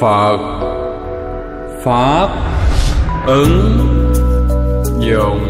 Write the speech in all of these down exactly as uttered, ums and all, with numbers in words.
Phật Pháp ứng dụng.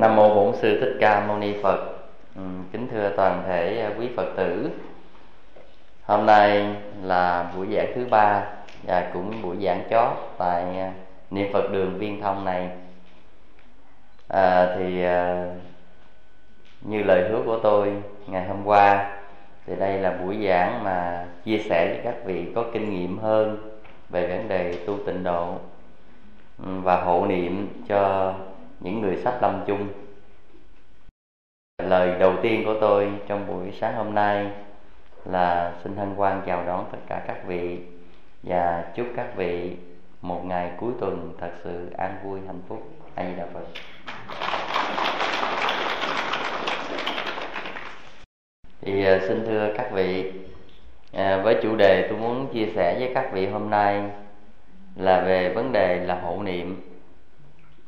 Nam mô Bổn Sư Thích Ca Mâu Ni Phật. ừ, Kính thưa toàn thể quý Phật tử, hôm nay là buổi giảng thứ ba và cũng buổi giảng chót tại niệm Phật đường Viên Thông này. à, Thì à, như lời hứa của tôi ngày hôm qua, thì đây là buổi giảng mà chia sẻ với các vị có kinh nghiệm hơn về vấn đề tu tịnh độ và hộ niệm cho những người sắp lâm chung. Lời đầu tiên của tôi trong buổi sáng hôm nay là xin hân hoan chào đón tất cả các vị và chúc các vị một ngày cuối tuần thật sự an vui, hạnh phúc. A Di Đà Phật. Thì xin thưa các vị, à, với chủ đề tôi muốn chia sẻ với các vị hôm nay là về vấn đề là hộ niệm.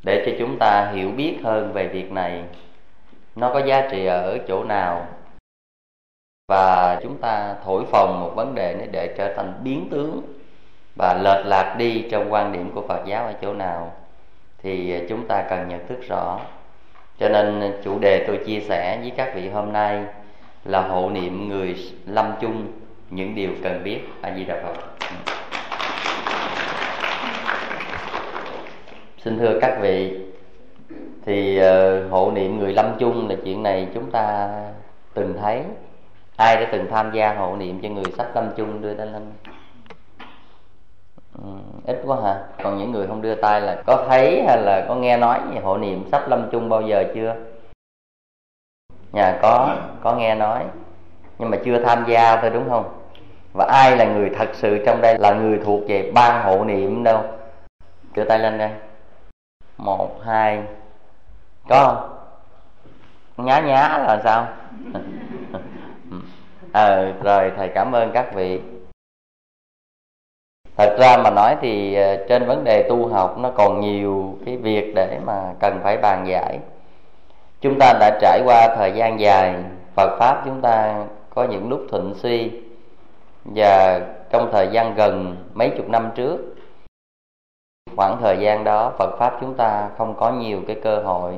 Để cho chúng ta hiểu biết hơn về việc này, nó có giá trị ở chỗ nào, và chúng ta thổi phồng một vấn đề để trở thành biến tướng và lệch lạc đi trong quan điểm của Phật giáo ở chỗ nào, thì chúng ta cần nhận thức rõ. Cho nên chủ đề tôi chia sẻ với các vị hôm nay là hộ niệm người lâm chung, những điều cần biết. A Di Đà Phật. Xin thưa các vị, thì uh, hộ niệm người lâm chung là chuyện này chúng ta từng thấy. Ai đã từng tham gia hộ niệm cho người sắp lâm chung đưa lên lên? Ừ, ít quá hả? Còn những người không đưa tay là có thấy hay là có nghe nói về hộ niệm sắp lâm chung bao giờ chưa? Nhà có, có nghe nói nhưng mà chưa tham gia thôi, đúng không? Và ai là người thật sự trong đây là người thuộc về ban hộ niệm đâu? Đưa tay lên đây. Một, hai. Có không? Nhá nhá là sao? Ờ, rồi thầy cảm ơn các vị. Thật ra mà nói thì trên vấn đề tu học nó còn nhiều cái việc để mà cần phải bàn giải. Chúng ta đã trải qua thời gian dài, Phật Pháp chúng ta có những lúc thịnh suy. Và trong thời gian gần mấy chục năm trước, khoảng thời gian đó Phật Pháp chúng ta không có nhiều cái cơ hội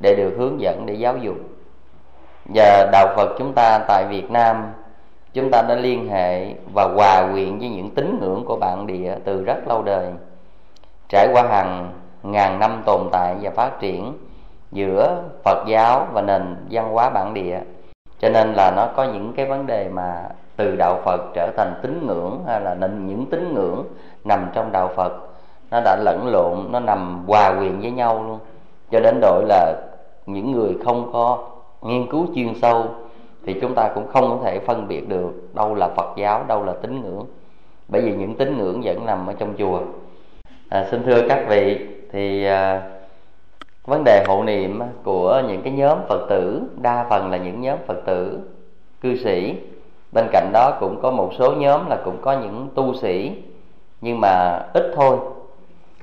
để được hướng dẫn, để giáo dục. Và đạo Phật chúng ta tại Việt Nam, chúng ta đã liên hệ và hòa quyện với những tín ngưỡng của bản địa từ rất lâu đời, trải qua hàng ngàn năm tồn tại và phát triển. giữa Phật giáo và nền văn hóa bản địa. Cho nên là nó có những cái vấn đề mà từ đạo Phật trở thành tín ngưỡng, hay là những tín ngưỡng nằm trong đạo Phật, nó đã lẫn lộn, nó nằm hòa quyện với nhau luôn. Cho đến độ là những người không có nghiên cứu chuyên sâu thì chúng ta cũng không có thể phân biệt được đâu là Phật giáo, đâu là tín ngưỡng, bởi vì những tín ngưỡng vẫn nằm ở trong chùa. À, xin thưa các vị, thì à, vấn đề hộ niệm của những cái nhóm Phật tử đa phần là những nhóm Phật tử cư sĩ. Bên cạnh đó cũng có một số nhóm là cũng có những tu sĩ, nhưng mà ít thôi.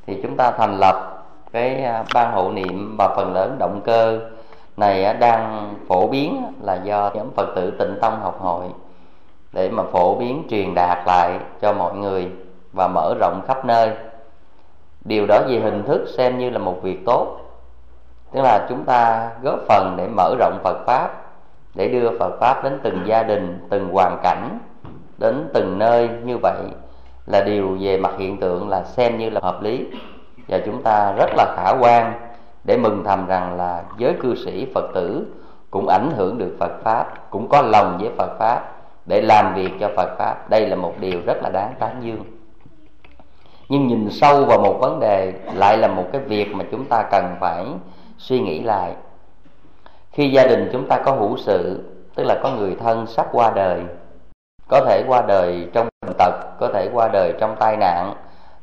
Thì chúng ta thành lập cái ban hộ niệm, và phần lớn động cơ này đang phổ biến là do nhóm Phật tử Tịnh Tông học hội, để mà phổ biến truyền đạt lại cho mọi người và mở rộng khắp nơi. Điều đó về hình thức xem như là một việc tốt, tức là chúng ta góp phần để mở rộng Phật Pháp, để đưa Phật Pháp đến từng gia đình, từng hoàn cảnh, đến từng nơi. Như vậy là điều về mặt hiện tượng là xem như là hợp lý, và chúng ta rất là khả quan để mừng thầm rằng là giới cư sĩ Phật tử cũng ảnh hưởng được Phật Pháp, cũng có lòng với Phật Pháp, để làm việc cho Phật Pháp. Đây là một điều rất là đáng tán dương. Nhưng nhìn sâu vào một vấn đề lại là một cái việc mà chúng ta cần phải suy nghĩ lại. Khi gia đình chúng ta có hữu sự, tức là có người thân sắp qua đời, có thể qua đời trong bệnh tật, có thể qua đời trong tai nạn,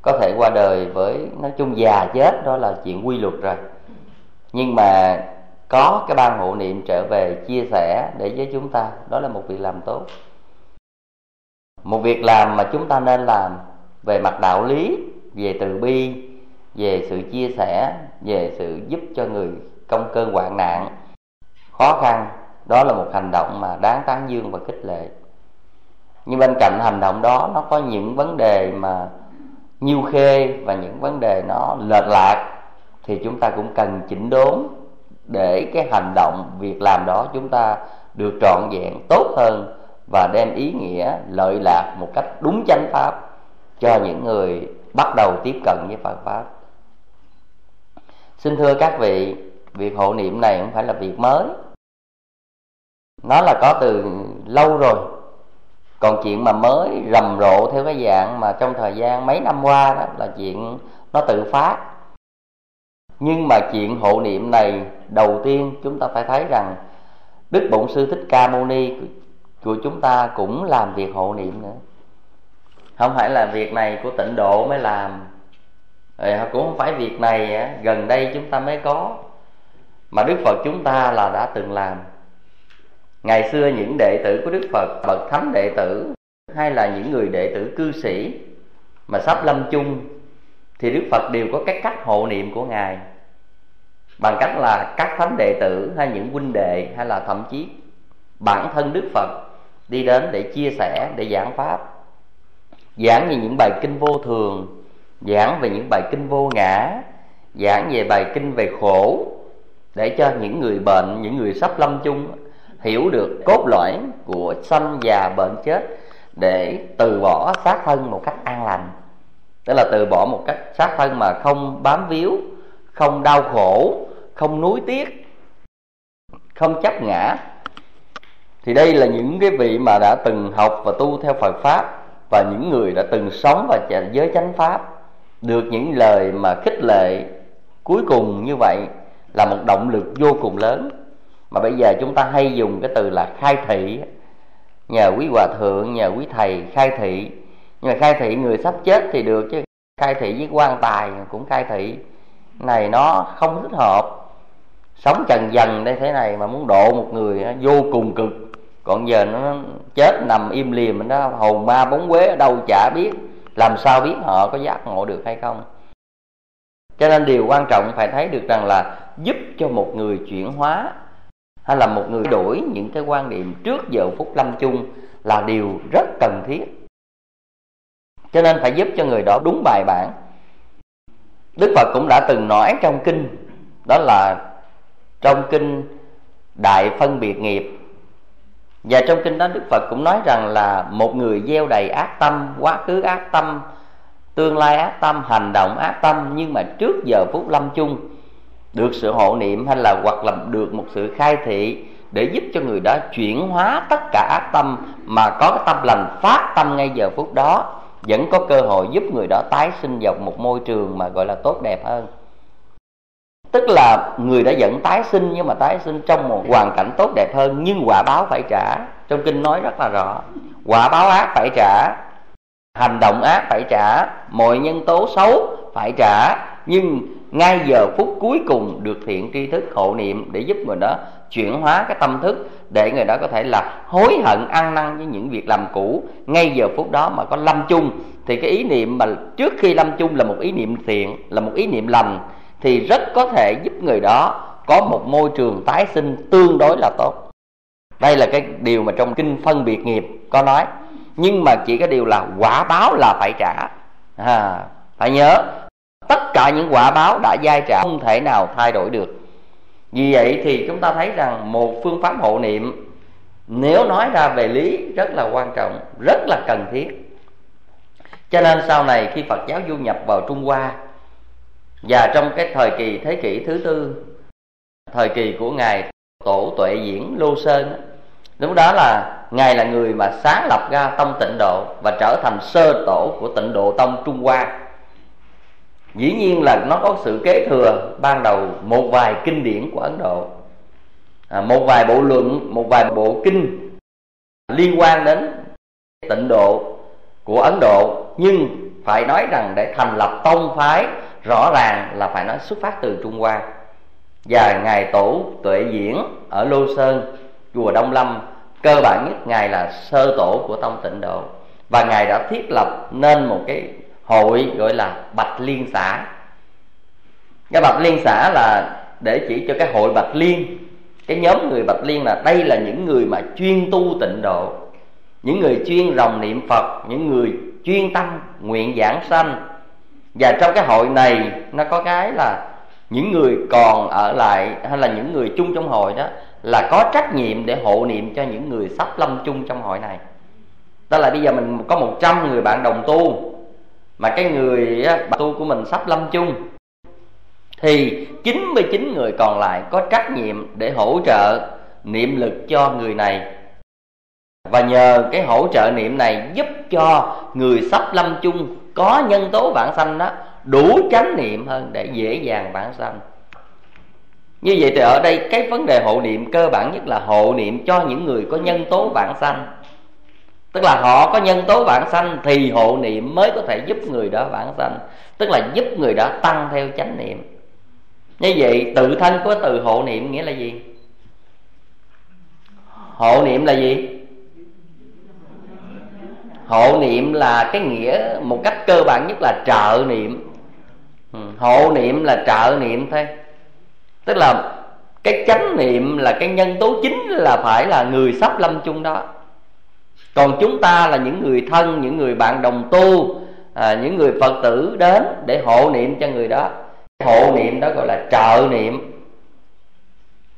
có thể qua đời với, nói chung già chết đó là chuyện quy luật rồi. Nhưng mà có cái ban hộ niệm trở về chia sẻ để với chúng ta, đó là một việc làm tốt, một việc làm mà chúng ta nên làm về mặt đạo lý, về từ bi, về sự chia sẻ, về sự giúp cho người trong cơn hoạn nạn khó khăn. Đó là một hành động mà đáng tán dương và khích lệ. Nhưng bên cạnh hành động đó, nó có những vấn đề mà nhiêu khê và những vấn đề nó lệch lạc, thì chúng ta cũng cần chỉnh đốn để cái hành động, việc làm đó chúng ta được trọn vẹn, tốt hơn, và đem ý nghĩa lợi lạc một cách đúng chánh pháp cho những người bắt đầu tiếp cận với Phật Pháp. Xin thưa các vị, việc hộ niệm này không phải là việc mới, nó là có từ lâu rồi. Còn chuyện mà mới rầm rộ theo cái dạng mà trong thời gian mấy năm qua đó là chuyện nó tự phát. Nhưng mà chuyện hộ niệm này, đầu tiên chúng ta phải thấy rằng Đức Bổn Sư Thích Ca Mâu Ni của chúng ta cũng làm việc hộ niệm nữa. Không phải là việc này của Tịnh Độ mới làm, cũng không phải việc này gần đây chúng ta mới có, mà Đức Phật chúng ta là đã từng làm. Ngày xưa những đệ tử của Đức Phật, bậc thánh đệ tử, hay là những người đệ tử cư sĩ mà sắp lâm chung, thì Đức Phật đều có cái cách hộ niệm của Ngài, bằng cách là các thánh đệ tử hay những huynh đệ, hay là thậm chí bản thân Đức Phật đi đến để chia sẻ, để giảng pháp, giảng về những bài kinh vô thường, giảng về những bài kinh vô ngã, giảng về bài kinh về khổ, để cho những người bệnh, những người sắp lâm chung hiểu được cốt lõi của sanh già bệnh chết, để từ bỏ sát thân một cách an lành. Tức là từ bỏ một cách sát thân mà không bám víu, không đau khổ, không nuối tiếc, không chấp ngã. Thì đây là những cái vị mà đã từng học và tu theo Phật Pháp, và những người đã từng sống và giới chánh pháp, được những lời mà khích lệ cuối cùng như vậy là một động lực vô cùng lớn. Mà bây giờ chúng ta hay dùng cái từ là khai thị, nhờ quý hòa thượng, nhờ quý thầy khai thị. Nhưng mà khai thị người sắp chết thì được, chứ khai thị với quan tài cũng khai thị này nó không thích hợp. Sống trần dần đây thế này mà muốn độ một người vô cùng cực, còn giờ nó chết nằm im lìm đó, hồn ma bóng quế ở đâu chả biết, làm sao biết họ có giác ngộ được hay không. Cho nên điều quan trọng phải thấy được rằng là giúp cho một người chuyển hóa, hay là một người đổi những cái quan niệm trước giờ phút lâm chung là điều rất cần thiết. Cho nên phải giúp cho người đó đúng bài bản. Đức Phật cũng đã từng nói trong kinh, đó là trong kinh Đại Phân Biệt Nghiệp. Và trong kinh đó Đức Phật cũng nói rằng là một người gieo đầy ác tâm, quá khứ ác tâm, tương lai ác tâm, hành động ác tâm, nhưng mà trước giờ phút lâm chung được sự hộ niệm hay là hoặc là được một sự khai thị để giúp cho người đó chuyển hóa tất cả ác tâm, mà có cái tâm lành phát tâm ngay giờ phút đó, vẫn có cơ hội giúp người đó tái sinh vào một môi trường mà gọi là tốt đẹp hơn. Tức là người đã vẫn tái sinh, nhưng mà tái sinh trong một hoàn cảnh tốt đẹp hơn, nhưng quả báo phải trả. Trong kinh nói rất là rõ, quả báo ác phải trả, hành động ác phải trả, mọi nhân tố xấu phải trả, nhưng ngay giờ phút cuối cùng được thiện tri thức hộ niệm để giúp người đó chuyển hóa cái tâm thức, để người đó có thể là hối hận ăn năn với những việc làm cũ. Ngay giờ phút đó mà có lâm chung, thì cái ý niệm mà trước khi lâm chung là một ý niệm thiện, là một ý niệm lành, thì rất có thể giúp người đó có một môi trường tái sinh tương đối là tốt. Đây là cái điều mà trong kinh phân biệt nghiệp có nói. Nhưng mà chỉ cái điều là quả báo là phải trả à, phải nhớ tất cả những quả báo đã giai trả, không thể nào thay đổi được. Vì vậy thì chúng ta thấy rằng một phương pháp hộ niệm, nếu nói ra về lý, rất là quan trọng, rất là cần thiết. Cho nên sau này khi Phật giáo du nhập vào Trung Hoa, và trong cái thời kỳ thế kỷ thứ tư, thời kỳ của Ngài Tổ Tuệ Diễn Lô Sơn, lúc đó là Ngài là người mà sáng lập ra tông Tịnh Độ và trở thành sơ tổ của Tịnh Độ tông Trung Hoa. Dĩ nhiên là nó có sự kế thừa ban đầu một vài kinh điển của Ấn Độ, một vài bộ luận, một vài bộ kinh liên quan đến Tịnh Độ của Ấn Độ. Nhưng phải nói rằng để thành lập tông phái rõ ràng là phải nói xuất phát từ Trung Hoa. Và Ngài Tổ Tuệ Diễn ở Lô Sơn, chùa Đông Lâm, cơ bản nhất Ngài là sơ tổ của tông Tịnh Độ, và Ngài đã thiết lập nên một cái hội gọi là Bạch Liên Xã. Cái Bạch Liên Xã là để chỉ cho cái hội Bạch Liên, cái nhóm người Bạch Liên là đây là những người mà chuyên tu Tịnh Độ, những người chuyên ròng niệm Phật, những người chuyên tâm nguyện giảng sanh. Và trong cái hội này nó có cái là những người còn ở lại hay là những người chung trong hội đó là có trách nhiệm để hộ niệm cho những người sắp lâm chung trong hội này. Đó là bây giờ mình có một trăm người bạn đồng tu, mà cái người bạn tu của mình sắp lâm chung, thì chín mươi chín người còn lại có trách nhiệm để hỗ trợ niệm lực cho người này. Và nhờ cái hỗ trợ niệm này giúp cho người sắp lâm chung có nhân tố vãng sanh đó đủ chánh niệm hơn để dễ dàng vãng sanh. Như vậy thì ở đây cái vấn đề hộ niệm cơ bản nhất là hộ niệm cho những người có nhân tố vãng sanh. Tức là họ có nhân tố vãng sanh thì hộ niệm mới có thể giúp người đó vãng sanh, tức là giúp người đó tăng theo chánh niệm. Như vậy tự thân của từ hộ niệm nghĩa là gì? Hộ niệm là gì? Hộ niệm là cái nghĩa một cách cơ bản nhất là trợ niệm. Hộ niệm là trợ niệm thôi. Tức là cái chánh niệm là cái nhân tố chính là phải là người sắp lâm chung đó. Còn chúng ta là những người thân, những người bạn đồng tu, à, những người Phật tử đến để hộ niệm cho người đó. Hộ niệm đó gọi là trợ niệm,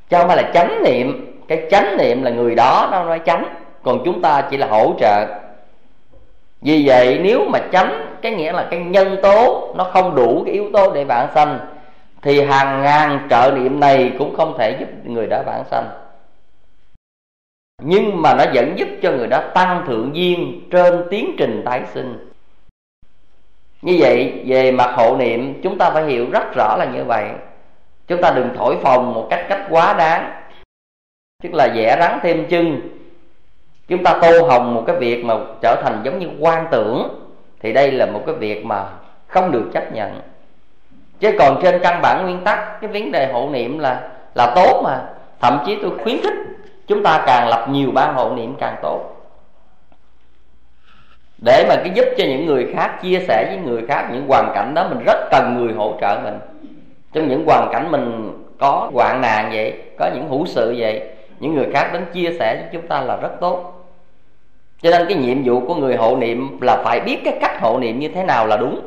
chứ không phải là chánh niệm. Cái chánh niệm là người đó nó nói chánh, còn chúng ta chỉ là hỗ trợ. Vì vậy nếu mà chánh, cái nghĩa là cái nhân tố nó không đủ cái yếu tố để vãng sanh, thì hàng ngàn trợ niệm này cũng không thể giúp người đó vãng sanh. Nhưng mà nó vẫn giúp cho người đó tăng thượng duyên trên tiến trình tái sinh. Như vậy về mặt hộ niệm chúng ta phải hiểu rất rõ là như vậy. Chúng ta đừng thổi phồng một cách cách quá đáng, tức là vẽ rắn thêm chân. Chúng ta tô hồng một cái việc mà trở thành giống như quan tưởng, thì đây là một cái việc mà không được chấp nhận. Chứ còn trên căn bản nguyên tắc, cái vấn đề hộ niệm là, là tốt mà. Thậm chí tôi khuyến khích chúng ta càng lập nhiều ban hộ niệm càng tốt, để mà cái giúp cho những người khác, chia sẻ với người khác những hoàn cảnh đó. Mình rất cần người hỗ trợ mình trong những hoàn cảnh mình có hoạn nạn vậy, có những hữu sự vậy, những người khác đến chia sẻ với chúng ta là rất tốt. Cho nên cái nhiệm vụ của người hộ niệm là phải biết cái cách hộ niệm như thế nào là đúng.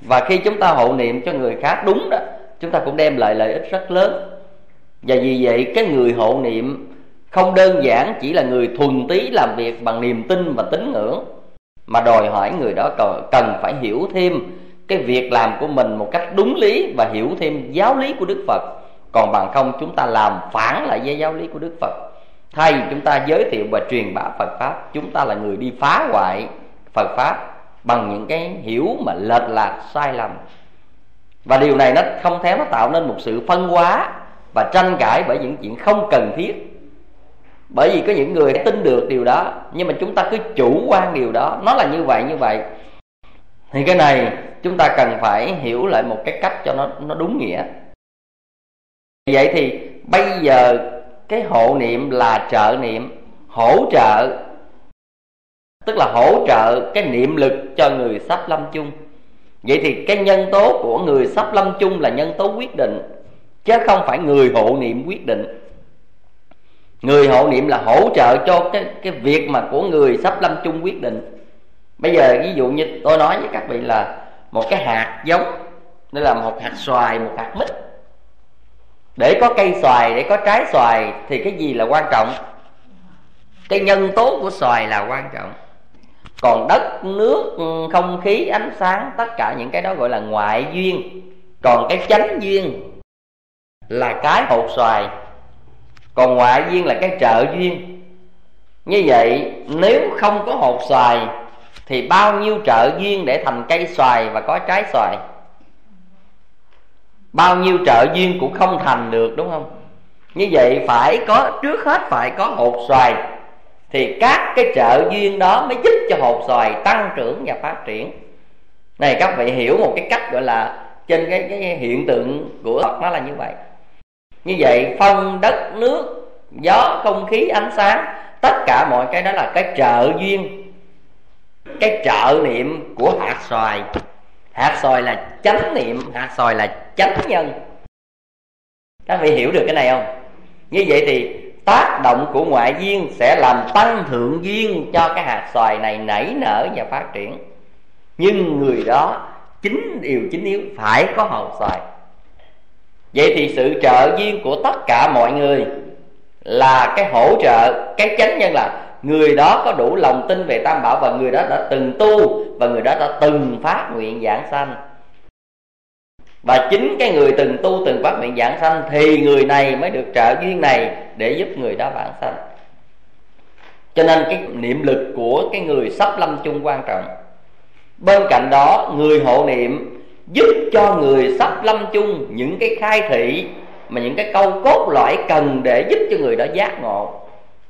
Và khi chúng ta hộ niệm cho người khác đúng đó, chúng ta cũng đem lại lợi ích rất lớn. Và vì vậy cái người hộ niệm không đơn giản chỉ là người thuần túy làm việc bằng niềm tin và tín ngưỡng, mà đòi hỏi người đó cần phải hiểu thêm cái việc làm của mình một cách đúng lý và hiểu thêm giáo lý của Đức Phật. Còn bằng không chúng ta làm phản lại với giáo lý của Đức Phật. Thay vì chúng ta giới thiệu và truyền bá Phật Pháp, chúng ta là người đi phá hoại Phật Pháp bằng những cái hiểu mà lệch lạc, sai lầm. Và điều này nó không theo, nó tạo nên một sự phân hóa và tranh cãi bởi những chuyện không cần thiết. Bởi vì có những người tin được điều đó, nhưng mà chúng ta cứ chủ quan điều đó, nó là như vậy như vậy. Thì cái này chúng ta cần phải hiểu lại một cái cách cho nó, nó đúng nghĩa. Vậy thì bây giờ cái hộ niệm là trợ niệm, hỗ trợ, tức là hỗ trợ cái niệm lực cho người sắp lâm chung. Vậy thì cái nhân tố của người sắp lâm chung là nhân tố quyết định, chứ không phải người hộ niệm quyết định. Người hộ niệm là hỗ trợ cho cái, cái việc mà của người sắp lâm chung quyết định. Bây giờ ví dụ như tôi nói với các vị là một cái hạt giống, nên là một hạt xoài, một hạt mít. Để có cây xoài, để có trái xoài thì cái gì là quan trọng? Cái nhân tố của xoài là quan trọng. Còn đất, nước, không khí, ánh sáng, tất cả những cái đó gọi là ngoại duyên. Còn cái chánh duyên là cái hột xoài, còn ngoại duyên là cái trợ duyên. Như vậy nếu không có hột xoài thì bao nhiêu trợ duyên để thành cây xoài và có trái xoài? Bao nhiêu trợ duyên cũng không thành được, đúng không? Như vậy phải có, trước hết phải có hột xoài thì các cái trợ duyên đó mới giúp cho hột xoài tăng trưởng và phát triển. Này các vị hiểu một cái cách gọi là trên cái, cái hiện tượng của Phật nó là như vậy. Như vậy phong, đất, nước, gió, không khí, ánh sáng, tất cả mọi cái đó là cái trợ duyên, cái trợ niệm của hạt xoài. Hạt xoài là chánh niệm, hạt xoài là chánh nhân. Các vị hiểu được cái này không? Như vậy thì tác động của ngoại duyên sẽ làm tăng thượng duyên cho cái hạt xoài này nảy nở và phát triển. Nhưng người đó chính điều chính yếu phải có hột xoài. Vậy thì sự trợ duyên của tất cả mọi người là cái hỗ trợ, cái chánh nhân là người đó có đủ lòng tin về Tam Bảo, và người đó đã từng tu, và người đó đã từng phát nguyện vãng sanh. Và chính cái người từng tu, từng phát nguyện vãng sanh thì người này mới được trợ duyên này để giúp người đó vãng sanh. Cho nên cái niệm lực của cái người sắp lâm chung quan trọng. Bên cạnh đó, người hộ niệm giúp cho người sắp lâm chung những cái khai thị, mà những cái câu cốt lõi cần để giúp cho người đó giác ngộ.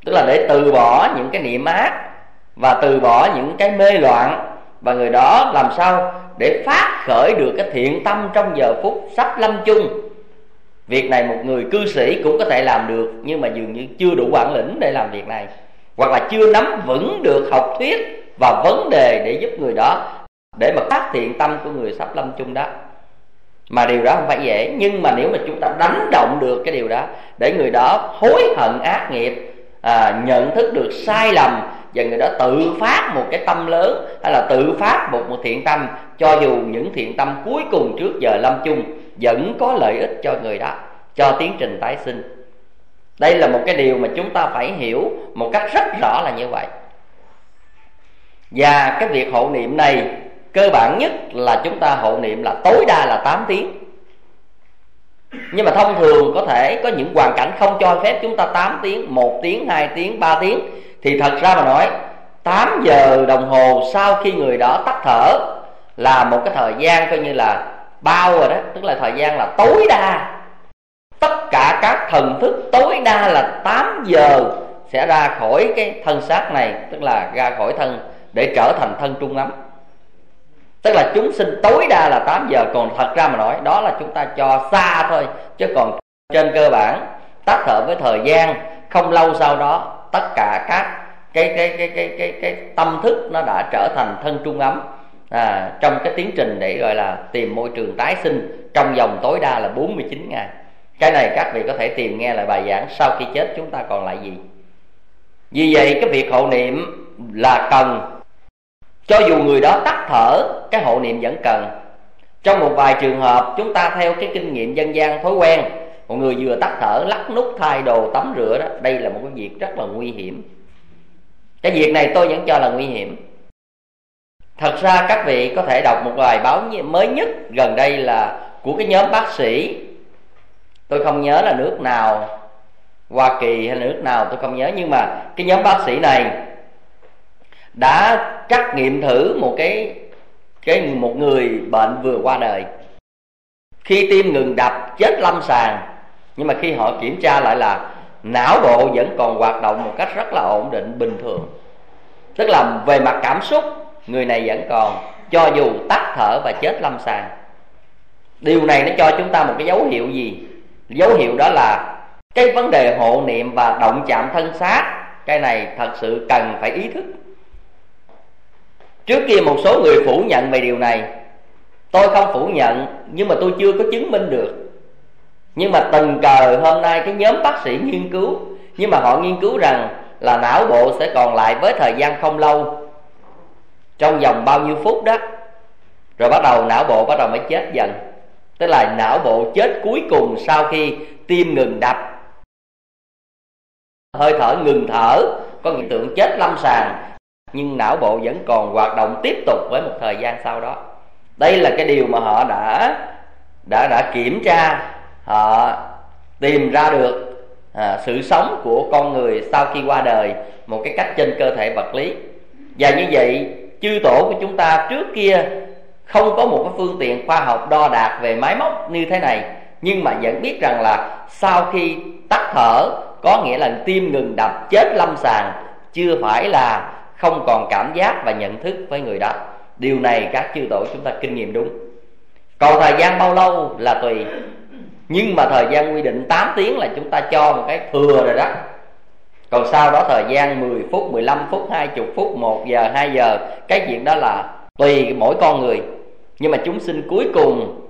Tức là để từ bỏ những cái niệm ác và từ bỏ những cái mê loạn, và người đó làm sao để phát khởi được cái thiện tâm trong giờ phút sắp lâm chung. Việc này một người cư sĩ cũng có thể làm được, nhưng mà dường như chưa đủ bản lĩnh để làm việc này, hoặc là chưa nắm vững được học thuyết và vấn đề để giúp người đó để mà phát thiện tâm của người sắp lâm chung đó. Mà điều đó không phải dễ. Nhưng mà nếu mà chúng ta đánh động được cái điều đó để người đó hối hận ác nghiệp, à, nhận thức được sai lầm, và người đó tự phát một cái tâm lớn, hay là tự phát một, một thiện tâm, cho dù những thiện tâm cuối cùng trước giờ lâm chung vẫn có lợi ích cho người đó, cho tiến trình tái sinh. Đây là một cái điều mà chúng ta phải hiểu một cách rất rõ là như vậy. Và cái việc hộ niệm này cơ bản nhất là chúng ta hộ niệm là tối đa là tám tiếng. Nhưng mà thông thường có thể có những hoàn cảnh không cho phép chúng ta tám tiếng, một tiếng, hai tiếng, ba tiếng. Thì thật ra mà nói tám giờ đồng hồ sau khi người đó tắt thở là một cái thời gian coi như là bao rồi đó. Tức là thời gian là tối đa, tất cả các thần thức tối đa là tám giờ sẽ ra khỏi cái thân xác này, tức là ra khỏi thân để trở thành thân trung ấm. Tức là chúng sinh tối đa là tám giờ. Còn thật ra mà nói đó là chúng ta cho xa thôi, chứ còn trên cơ bản tắt thở với thời gian không lâu sau đó tất cả các cái cái cái cái cái cái tâm thức nó đã trở thành thân trung ấm, à, trong cái tiến trình để gọi là tìm môi trường tái sinh trong vòng tối đa là bốn mươi chín ngày. Cái này các vị có thể tìm nghe lại bài giảng sau khi chết chúng ta còn lại gì. Vì vậy cái việc hộ niệm là cần. Cho dù người đó tắt thở, cái hộ niệm vẫn cần. Trong một vài trường hợp chúng ta theo cái kinh nghiệm dân gian thói quen, một người vừa tắt thở lắc nút thay đồ tắm rửa đó, đây là một cái việc rất là nguy hiểm. Cái việc này tôi vẫn cho là nguy hiểm. Thật ra các vị có thể đọc một bài báo mới nhất gần đây là của cái nhóm bác sĩ, tôi không nhớ là nước nào, Hoa Kỳ hay nước nào tôi không nhớ, nhưng mà cái nhóm bác sĩ này đã trắc nghiệm thử một cái, cái một người bệnh vừa qua đời. Khi tim ngừng đập chết lâm sàng, nhưng mà khi họ kiểm tra lại là não bộ vẫn còn hoạt động một cách rất là ổn định, bình thường. Tức là về mặt cảm xúc người này vẫn còn, cho dù tắt thở và chết lâm sàng. Điều này nó cho chúng ta một cái dấu hiệu gì? Dấu hiệu đó là cái vấn đề hộ niệm và động chạm thân xác, cái này thật sự cần phải ý thức. Trước kia một số người phủ nhận về điều này, tôi không phủ nhận, nhưng mà tôi chưa có chứng minh được. Nhưng mà tình cờ hôm nay cái nhóm bác sĩ nghiên cứu, nhưng mà họ nghiên cứu rằng là não bộ sẽ còn lại với thời gian không lâu, trong vòng bao nhiêu phút đó, rồi bắt đầu não bộ bắt đầu mới chết dần. Tức là não bộ chết cuối cùng sau khi tim ngừng đập, hơi thở ngừng thở, có hiện tượng chết lâm sàng, nhưng não bộ vẫn còn hoạt động tiếp tục với một thời gian sau đó. Đây là cái điều mà họ đã đã đã kiểm tra, họ tìm ra được à, sự sống của con người sau khi qua đời một cái cách trên cơ thể vật lý. Và như vậy chư tổ của chúng ta trước kia không có một cái phương tiện khoa học đo đạc về máy móc như thế này, nhưng mà vẫn biết rằng là sau khi tắt thở, có nghĩa là tim ngừng đập chết lâm sàng, chưa phải là không còn cảm giác và nhận thức với người đó. Điều này các chư tổ chúng ta kinh nghiệm đúng. Còn thời gian bao lâu là tùy, nhưng mà thời gian quy định tám tiếng là chúng ta cho một cái thừa rồi đó. Còn sau đó thời gian mười phút, mười lăm phút, hai mươi phút, một giờ, hai giờ, cái chuyện đó là tùy mỗi con người. Nhưng mà chúng sinh cuối cùng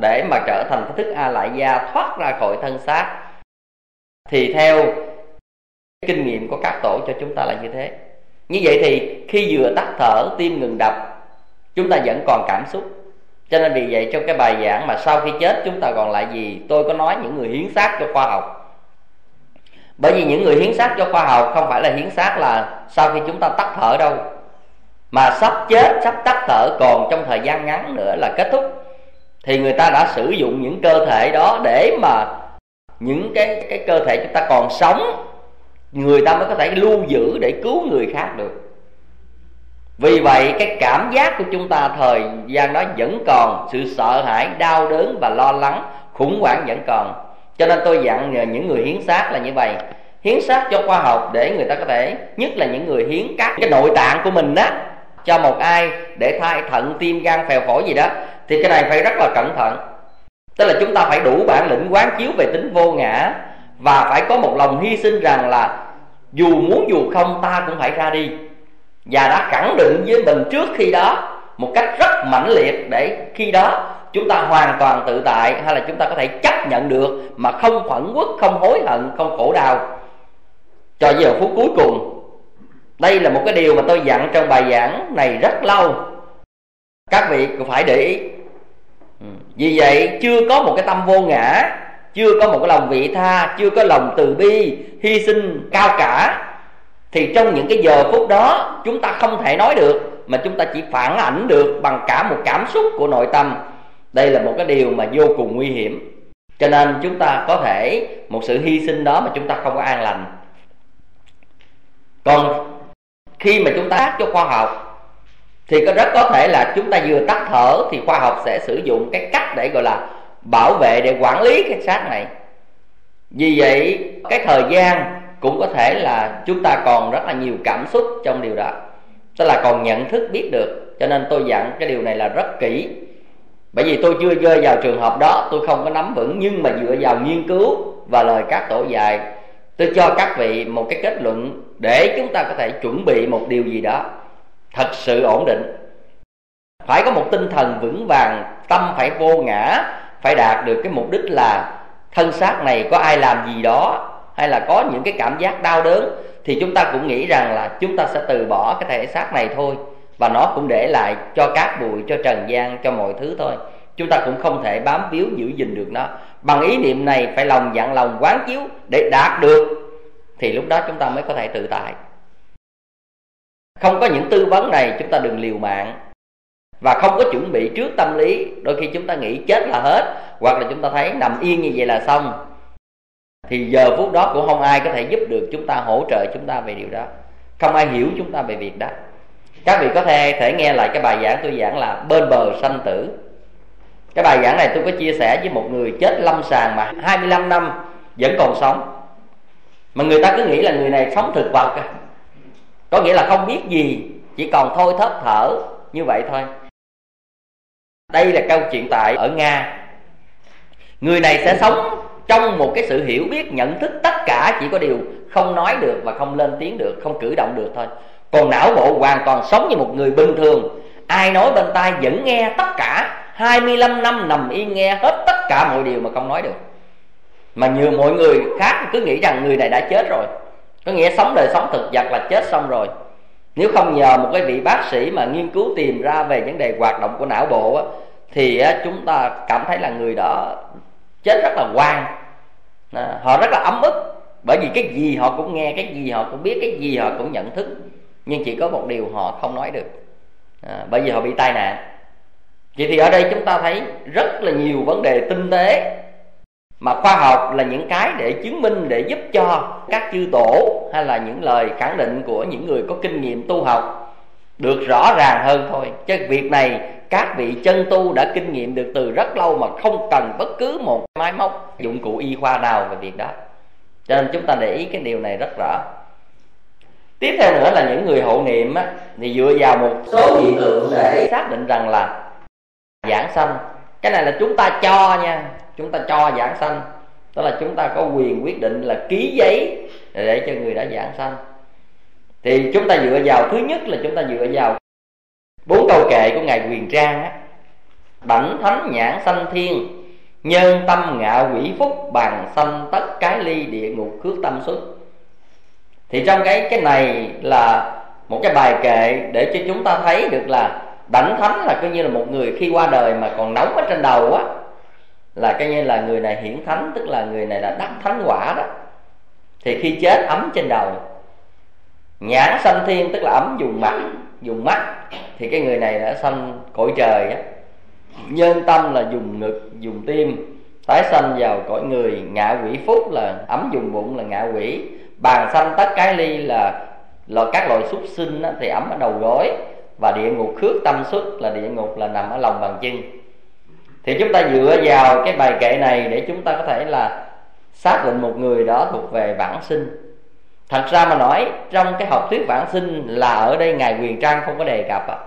để mà trở thành cái thức A Lại Gia, thoát ra khỏi thân xác, thì theo kinh nghiệm của các tổ cho chúng ta là như thế. Như vậy thì khi vừa tắt thở, tim ngừng đập, chúng ta vẫn còn cảm xúc. Cho nên vì vậy trong cái bài giảng mà sau khi chết chúng ta còn lại gì, tôi có nói những người hiến xác cho khoa học. Bởi vì những người hiến xác cho khoa học không phải là hiến xác là sau khi chúng ta tắt thở đâu, mà sắp chết, sắp tắt thở còn trong thời gian ngắn nữa là kết thúc, thì người ta đã sử dụng những cơ thể đó để mà những cái, cái cơ thể chúng ta còn sống, người ta mới có thể lưu giữ để cứu người khác được. Vì vậy cái cảm giác của chúng ta thời gian đó vẫn còn, sự sợ hãi, đau đớn và lo lắng, khủng hoảng vẫn còn. Cho nên tôi dặn những người hiến xác là như vậy. Hiến xác cho khoa học để người ta có thể, nhất là những người hiến các cái nội tạng của mình đó cho một ai để thay thận, tim, gan, phèo phổi gì đó, thì cái này phải rất là cẩn thận. Tức là chúng ta phải đủ bản lĩnh quán chiếu về tính vô ngã, và phải có một lòng hy sinh rằng là dù muốn dù không ta cũng phải ra đi. Và đã khẳng định với mình trước khi đó một cách rất mãnh liệt, để khi đó chúng ta hoàn toàn tự tại, hay là chúng ta có thể chấp nhận được mà không phẫn uất, không hối hận, không khổ đau cho giờ phút cuối cùng. Đây là một cái điều mà tôi dặn trong bài giảng này rất lâu, các vị cũng phải để ý. Vì vậy chưa có một cái tâm vô ngã, chưa có một cái lòng vị tha, chưa có lòng từ bi, hy sinh cao cả, thì trong những cái giờ phút đó chúng ta không thể nói được, mà chúng ta chỉ phản ảnh được bằng cả một cảm xúc của nội tâm. Đây là một cái điều mà vô cùng nguy hiểm. Cho nên chúng ta có thể một sự hy sinh đó mà chúng ta không có an lành. Còn khi mà chúng ta tác cho khoa học thì có rất có thể là chúng ta vừa tắt thở thì khoa học sẽ sử dụng cái cách để gọi là bảo vệ, để quản lý cái xác này. Vì vậy cái thời gian cũng có thể là chúng ta còn rất là nhiều cảm xúc trong điều đó, tức là còn nhận thức biết được. Cho nên tôi dặn cái điều này là rất kỹ. Bởi vì tôi chưa rơi vào trường hợp đó, tôi không có nắm vững, nhưng mà dựa vào nghiên cứu và lời các tổ dạy, tôi cho các vị một cái kết luận để chúng ta có thể chuẩn bị một điều gì đó thật sự ổn định. Phải có một tinh thần vững vàng, tâm phải vô ngã, phải đạt được cái mục đích là thân xác này có ai làm gì đó, hay là có những cái cảm giác đau đớn, thì chúng ta cũng nghĩ rằng là chúng ta sẽ từ bỏ cái thể xác này thôi, và nó cũng để lại cho cát bụi, cho trần gian, cho mọi thứ thôi. Chúng ta cũng không thể bám víu giữ gìn được nó. Bằng ý niệm này phải lòng dặn lòng quán chiếu để đạt được, thì lúc đó chúng ta mới có thể tự tại. Không có những tư vấn này chúng ta đừng liều mạng. Và không có chuẩn bị trước tâm lý, đôi khi chúng ta nghĩ chết là hết, hoặc là chúng ta thấy nằm yên như vậy là xong, thì giờ phút đó cũng không ai có thể giúp được chúng ta, hỗ trợ chúng ta về điều đó, không ai hiểu chúng ta về việc đó. Các vị có thể, thể nghe lại cái bài giảng tôi giảng là Bên Bờ Sanh Tử. Cái bài giảng này tôi có chia sẻ với một người chết lâm sàng mà hai mươi lăm năm vẫn còn sống. Mà người ta cứ nghĩ là người này sống thực vật, có nghĩa là không biết gì, chỉ còn thôi thớp thở như vậy thôi. Đây là câu chuyện tại ở Nga. Người này sẽ sống trong một cái sự hiểu biết, nhận thức tất cả, chỉ có điều không nói được và không lên tiếng được, không cử động được thôi. Còn não bộ hoàn toàn sống như một người bình thường. Ai nói bên tai vẫn nghe tất cả. Hai mươi lăm năm nằm yên nghe hết tất cả mọi điều mà không nói được. Mà nhiều mọi người khác cứ nghĩ rằng người này đã chết rồi, có nghĩa sống đời sống thực vật là chết xong rồi. Nếu không nhờ một cái vị bác sĩ mà nghiên cứu tìm ra về vấn đề hoạt động của não bộ á, thì á, chúng ta cảm thấy là người đó chết rất là hoang à, họ rất là ấm ức. Bởi vì cái gì họ cũng nghe, cái gì họ cũng biết, cái gì họ cũng nhận thức, nhưng chỉ có một điều họ không nói được à, bởi vì họ bị tai nạn. Vậy thì ở đây chúng ta thấy rất là nhiều vấn đề tinh tế mà khoa học là những cái để chứng minh, để giúp cho các chư tổ hay là những lời khẳng định của những người có kinh nghiệm tu học được rõ ràng hơn thôi. Chứ việc này các vị chân tu đã kinh nghiệm được từ rất lâu mà không cần bất cứ một máy móc, dụng cụ y khoa nào về việc đó. Cho nên chúng ta để ý cái điều này rất rõ. Tiếp theo nữa là những người hộ niệm á, thì dựa vào một số hiện tượng để xác định rằng là giảng sanh. Cái này là chúng ta cho nha, chúng ta cho giảng sanh, đó là chúng ta có quyền quyết định là ký giấy để cho người đã giảng sanh. Thì chúng ta dựa vào, thứ nhất là chúng ta dựa vào bốn câu kệ của Ngài Quyền Trang á. Đảnh thánh nhãn sanh thiên, nhân tâm ngạo quỷ phúc, bằng sanh tất cái ly, địa ngục khước tâm xuất. Thì trong cái cái này là một cái bài kệ để cho chúng ta thấy được là đảnh thánh là coi như là một người khi qua đời mà còn nóng ở trên đầu á, là coi như là người này hiển thánh, tức là người này đã đắc thánh quả đó, thì khi chết ấm trên đầu. Nhãn sanh thiên tức là ấm dùng mặt, dùng mắt, thì cái người này đã sanh cõi trời á. Nhân tâm là dùng ngực, dùng tim, tái sanh vào cõi người. Ngạ quỷ phúc là ấm dùng bụng, là ngạ quỷ. Bàn sanh tất cái ly là, là các loài súc sinh á, thì ấm ở đầu gối. Và địa ngục khước tâm xuất là địa ngục là nằm ở lòng bàn chân. Thì chúng ta dựa vào cái bài kệ này để chúng ta có thể là xác định một người đó thuộc về vãng sinh. Thật ra mà nói, trong cái học thuyết vãng sinh là ở đây Ngài Quyền Trang không có đề cập à.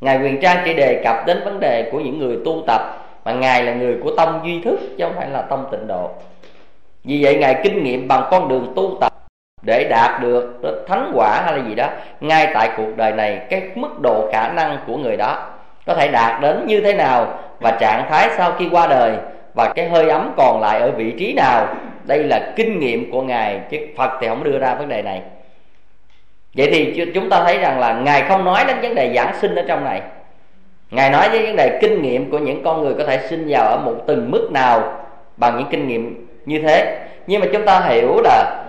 Ngài Quyền Trang chỉ đề cập đến vấn đề của những người tu tập, mà Ngài là người của tông duy thức chứ không phải là tông tịnh độ. Vì vậy Ngài kinh nghiệm bằng con đường tu tập để đạt được thánh quả hay là gì đó ngay tại cuộc đời này. Cái mức độ khả năng của người đó có thể đạt đến như thế nào, và trạng thái sau khi qua đời, và cái hơi ấm còn lại ở vị trí nào, đây là kinh nghiệm của Ngài, chứ Phật thì không đưa ra vấn đề này. Vậy thì chúng ta thấy rằng là Ngài không nói đến vấn đề giảng sinh ở trong này. Ngài nói đến vấn đề kinh nghiệm của những con người có thể sinh vào ở một từng mức nào bằng những kinh nghiệm như thế. Nhưng mà chúng ta hiểu là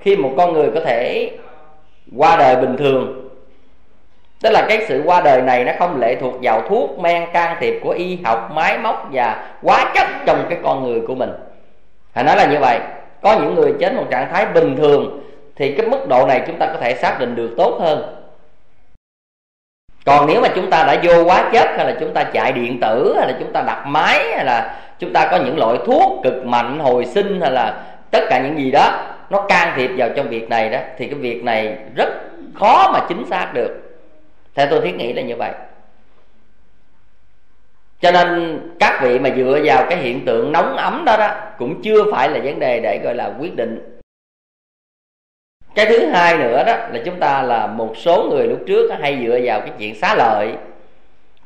khi một con người có thể qua đời bình thường, tức là cái sự qua đời này nó không lệ thuộc vào thuốc men, can thiệp của y học, máy móc và hóa chất trong cái con người của mình. Hãy nói là như vậy. Có những người chết một trạng thái bình thường thì cái mức độ này chúng ta có thể xác định được tốt hơn. Còn nếu mà chúng ta đã vô hóa chất, hay là chúng ta chạy điện tử, hay là chúng ta đặt máy, hay là chúng ta có những loại thuốc cực mạnh hồi sinh, hay là tất cả những gì đó nó can thiệp vào trong việc này đó, thì cái việc này rất khó mà chính xác được. Theo tôi thiết nghĩ là như vậy. Cho nên các vị mà dựa vào cái hiện tượng nóng ấm đó đó cũng chưa phải là vấn đề để gọi là quyết định. Cái thứ hai nữa đó là chúng ta là một số người lúc trước hay dựa vào cái chuyện xá lợi,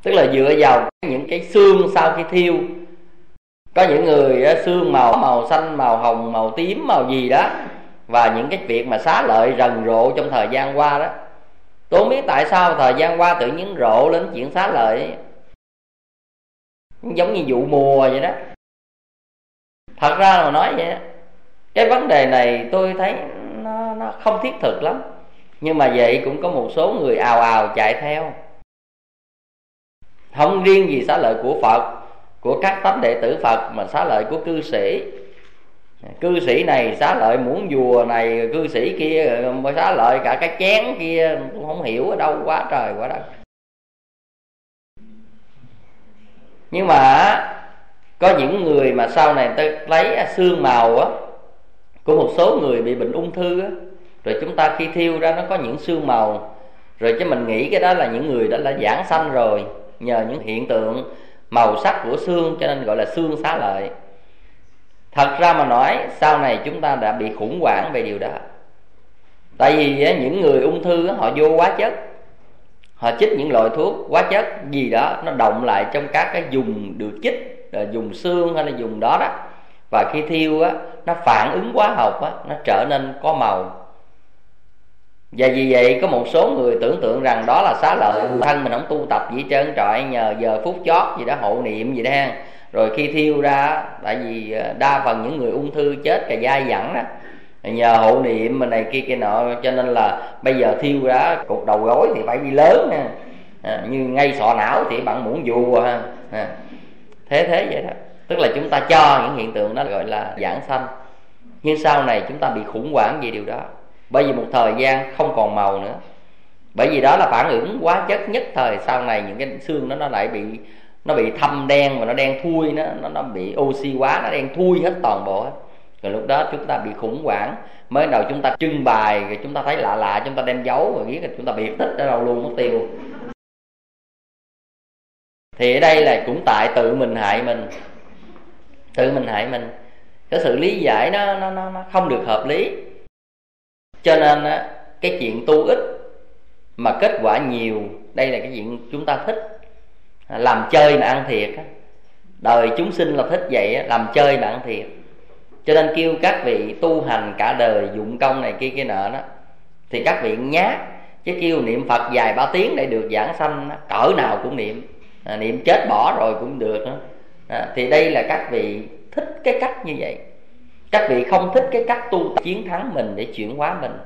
tức là dựa vào những cái xương sau khi thiêu. Có những người xương màu màu xanh, màu hồng, màu tím, màu gì đó, và những cái việc mà xá lợi rần rộ trong thời gian qua đó. Tôi không biết tại sao thời gian qua tự nhiên rộ lên chuyện xá lợi ấy. Giống như vụ mùa vậy đó. Thật ra mà nói vậy đó, cái vấn đề này tôi thấy nó, nó không thiết thực lắm. Nhưng mà vậy cũng có một số người ào ào chạy theo. Không riêng gì xá lợi của Phật, của các tánh đệ tử Phật, mà xá lợi của cư sĩ. Cư sĩ này xá lợi muỗng vùa này, cư sĩ kia xá lợi cả cái chén kia, cũng không hiểu ở đâu quá trời quá đất. Nhưng mà có những người mà sau này ta lấy xương màu á, của một số người bị bệnh ung thư á, rồi chúng ta khi thiêu ra nó có những xương màu, rồi chứ mình nghĩ cái đó là những người đã là giảng sanh rồi, nhờ những hiện tượng màu sắc của xương cho nên gọi là xương xá lợi. Thật ra mà nói, sau này chúng ta đã bị khủng hoảng về điều đó. Tại vì những người ung thư họ vô quá chất, họ chích những loại thuốc quá chất gì đó, nó động lại trong các cái vùng được chích, là vùng xương hay là vùng đó đó. Và khi thiêu á, nó phản ứng hóa học á, nó trở nên có màu. Và vì vậy có một số người tưởng tượng rằng đó là xá lợi, thân mình không tu tập gì trơn trọi, nhờ giờ phút chót gì đó, hộ niệm gì đó ha. Rồi khi thiêu ra, tại vì đa phần những người ung thư chết cả dai dẳng đó, nhờ hộ niệm mình này kia kia nọ, cho nên là bây giờ thiêu ra cục đầu gối thì phải đi lớn ha, à, như ngay sọ não thì bạn muỗng vùa ha, à, thế thế vậy đó. Tức là chúng ta cho những hiện tượng đó gọi là giảng sanh. Nhưng sau này chúng ta bị khủng hoảng về điều đó, bởi vì một thời gian không còn màu nữa, bởi vì đó là phản ứng quá chất nhất thời. Sau này những cái xương đó nó lại bị, nó bị thâm đen và nó đen thui, nó, nó, nó bị oxy hóa, nó đen thui hết toàn bộ hết. Rồi lúc đó chúng ta bị khủng hoảng. Mới đầu chúng ta trưng bày, rồi chúng ta thấy lạ lạ, chúng ta đem giấu, rồi biết là chúng ta biệt tích ở đâu luôn mất tiêu. Thì ở đây là cũng tại tự mình hại mình, tự mình hại mình. Cái sự lý giải nó, nó, nó, nó không được hợp lý. Cho nên á, cái chuyện tu ít mà kết quả nhiều, đây là cái chuyện chúng ta thích. Làm chơi mà ăn thiệt á. Đời chúng sinh là thích vậy á, làm chơi mà ăn thiệt. Cho nên kêu các vị tu hành cả đời, dụng công này kia kia nọ đó, thì các vị nhát. Chứ kêu niệm Phật dài ba tiếng để được giảng sanh, cỡ nào cũng niệm, à, niệm chết bỏ rồi cũng được đó. À, thì đây là các vị thích cái cách như vậy. Các vị không thích cái cách tu chiến thắng mình để chuyển hóa mình.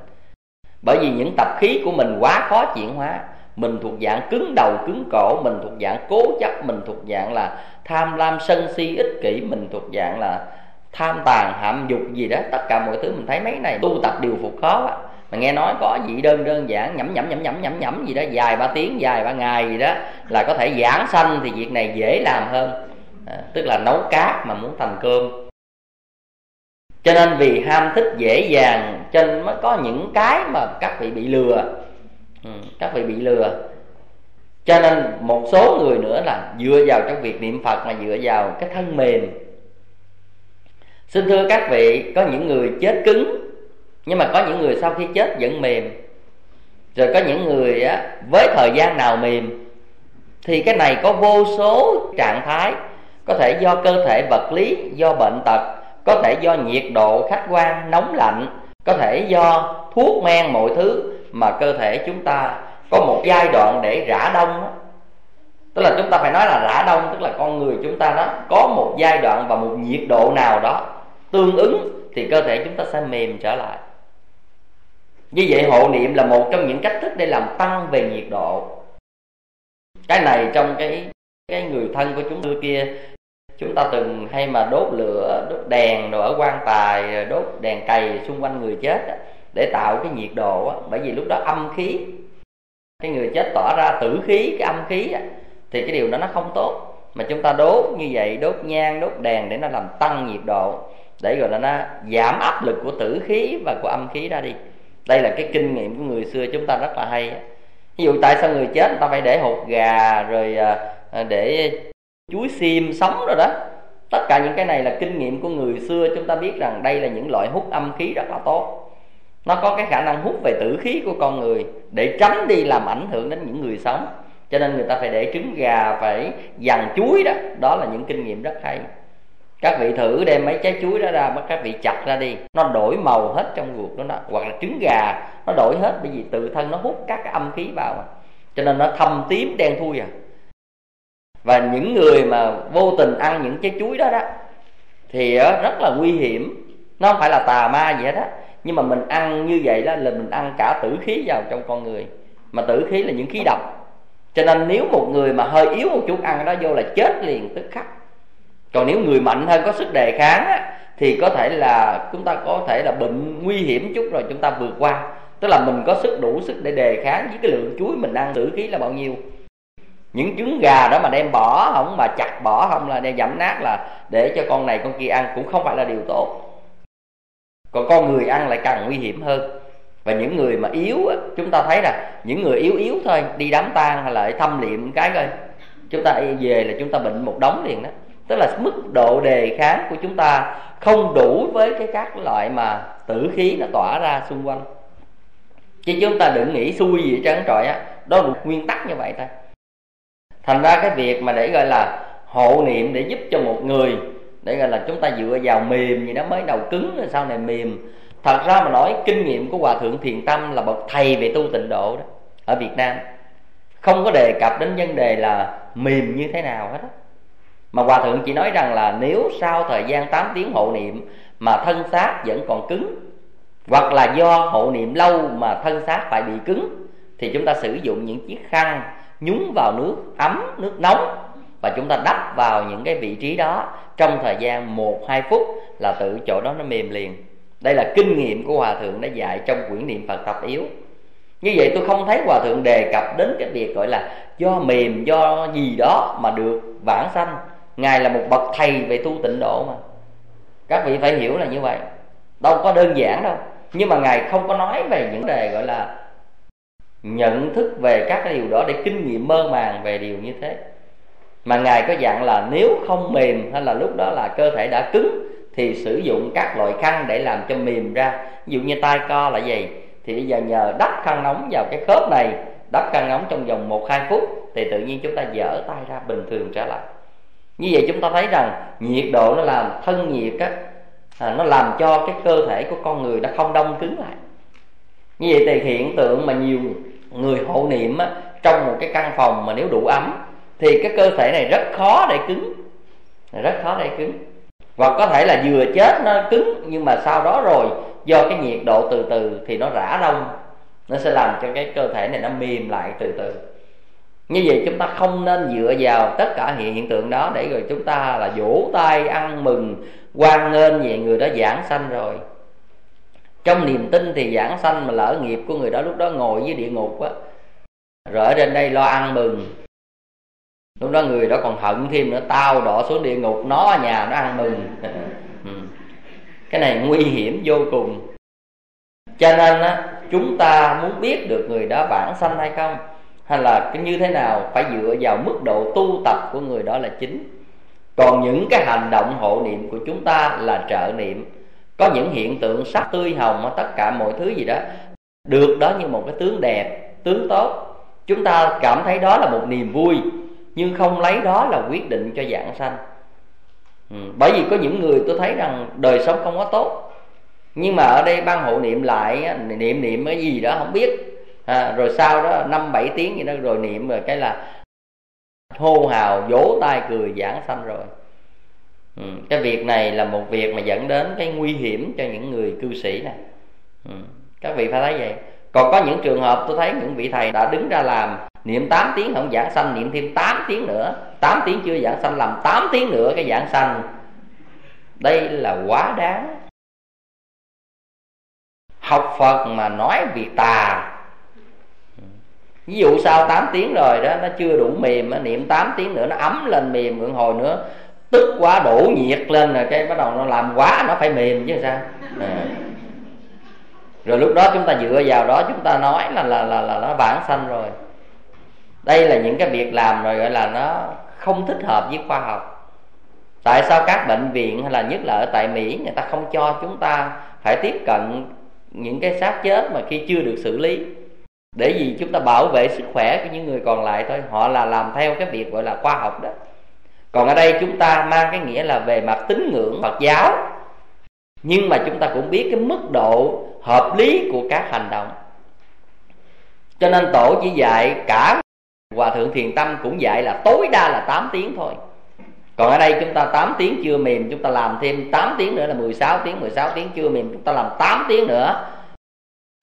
Bởi vì những tập khí của mình quá khó chuyển hóa. Mình thuộc dạng cứng đầu cứng cổ, mình thuộc dạng cố chấp, mình thuộc dạng là tham lam sân si ích kỷ, mình thuộc dạng là tham tàn hạm dục gì đó. Tất cả mọi thứ mình thấy mấy này tu tập điều phục khó á. Mà nghe nói có gì đơn đơn giản nhẩm nhẩm nhẩm nhẩm nhẩm nhẩm gì đó, dài ba tiếng, dài ba ngày gì đó là có thể giảng sanh, thì việc này dễ làm hơn. À, tức là nấu cát mà muốn thành cơm. Cho nên vì ham thích dễ dàng, cho nên mới có những cái mà các vị bị lừa. Ừ, các vị bị lừa. Cho nên một số người nữa là dựa vào trong việc niệm Phật mà dựa vào cái thân mềm. Xin thưa các vị, có những người chết cứng, nhưng mà có những người sau khi chết vẫn mềm. Rồi có những người á, với thời gian nào mềm. Thì cái này có vô số trạng thái. Có thể do cơ thể vật lý, do bệnh tật, có thể do nhiệt độ khách quan nóng lạnh, có thể do thuốc men, mọi thứ mà cơ thể chúng ta có một giai đoạn để rã đông đó. Tức là chúng ta phải nói là rã đông, tức là con người chúng ta đó có một giai đoạn và một nhiệt độ nào đó tương ứng thì cơ thể chúng ta sẽ mềm trở lại. Như vậy hộ niệm là một trong những cách thức để làm tăng về nhiệt độ. Cái này trong cái, cái người thân của chúng tôi kia, chúng ta từng hay mà đốt lửa, đốt đèn rồi ở quan tài, đốt đèn cầy xung quanh người chết đó, để tạo cái nhiệt độ đó. Bởi vì lúc đó âm khí, cái người chết tỏa ra tử khí, cái âm khí đó, thì cái điều đó nó không tốt. Mà chúng ta đốt như vậy, đốt nhang, đốt đèn để nó làm tăng nhiệt độ, để gọi là nó giảm áp lực của tử khí và của âm khí ra đi. Đây là cái kinh nghiệm của người xưa chúng ta rất là hay đó. Ví dụ tại sao người chết người ta phải để hột gà, rồi để chuối xiêm sống rồi đó. Tất cả những cái này là kinh nghiệm của người xưa. Chúng ta biết rằng đây là những loại hút âm khí rất là tốt. Nó có cái khả năng hút về tử khí của con người, để tránh đi làm ảnh hưởng đến những người sống. Cho nên người ta phải để trứng gà, phải dằn chuối đó. Đó là những kinh nghiệm rất hay. Các vị thử đem mấy trái chuối đó ra, bắt các vị chặt ra đi, nó đổi màu hết trong ruột đó, đó. Hoặc là trứng gà nó đổi hết, bởi vì tự thân nó hút các cái âm khí vào mà. Cho nên nó thâm tím đen thui à. Và những người mà vô tình ăn những trái chuối đó đó thì rất là nguy hiểm. Nó không phải là tà ma gì hết á, Nhưng mà mình ăn như vậy đó là mình ăn cả tử khí vào trong con người, mà tử khí là những khí độc. Cho nên nếu một người mà hơi yếu một chút ăn đó vô là chết liền tức khắc. Còn nếu người mạnh hơn có sức đề kháng á, thì có thể là chúng ta có thể là bệnh nguy hiểm chút rồi chúng ta vượt qua. Tức là mình có sức đủ sức để đề kháng với cái lượng chuối mình ăn tử khí là bao nhiêu. Những trứng gà đó mà đem bỏ không, mà chặt bỏ không là đem dẫm nát là để cho con này con kia ăn cũng không phải là điều tốt. Còn con người ăn lại càng nguy hiểm hơn. Và những người mà yếu chúng ta thấy là những người yếu yếu thôi, đi đám tang hay lại thâm liệm cái coi, chúng ta về là chúng ta bệnh một đống liền đó. Tức là mức độ đề kháng của chúng ta không đủ với cái các loại mà tử khí nó tỏa ra xung quanh. Chứ chúng ta đừng nghĩ xui gì trơn trọi á, đó là nguyên tắc như vậy thôi. Thành ra cái việc mà để gọi là hộ niệm để giúp cho một người, để gọi là chúng ta dựa vào mềm gì đó mới đầu cứng rồi sau này mềm. Thật ra mà nói kinh nghiệm của Hòa Thượng Thiện Tâm là bậc thầy về tu tịnh độ đó, ở Việt Nam không có đề cập đến vấn đề là mềm như thế nào hết đó. Mà Hòa Thượng chỉ nói rằng là nếu sau thời gian tám tiếng hộ niệm mà thân xác vẫn còn cứng, hoặc là do hộ niệm lâu mà thân xác phải bị cứng, thì chúng ta sử dụng những chiếc khăn nhúng vào nước ấm, nước nóng, và chúng ta đắp vào những cái vị trí đó trong thời gian một hai phút là tự chỗ đó nó mềm liền. Đây là kinh nghiệm của Hòa Thượng đã dạy trong quyển niệm Phật tập yếu. Như vậy tôi không thấy Hòa Thượng đề cập đến cái việc gọi là do mềm, do gì đó mà được vãng sanh. Ngài là một bậc thầy về tu tịnh độ mà. Các vị phải hiểu là như vậy. Đâu có đơn giản đâu. Nhưng mà Ngài không có nói về những đề gọi là nhận thức về các cái điều đó để kinh nghiệm mơ màng về điều như thế. Mà Ngài có dặn là nếu không mềm hay là lúc đó là cơ thể đã cứng thì sử dụng các loại khăn để làm cho mềm ra. Ví dụ như tai co là gì, thì bây giờ nhờ đắp khăn nóng vào cái khớp này, đắp khăn nóng trong vòng một hai phút thì tự nhiên chúng ta dở tay ra bình thường trở lại. Như vậy chúng ta thấy rằng nhiệt độ nó làm thân nhiệt á, à, nó làm cho cái cơ thể của con người nó không đông cứng lại. Như vậy thì hiện tượng mà nhiều người hộ niệm á, trong một cái căn phòng mà nếu đủ ấm thì cái cơ thể này rất khó để cứng, rất khó để cứng. Hoặc có thể là vừa chết nó cứng, nhưng mà sau đó rồi do cái nhiệt độ từ từ thì nó rã rong, nó sẽ làm cho cái cơ thể này nó mềm lại từ từ. Như vậy chúng ta không nên dựa vào tất cả hiện tượng đó để rồi chúng ta là vỗ tay ăn mừng hoan nghênh về người đó giảng sanh rồi. Trong niềm tin thì giảng sanh, mà lỡ nghiệp của người đó lúc đó ngồi dưới địa ngục á, rồi ở trên đây lo ăn mừng, lúc đó người đó còn hận thêm nữa, tao đọa xuống địa ngục, nó ở nhà nó ăn mừng. Cái này nguy hiểm vô cùng. Cho nên á, chúng ta muốn biết được người đó vãng sanh hay không hay là cái như thế nào phải dựa vào mức độ tu tập của người đó là chính. Còn những cái hành động hộ niệm của chúng ta là trợ niệm. Có những hiện tượng sắc tươi hồng, tất cả mọi thứ gì đó được đó như một cái tướng đẹp, tướng tốt, chúng ta cảm thấy đó là một niềm vui, nhưng không lấy đó là quyết định cho vãng sanh. ừ. Bởi vì có những người tôi thấy rằng đời sống không có tốt, nhưng mà ở đây ban hộ niệm lại niệm niệm cái gì đó không biết, à, rồi sau đó năm bảy tiếng gì đó rồi niệm rồi cái là hô hào vỗ tay cười vãng sanh rồi. ừ. Cái việc này là một việc mà dẫn đến cái nguy hiểm cho những người cư sĩ này. ừ. Các vị phải thấy vậy. Còn có những trường hợp tôi thấy những vị thầy đã đứng ra làm niệm tám tiếng không giảng sanh, niệm thêm tám tiếng nữa, tám tiếng chưa giảng sanh, làm tám tiếng nữa cái giảng sanh. Đây là quá đáng. Học Phật mà nói việc tà. Ví dụ sau tám tiếng rồi đó, nó chưa đủ mềm, nó niệm tám tiếng nữa, nó ấm lên mềm, ngượng hồi nữa tức quá đổ nhiệt lên rồi cái bắt đầu nó làm quá, nó phải mềm chứ sao. à. Rồi lúc đó chúng ta dựa vào đó chúng ta nói là là là, là nó vãng sanh rồi. Đây là những cái việc làm rồi gọi là nó không thích hợp với khoa học. Tại sao các bệnh viện hay là nhất là ở tại Mỹ người ta không cho chúng ta phải tiếp cận những cái xác chết mà khi chưa được xử lý? Để vì chúng ta bảo vệ sức khỏe của những người còn lại thôi. Họ là làm theo cái việc gọi là khoa học đó. Còn ở đây chúng ta mang cái nghĩa là về mặt tín ngưỡng Phật giáo, nhưng mà chúng ta cũng biết cái mức độ hợp lý của các hành động. Cho nên tổ chỉ dạy cả Hòa Thượng Thiền Tâm cũng dạy là tối đa là tám tiếng thôi. Còn ở đây chúng ta tám tiếng chưa mềm, chúng ta làm thêm tám tiếng nữa là mười sáu tiếng, mười sáu tiếng chưa mềm chúng ta làm tám tiếng nữa.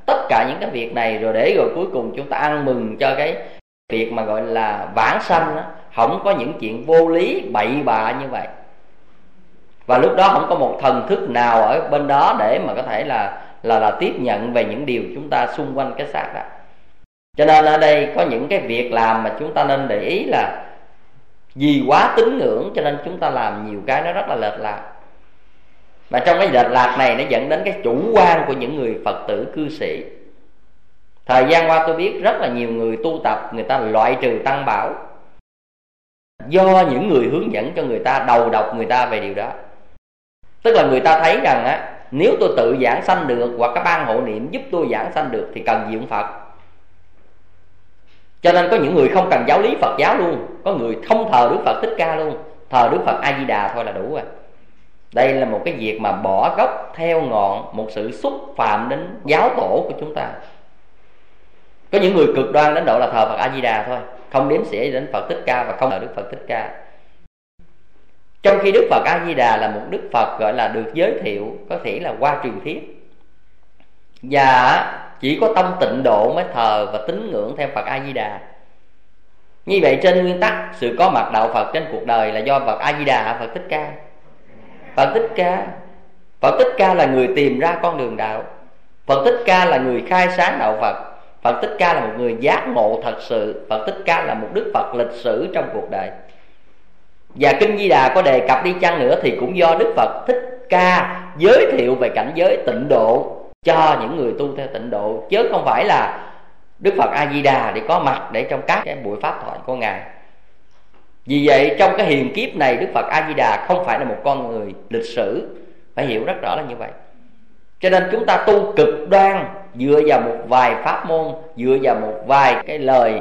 Tất cả những cái việc này rồi để rồi cuối cùng chúng ta ăn mừng cho cái việc mà gọi là vãng sanh đó. Không có những chuyện vô lý bậy bạ như vậy. Và lúc đó không có một thần thức nào ở bên đó để mà có thể là là là tiếp nhận về những điều chúng ta xung quanh cái xác đó. Cho nên ở đây có những cái việc làm mà chúng ta nên để ý là vì quá tín ngưỡng cho nên chúng ta làm nhiều cái nó rất là lệch lạc. Mà trong cái lệch lạc này nó dẫn đến cái chủ quan của những người Phật tử cư sĩ. Thời gian qua tôi biết rất là nhiều người tu tập người ta loại trừ tăng bảo do những người hướng dẫn cho người ta đầu độc người ta về điều đó. Tức là người ta thấy rằng á, nếu tôi tự giảng sanh được hoặc các ban hộ niệm giúp tôi giảng sanh được thì cần gì ông Phật. Cho nên có những người không cần giáo lý Phật giáo luôn, có người không thờ Đức Phật Thích Ca luôn, thờ Đức Phật A Di Đà thôi là đủ rồi. Đây là một cái việc mà bỏ gốc theo ngọn, một sự xúc phạm đến giáo tổ của chúng ta. Có những người cực đoan đến độ là thờ Phật A Di Đà thôi, không đếm xỉa đến Phật Thích Ca và không thờ Đức Phật Thích Ca. Trong khi Đức Phật A Di Đà là một Đức Phật gọi là được giới thiệu có thể là qua truyền thuyết, và chỉ có tâm tịnh độ mới thờ và tín ngưỡng theo Phật A Di Đà. Như vậy trên nguyên tắc sự có mặt đạo Phật trên cuộc đời là do Phật A Di Đà, Phật Thích Ca. Phật Thích Ca, Phật Thích Ca là người tìm ra con đường đạo. Phật Thích Ca là người khai sáng đạo Phật. Phật Thích Ca là một người giác ngộ thật sự. Phật Thích Ca là một Đức Phật lịch sử trong cuộc đời. Và Kinh Di Đà có đề cập đi chăng nữa thì cũng do Đức Phật Thích Ca giới thiệu về cảnh giới tịnh độ cho những người tu theo tịnh độ, chứ không phải là Đức Phật A Di Đà để có mặt để trong các cái buổi pháp thoại của ngài. Vì vậy trong cái hiền kiếp này Đức Phật A Di Đà không phải là một con người lịch sử, phải hiểu rất rõ là như vậy. Cho nên chúng ta tu cực đoan dựa vào một vài pháp môn, dựa vào một vài cái lời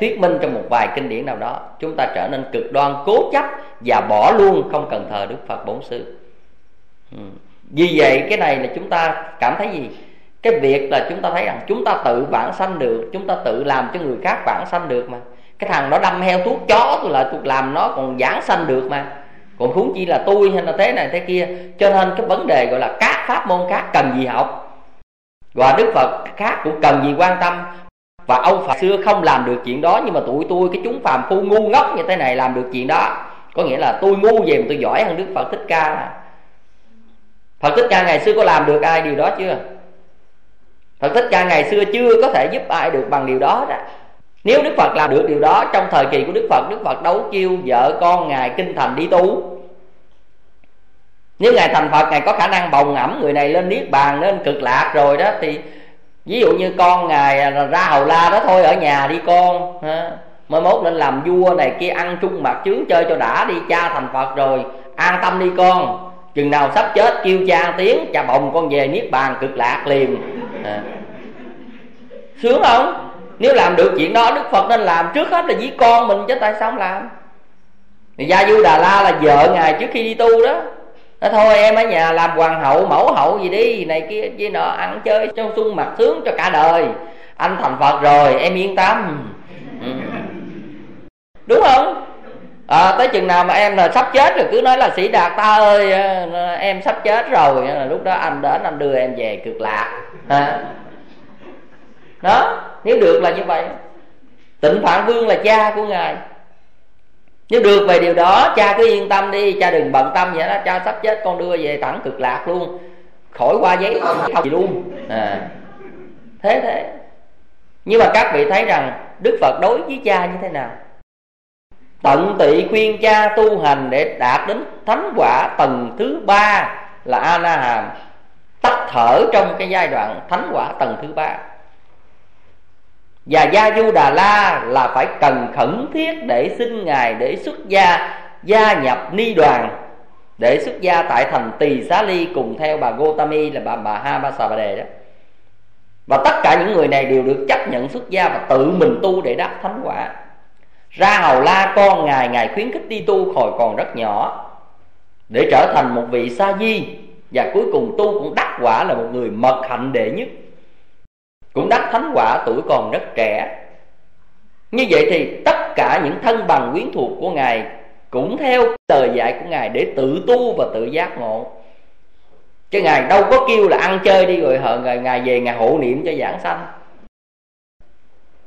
thuyết minh trong một vài kinh điển nào đó, chúng ta trở nên cực đoan cố chấp và bỏ luôn không cần thờ Đức Phật Bổn Sư. Vì vậy cái này là chúng ta cảm thấy gì? Cái việc là chúng ta thấy rằng chúng ta tự vãng sanh được, chúng ta tự làm cho người khác vãng sanh được mà. Cái thằng đó đâm heo thuốc chó tôi lại tôi làm nó còn vãng sanh được mà, còn huống chi là tôi hay là thế này thế kia. Cho nên cái vấn đề gọi là các pháp môn khác cần gì học, và Đức Phật khác cũng cần gì quan tâm. Và ông Phật xưa không làm được chuyện đó, nhưng mà tụi tôi cái chúng phàm phu ngu ngốc như thế này làm được chuyện đó. Có nghĩa là tôi ngu về mà tôi giỏi hơn Đức Phật Thích Ca mà. Phật Thích Ca ngày xưa có làm được ai điều đó chưa? Phật Thích Ca ngày xưa chưa có thể giúp ai được bằng điều đó đó. Nếu Đức Phật làm được điều đó trong thời kỳ của Đức Phật, Đức Phật đấu chiêu vợ con ngài kinh thành đi tu. Nếu ngài thành Phật, ngài có khả năng bồng ẩm người này lên Niết Bàn, lên cực lạc rồi đó, thì ví dụ như con ngài ra Hầu La đó thôi, ở nhà đi con ha, mới mốt lên làm vua này kia, ăn chung mặt chướng chơi cho đã đi, cha thành Phật rồi an tâm đi con. Chừng nào sắp chết kêu cha tiếng, cha bồng con về Niết Bàn cực lạc liền à. Sướng không? Nếu làm được chuyện đó Đức Phật nên làm, trước hết là với con mình chứ tại sao không làm. Gia Du Đà La là vợ ngài trước khi đi tu đó, nói thôi em ở nhà làm hoàng hậu mẫu hậu gì đi, này kia gì nọ, ăn chơi trong xuân mặt sướng cho cả đời. Anh thành Phật rồi em yên tâm ừ. Đúng không? À, tới chừng nào mà em là sắp chết rồi cứ nói là Sĩ Đạt Ta ơi em sắp chết rồi, lúc đó anh đến anh đưa em về cực lạc à. Đó, nếu được là như vậy. Tịnh Phạn Vương là cha của ngài, nếu được về điều đó cha cứ yên tâm đi, cha đừng bận tâm vậy đó, cha sắp chết con đưa về thẳng cực lạc luôn, khỏi qua giấy không gì luôn à. Thế thế nhưng mà các vị thấy rằng Đức Phật đối với cha như thế nào? Tận tị khuyên cha tu hành để đạt đến thánh quả tầng thứ ba là A La Hàm, tắt thở trong cái giai đoạn thánh quả tầng thứ ba. Và Gia Du Đà La là phải cần khẩn thiết để xin ngài để xuất gia, gia nhập ni đoàn, để xuất gia tại thành Tỳ Xá Ly cùng theo bà Gotami là bà Maha Bà Sà Bà Đề đó. Và tất cả những người này đều được chấp nhận xuất gia và tự mình tu để đắc thánh quả. Ra Hầu La con ngài, ngài khuyến khích đi tu hồi còn rất nhỏ để trở thành một vị sa di, và cuối cùng tu cũng đắc quả là một người mật hạnh đệ nhất, cũng đắc thánh quả tuổi còn rất trẻ. Như vậy thì tất cả những thân bằng quyến thuộc của ngài cũng theo lời dạy của Ngài để tự tu và tự giác ngộ. Chứ Ngài đâu có kêu là ăn chơi đi rồi hờ Ngài, Ngài về Ngài hộ niệm cho giảng sanh.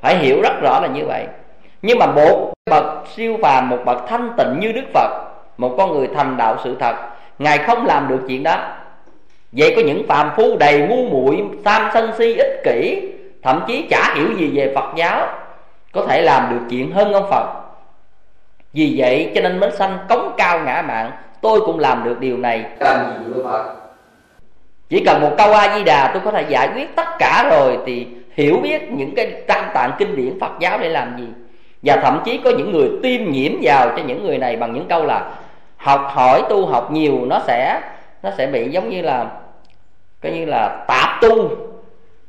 Phải hiểu rất rõ là như vậy. Nhưng mà một bậc siêu phàm, một bậc thanh tịnh như Đức Phật, một con người thành đạo sự thật, Ngài không làm được chuyện đó. Vậy có những phàm phu đầy ngu muội, tham sân si, ích kỷ, thậm chí chả hiểu gì về Phật giáo, có thể làm được chuyện hơn ông Phật. Vì vậy cho nên mới sanh cống cao ngã mạn. Tôi cũng làm được điều này, làm gì nữa Phật? Chỉ cần một câu A Di Đà tôi có thể giải quyết tất cả rồi. Thì hiểu biết những cái tam tạng kinh điển Phật giáo để làm gì? Và thậm chí có những người tiêm nhiễm vào cho những người này bằng những câu là học hỏi tu học nhiều, nó sẽ nó sẽ bị giống như là coi như là tạp tu.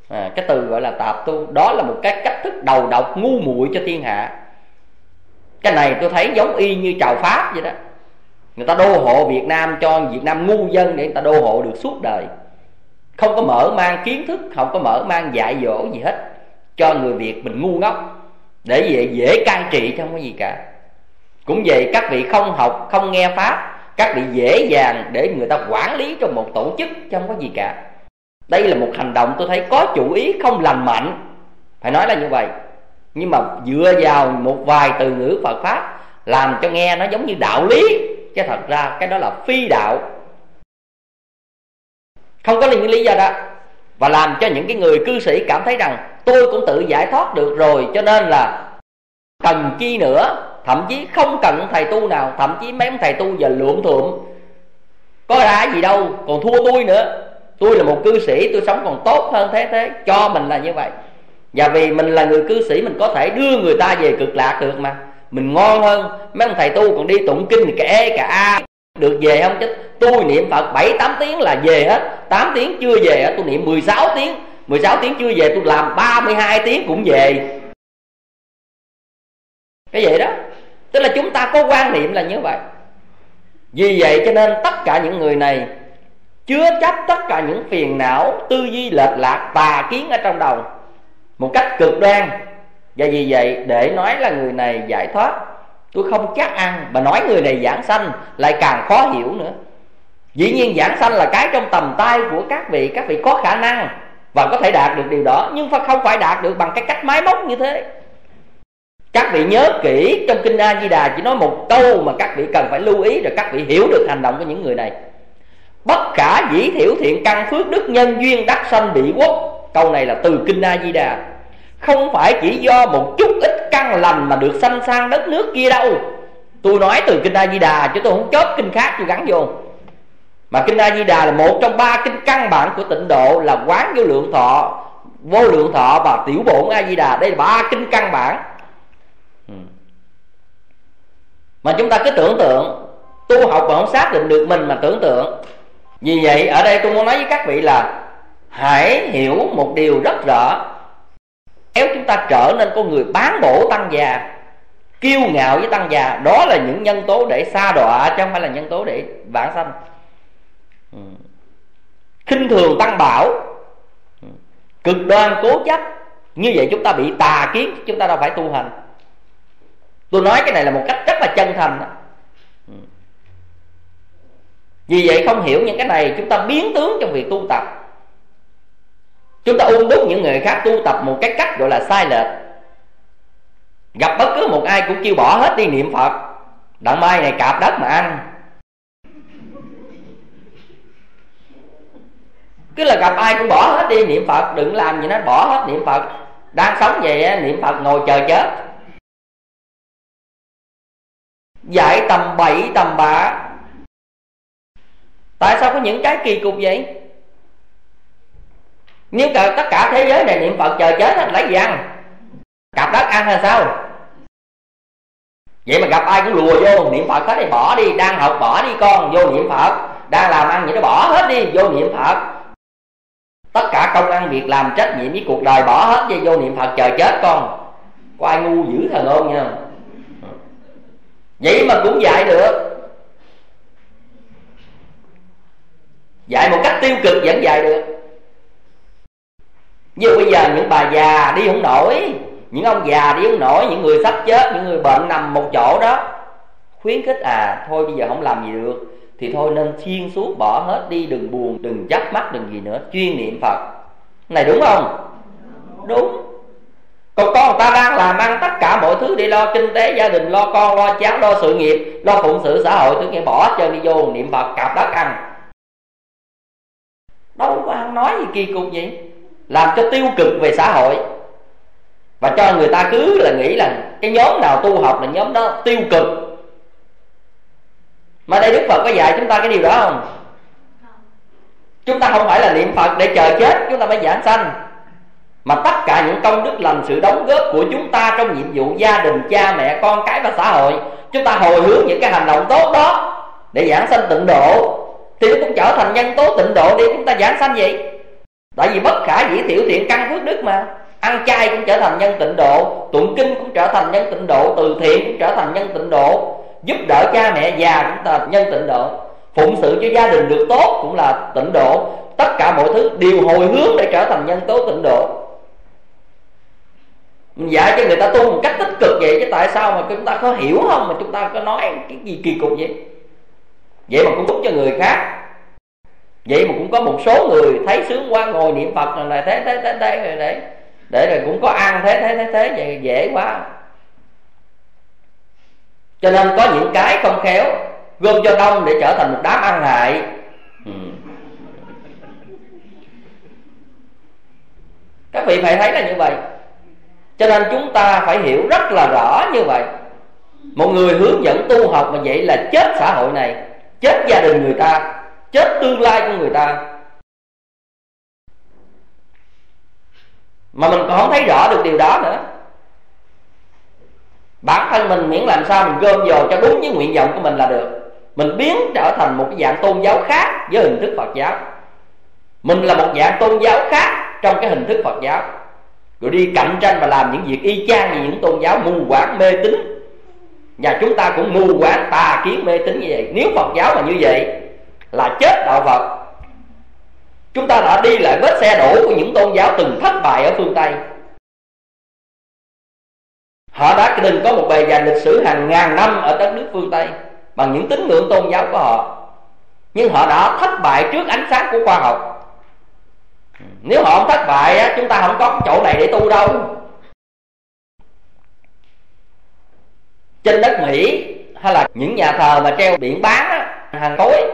À, cái từ gọi là tạp tu đó là một cái cách thức đầu độc ngu muội cho thiên hạ. Cái này tôi thấy giống y như trào Pháp vậy đó. Người ta đô hộ Việt Nam cho Việt Nam ngu dân để người ta đô hộ được suốt đời, không có mở mang kiến thức, không có mở mang dạy dỗ gì hết, cho người Việt mình ngu ngốc để vậy dễ cai trị chứ không có gì cả. Cũng vậy, các vị không học không nghe Pháp, các vị dễ dàng để người ta quản lý trong một tổ chức chứ không có gì cả. Đây là một hành động tôi thấy có chủ ý không lành mạnh, phải nói là như vậy. Nhưng mà dựa vào một vài từ ngữ Phật Pháp làm cho nghe nó giống như đạo lý, chứ thật ra cái đó là phi đạo, không có những lý do đó. Và làm cho những cái người cư sĩ cảm thấy rằng tôi cũng tự giải thoát được rồi, cho nên là cần chi nữa. Thậm chí không cần thầy tu nào, thậm chí mấy ông thầy tu giờ lượm thuộm, có ra gì đâu, còn thua tôi nữa. Tôi là một cư sĩ, tôi sống còn tốt hơn thế thế. Cho mình là như vậy. Và vì mình là người cư sĩ, mình có thể đưa người ta về cực lạc được mà, mình ngon hơn. Mấy ông thầy tu còn đi tụng kinh thì cả E cả A được về không chứ. Tôi niệm Phật bảy tám tiếng là về hết, tám tiếng chưa về. Tôi niệm mười sáu tiếng, mười sáu tiếng chưa về, tôi làm ba mươi hai tiếng cũng về. Cái vậy đó. Tức là chúng ta có quan niệm là như vậy. Vì vậy cho nên tất cả những người này chứa chấp tất cả những phiền não, tư duy lệch lạc, tà kiến ở trong đầu một cách cực đoan. Và vì vậy để nói là người này giải thoát, tôi không chắc ăn. Mà nói người này giảng sanh lại càng khó hiểu nữa. Dĩ nhiên giảng sanh là cái trong tầm tay của các vị, các vị có khả năng và có thể đạt được điều đó. Nhưng không phải đạt được bằng cái cách máy móc như thế. Các vị nhớ kỹ, trong kinh A Di Đà chỉ nói một câu mà các vị cần phải lưu ý, rồi các vị hiểu được hành động của những người này. Bất khả dĩ thiểu thiện căn phước đức nhân duyên đắc sanh bị quốc. Câu này là từ kinh A Di Đà. Không phải chỉ do một chút ít căn lành mà được sanh sang đất nước kia đâu. Tôi nói từ kinh A Di Đà chứ tôi không chốt kinh khác tôi gắn vô. Mà kinh A Di Đà là một trong ba kinh căn bản của tịnh độ, là quán vô lượng thọ, vô lượng thọ và tiểu bổn A Di Đà. Đây là ba kinh căn bản. Mà chúng ta cứ tưởng tượng, tu học mà không xác định được mình mà tưởng tượng. Vì vậy ở đây tôi muốn nói với các vị là hãy hiểu một điều rất rõ. Nếu chúng ta trở nên con người bán bổ tăng già, kiêu ngạo với tăng già, đó là những nhân tố để sa đọa chứ không phải là nhân tố để vãng sanh. Khinh thường tăng bảo, cực đoan cố chấp, như vậy chúng ta bị tà kiến, chúng ta đâu phải tu hành. Tôi nói cái này là một cách rất là chân thành. Vì vậy không hiểu những cái này, chúng ta biến tướng trong việc tu tập, chúng ta ung đúc những người khác tu tập một cái cách gọi là sai lệch. Gặp bất cứ một ai cũng kêu bỏ hết đi niệm Phật, đặng mai này cạp đất mà ăn. Cứ là gặp ai cũng bỏ hết đi niệm Phật, đừng làm gì, nó bỏ hết niệm Phật. Đang sống vậy niệm Phật ngồi chờ chết, dạy tầm bậy tầm bạ. Tại sao có những cái kỳ cục vậy? Nếu cả, tất cả thế giới này niệm Phật chờ chết hết, lấy gì ăn? Cặp đất ăn hay sao? Vậy mà gặp ai cũng lùa vô niệm Phật hết, thì bỏ đi. Đang học bỏ đi con, vô niệm Phật. Đang làm ăn vậy nó bỏ hết đi, vô niệm Phật. Tất cả công ăn việc làm trách nhiệm với cuộc đời bỏ hết đi, vô niệm Phật chờ chết con. Có ai ngu dữ thần ôn nha. Vậy mà cũng dạy được. Dạy một cách tiêu cực vẫn dạy được. Như bây giờ những bà già đi không nổi, những ông già đi không nổi, những người sắp chết, những người bệnh nằm một chỗ đó, khuyến khích à thôi bây giờ không làm gì được thì thôi nên xuyên suốt bỏ hết đi, đừng buồn, đừng chấp mắt, đừng gì nữa, chuyên niệm Phật. Này đúng không? Đúng. Còn con người ta đang làm ăn tất cả mọi thứ để lo kinh tế gia đình, lo con, lo cháu, lo sự nghiệp, lo phụng sự xã hội, tự nhiên bỏ hết trơn đi vô niệm Phật cạp đất ăn. Đâu có ăn nói gì kỳ cục vậy, làm cho tiêu cực về xã hội. Và cho người ta cứ là nghĩ là cái nhóm nào tu học là nhóm đó tiêu cực. Mà đây Đức Phật có dạy chúng ta cái điều đó không? Chúng ta không phải là niệm Phật để chờ chết chúng ta mới giảng sanh, mà tất cả những công đức lành, sự đóng góp của chúng ta trong nhiệm vụ gia đình, cha mẹ, con cái và xã hội, chúng ta hồi hướng những cái hành động tốt đó để giảng sanh tịnh độ, thì nó cũng trở thành nhân tố tịnh độ để chúng ta giảng sanh vậy. Tại vì bất khả dĩ thiểu thiện căn phước đức mà, ăn chay cũng trở thành nhân tịnh độ, tụng kinh cũng trở thành nhân tịnh độ, từ thiện cũng trở thành nhân tịnh độ, giúp đỡ cha mẹ già cũng là nhân tịnh độ, phụng sự cho gia đình được tốt cũng là tịnh độ. Tất cả mọi thứ đều hồi hướng để trở thành nhân tố tịnh độ. Mình dạy cho người ta tu một cách tích cực vậy, chứ tại sao mà chúng ta có hiểu không mà chúng ta có nói cái gì kỳ cục vậy? Vậy mà cũng giúp cho người khác. Vậy mà cũng có một số người thấy sướng quá ngồi niệm Phật này, này thế thế thế thế rồi đấy, để rồi cũng có ăn thế thế thế thế vậy dễ quá. Cho nên có những cái không khéo gom cho đông để trở thành một đám ăn hại. ừ. Các vị phải thấy là như vậy. Cho nên chúng ta phải hiểu rất là rõ như vậy. Một người hướng dẫn tu học mà vậy là chết xã hội này, chết gia đình người ta, chết tương lai của người ta. Mà mình còn không thấy rõ được điều đó nữa. Bản thân mình miễn làm sao mình gom vô cho đúng với nguyện vọng của mình là được. Mình biến trở thành một cái dạng tôn giáo khác với hình thức Phật giáo. Mình là một dạng tôn giáo khác trong cái hình thức Phật giáo, rồi đi cạnh tranh và làm những việc y chang như những tôn giáo mù quáng mê tín. Và chúng ta cũng mù quáng tà kiến mê tín như vậy. Nếu Phật giáo mà như vậy là chết đạo Phật. Chúng ta đã đi lại vết xe đổ của những tôn giáo từng thất bại ở phương Tây. Họ đã từng có một bề dày lịch sử hàng ngàn năm ở đất nước phương Tây bằng những tín ngưỡng tôn giáo của họ, nhưng họ đã thất bại trước ánh sáng của khoa học. Nếu họ không thất bại, chúng ta không có chỗ này để tu đâu. Trên đất Mỹ hay là những nhà thờ mà treo biển bán hàng tối,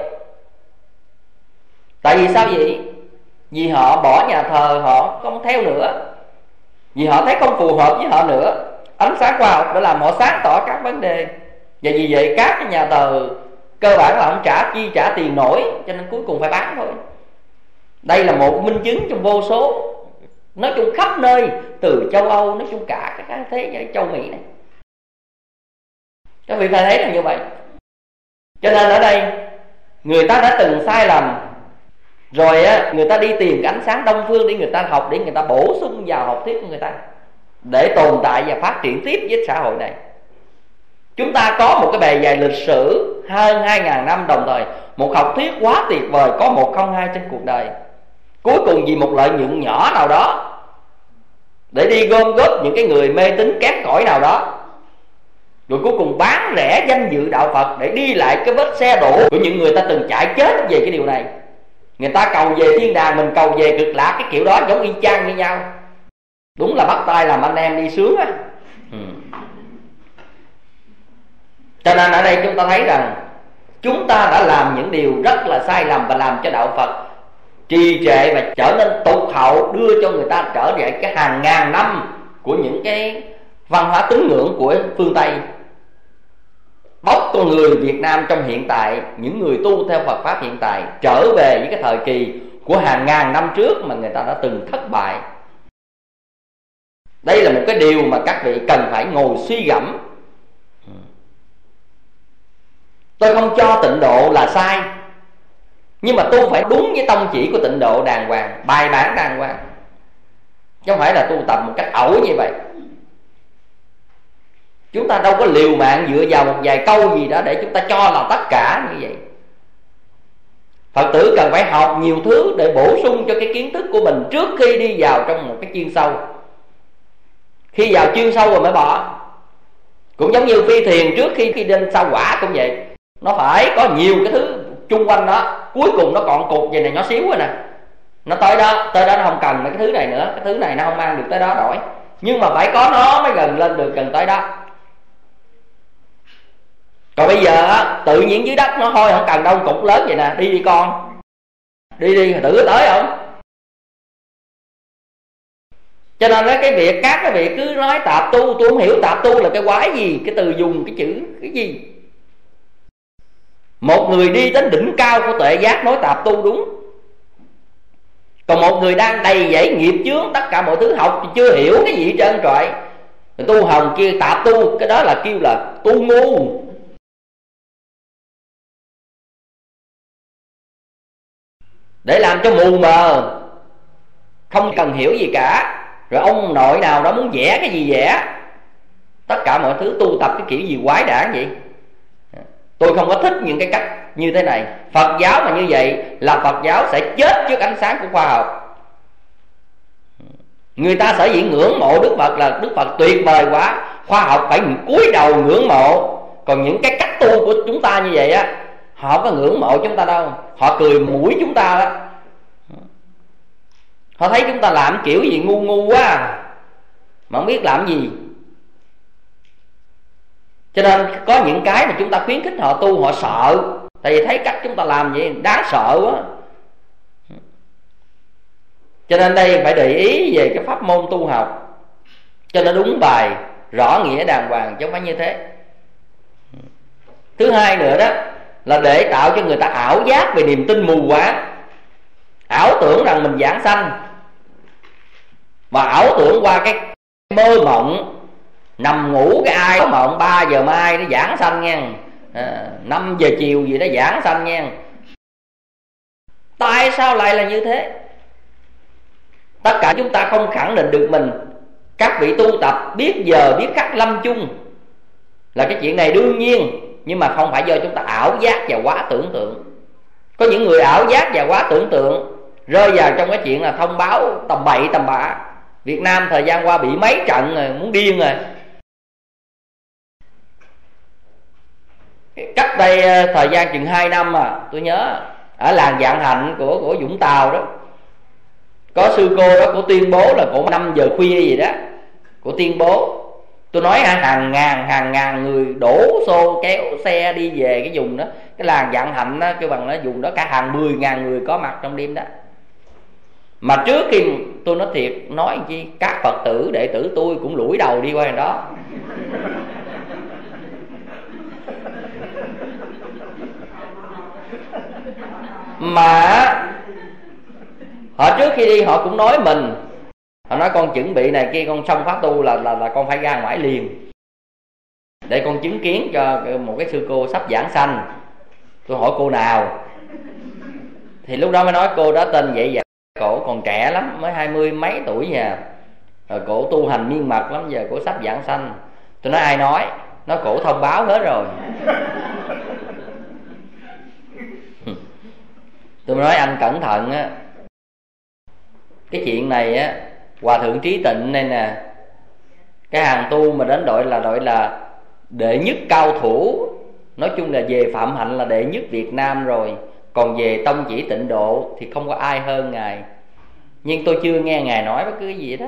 tại vì sao vậy? Vì họ bỏ nhà thờ, họ không theo nữa, vì họ thấy không phù hợp với họ nữa. Ánh sáng khoa học đã làm họ sáng tỏ các vấn đề, và vì vậy các cái nhà thờ cơ bản là không trả chi trả tiền nổi, cho nên cuối cùng phải bán thôi. Đây là một minh chứng trong vô số, nói chung khắp nơi, từ châu Âu, nói chung cả các thế giới châu Mỹ này. Các vị phải thấy là như vậy. Cho nên ở đây người ta đã từng sai lầm rồi á, người ta đi tìm cái ánh sáng đông phương để người ta học, để người ta bổ sung vào học thuyết của người ta để tồn tại và phát triển tiếp với xã hội này. Chúng ta có một cái bề dày lịch sử hơn hai nghìn năm, đồng thời một học thuyết quá tuyệt vời, có một không hai trên cuộc đời. Cuối cùng vì một lợi nhuận nhỏ nào đó, để đi gom góp những cái người mê tín kém cỏi nào đó, rồi cuối cùng bán rẻ danh dự đạo Phật để đi lại cái vết xe đổ của những người ta từng chạy chết về cái điều này. Người ta cầu về thiên đàng, mình cầu về cực lạc, cái kiểu đó giống y chang như nhau. Đúng là bắt tay làm anh em đi sướng á. ừ. Cho nên ở đây chúng ta thấy rằng chúng ta đã làm những điều rất là sai lầm và làm cho đạo Phật trì trệ và trở nên tụt hậu, đưa cho người ta trở về cái hàng ngàn năm của những cái văn hóa tín ngưỡng của phương Tây. Bóc con người Việt Nam trong hiện tại, những người tu theo Phật Pháp hiện tại trở về với cái thời kỳ của hàng ngàn năm trước mà người ta đã từng thất bại. Đây là một cái điều mà các vị cần phải ngồi suy gẫm. Tôi không cho tịnh độ là sai, nhưng mà tu phải đúng với tông chỉ của tịnh độ đàng hoàng, bài bản đàng hoàng, chứ không phải là tu tập một cách ẩu như vậy. Chúng ta đâu có liều mạng dựa vào một vài câu gì đó để chúng ta cho là tất cả như vậy. Phật tử cần phải học nhiều thứ để bổ sung cho cái kiến thức của mình trước khi đi vào trong một cái chuyên sâu. Khi vào chuyên sâu rồi mới bỏ. Cũng giống như phi thiền trước khi phi đến sao quả cũng vậy, nó phải có nhiều cái thứ chung quanh nó, cuối cùng nó còn cục về này nhỏ xíu rồi nè, nó tới đó, tới đó nó không cần cái thứ này nữa, cái thứ này nó không mang được tới đó nổi, nhưng mà phải có nó mới gần lên được, gần tới đó. Còn bây giờ tự nhiên dưới đất nó thôi không cần đâu, cục lớn vậy nè, đi đi con, đi đi thử tới không. Cho nên cái việc các cái việc cứ nói tạp tu, tôi không hiểu tạp tu là cái quái gì, cái từ dùng cái chữ cái gì. Một người đi đến đỉnh cao của tuệ giác nói tạp tu đúng, còn một người đang đầy dẫy nghiệp chướng, tất cả mọi thứ học thì chưa hiểu cái gì hết trơn trọi, tu hồng kia tạp tu, cái đó là kêu là tu ngu. Để làm cho mù mờ, không cần hiểu gì cả. Rồi ông nội nào đó muốn vẽ cái gì vẽ, tất cả mọi thứ tu tập cái kiểu gì quái đản vậy. Tôi không có thích những cái cách như thế này. Phật giáo mà như vậy là Phật giáo sẽ chết trước ánh sáng của khoa học. Người ta sở dĩ ngưỡng mộ Đức Phật là Đức Phật tuyệt vời quá, khoa học phải cúi đầu ngưỡng mộ. Còn những cái cách tu của chúng ta như vậy á, họ có ngưỡng mộ chúng ta đâu, họ cười mũi chúng ta đó. Họ thấy chúng ta làm kiểu gì ngu ngu quá mà không biết làm gì. Cho nên có những cái mà chúng ta khuyến khích họ tu, họ sợ, tại vì thấy cách chúng ta làm vậy đáng sợ quá. Cho nên đây phải để ý về cái pháp môn tu học cho nó đúng bài, rõ nghĩa đàng hoàng, chứ không phải như thế. Thứ hai nữa đó là để tạo cho người ta ảo giác về niềm tin mù quáng, ảo tưởng rằng mình vãng sanh, và ảo tưởng qua cái mơ mộng, nằm ngủ cái ai có mộng ba giờ mai nó vãng sanh nha, à, năm giờ chiều gì đó vãng sanh nha. Tại sao lại là như thế? Tất cả chúng ta không khẳng định được mình. Các vị tu tập biết giờ biết khắc lâm chung là cái chuyện này đương nhiên, nhưng mà không phải do chúng ta ảo giác và quá tưởng tượng. Có những người ảo giác và quá tưởng tượng rơi vào trong cái chuyện là thông báo tầm bậy tầm bạ. Việt Nam thời gian qua bị mấy trận rồi, muốn điên rồi. Cách đây thời gian chừng hai năm à, tôi nhớ ở làng Vạn Hạnh của, của Vũng Tàu đó, có sư cô đó, cô tuyên bố là cổ năm giờ khuya gì đó, cô tuyên bố. Tôi nói hàng ngàn hàng ngàn người đổ xô kéo xe đi về cái vùng đó, cái làng Vạn Hạnh đó, cái bằng nó vùng đó cả hàng mười ngàn người có mặt trong đêm đó. Mà trước khi tôi nói thiệt, nói chi các Phật tử đệ tử tôi cũng lủi đầu đi qua đó. Mà họ trước khi đi họ cũng nói mình, họ nói con chuẩn bị này kia, con xong khóa tu là là là con phải ra ngoài liền để con chứng kiến cho một cái sư cô sắp giảng sanh. Tôi hỏi cô nào, thì lúc đó mới nói cô đó tên vậy vậy, cổ còn trẻ lắm, mới hai mươi mấy tuổi nha, rồi cổ tu hành miên mật lắm, giờ cổ sắp giảng sanh. Tôi nói ai nói, nó cổ thông báo hết rồi. Tôi nói anh cẩn thận á, cái chuyện này á, Hòa Thượng Trí Tịnh này nè, cái hàng tu mà đến đội là đội là đệ nhất cao thủ, nói chung là về phạm hạnh là đệ nhất Việt Nam rồi, còn về tông chỉ tịnh độ thì không có ai hơn ngài. Nhưng tôi chưa nghe ngài nói bất cứ gì đó.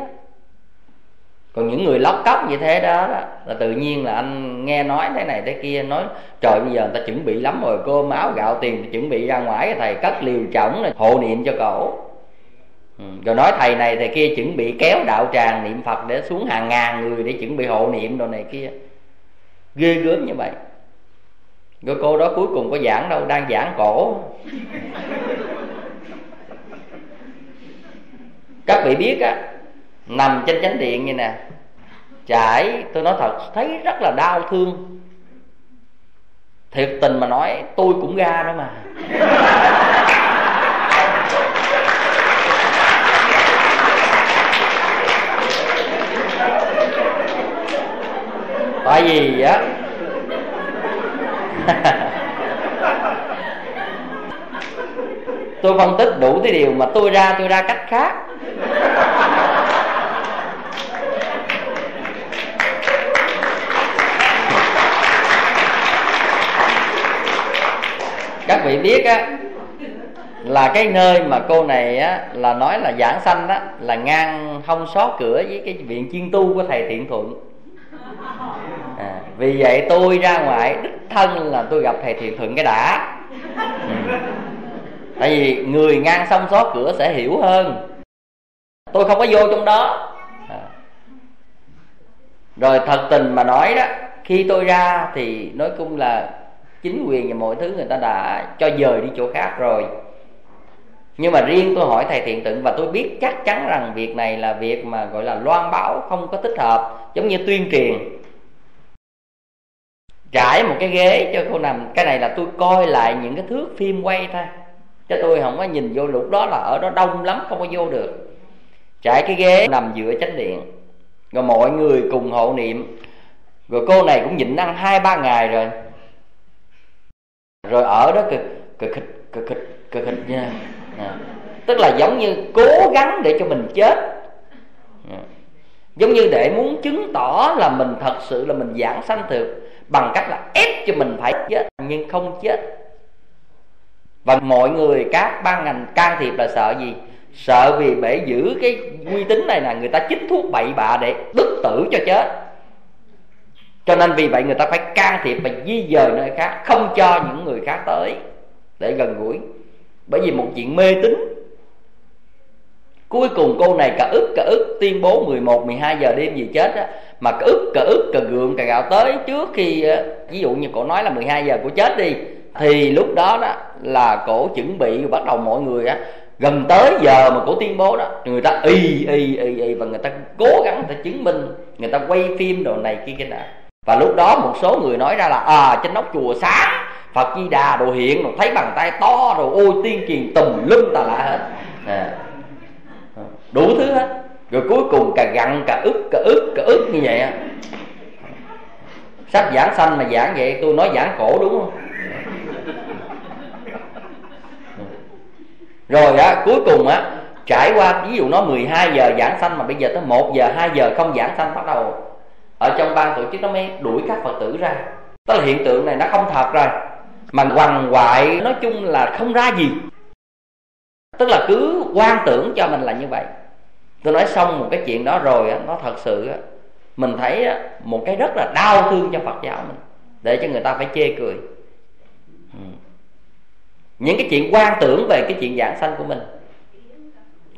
Còn những người lóc cóc như thế đó, đó là tự nhiên là anh nghe nói thế này thế kia, nói trời bây giờ người ta chuẩn bị lắm rồi, cơm áo gạo tiền chuẩn bị ra ngoài, thầy cất liều trỏng này hộ niệm cho cổ. Rồi nói thầy này thầy kia chuẩn bị kéo đạo tràng niệm Phật để xuống hàng ngàn người để chuẩn bị hộ niệm đồ này kia, ghê gớm như vậy. Rồi cô đó cuối cùng có giảng đâu, đang giảng cổ. Các vị biết á, nằm trên chánh điện như nè, chảy, tôi nói thật thấy rất là đau thương. Thiệt tình mà nói tôi cũng ra đó mà. Tại vì á tôi phân tích đủ cái điều mà tôi ra, tôi ra cách khác. các vị biết á, là cái nơi mà cô này á, là nói là giảng sanh á, là ngang hông xó cửa với cái viện chuyên tu của thầy Thiện Thuận. À, vì vậy tôi ra ngoài đích thân là tôi gặp thầy Thiện Thuận cái đã. Ừ. Tại vì người ngang sông xó cửa sẽ hiểu hơn. Tôi không có vô trong đó. À. Rồi thật tình mà nói đó, khi tôi ra thì nói chung là chính quyền và mọi thứ người ta đã cho dời đi chỗ khác rồi. Nhưng mà riêng tôi hỏi thầy Thiện Tịnh, và tôi biết chắc chắn rằng việc này là việc mà gọi là loan báo, không có tích hợp, giống như tuyên truyền. Trải một cái ghế cho cô nằm. Cái này là tôi coi lại những cái thước phim quay thôi, chứ tôi không có nhìn vô. Lúc đó là ở đó đông lắm, không có vô được. Trải cái ghế nằm giữa chánh điện, rồi mọi người cùng hộ niệm. Rồi cô này cũng nhịn ăn hai ba ngày rồi. Rồi ở đó cực cực cực cực cực cực nha. À, tức là giống như cố gắng để cho mình chết, à, giống như để muốn chứng tỏ là mình thật sự là mình giảng sanh thực, bằng cách là ép cho mình phải chết nhưng không chết. Và mọi người các ban ngành can thiệp là sợ gì? Sợ vì để giữ cái uy tín này là người ta chích thuốc bậy bạ để bức tử cho chết. Cho nên vì vậy người ta phải can thiệp và di dời nơi khác, không cho những người khác tới để gần gũi. Bởi vì một chuyện mê tín. Cuối cùng cô này cà ức cà ức tuyên bố mười một, mười hai giờ đêm gì chết á, mà cà ức cà ức cà gượng cà gạo tới trước khi, ví dụ như cổ nói là mười hai giờ cổ chết đi, thì lúc đó đó là cổ chuẩn bị. Bắt đầu mọi người á, gần tới giờ mà cổ tuyên bố đó, người ta y y y y và người ta cố gắng người ta chứng minh, người ta quay phim đồ này kia kia nè. Và lúc đó một số người nói ra là à, trên nóc chùa sáng Phật Di Đà đồ hiện, rồi thấy bàn tay to, rồi ôi tiên truyền tùm lum tà lạ hết, à, đủ thứ hết. Rồi cuối cùng cà gặn cà ức cà ức cà ức như vậy á. Sắp giảng sanh mà giảng vậy, tôi nói giảng cổ đúng không? Rồi á, cuối cùng á, trải qua ví dụ nó mười hai giờ giảng sanh, mà bây giờ tới một giờ hai giờ không giảng sanh, bắt đầu ở trong ban tổ chức nó mới đuổi các Phật tử ra. Tức là hiện tượng này nó không thật rồi, mà quằn quại, nói chung là không ra gì. Tức là cứ quan tưởng cho mình là như vậy. Tôi nói xong một cái chuyện đó rồi, nó thật sự mình thấy một cái rất là đau thương cho Phật giáo mình, để cho người ta phải chê cười. Những cái chuyện quan tưởng về cái chuyện giảng sanh của mình,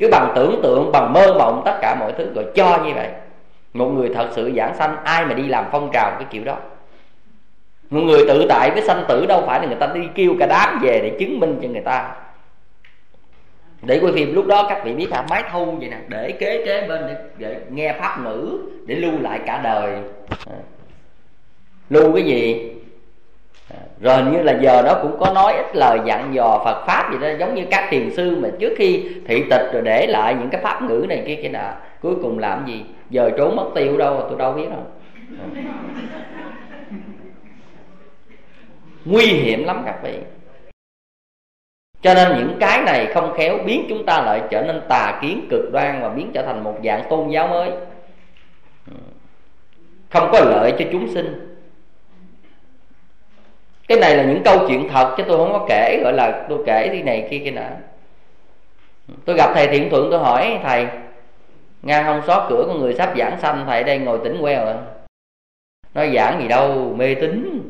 cứ bằng tưởng tượng, bằng mơ mộng tất cả mọi thứ, rồi cho như vậy. Một người thật sự giảng sanh, ai mà đi làm phong trào cái kiểu đó. Một người tự tại với sanh tử, đâu phải là người ta đi kêu cả đám về để chứng minh cho người ta. Để quay phim lúc đó các vị biết hả, máy thu vậy nè, để kế kế bên để, để nghe pháp ngữ, để lưu lại cả đời. À, lưu cái gì? À, rồi như là giờ đó cũng có nói ít lời dặn dò Phật Pháp gì đó, giống như các thiền sư mà trước khi thị tịch rồi để lại những cái pháp ngữ này kia kia nè. Cuối cùng làm gì? Giờ trốn mất tiêu đâu, tôi đâu biết đâu. À, nguy hiểm lắm các vị. Cho nên những cái này không khéo biến chúng ta lại trở nên tà kiến cực đoan, và biến trở thành một dạng tôn giáo mới, không có lợi cho chúng sinh. Cái này là những câu chuyện thật, chứ tôi không có kể gọi là tôi kể đi này kia kia nọ. Tôi gặp thầy Thiện Thuận, tôi hỏi thầy, ngang hông xó cửa của người sắp giảng sanh, thầy đây ngồi tỉnh queo à? Nói giảng gì đâu, mê tín.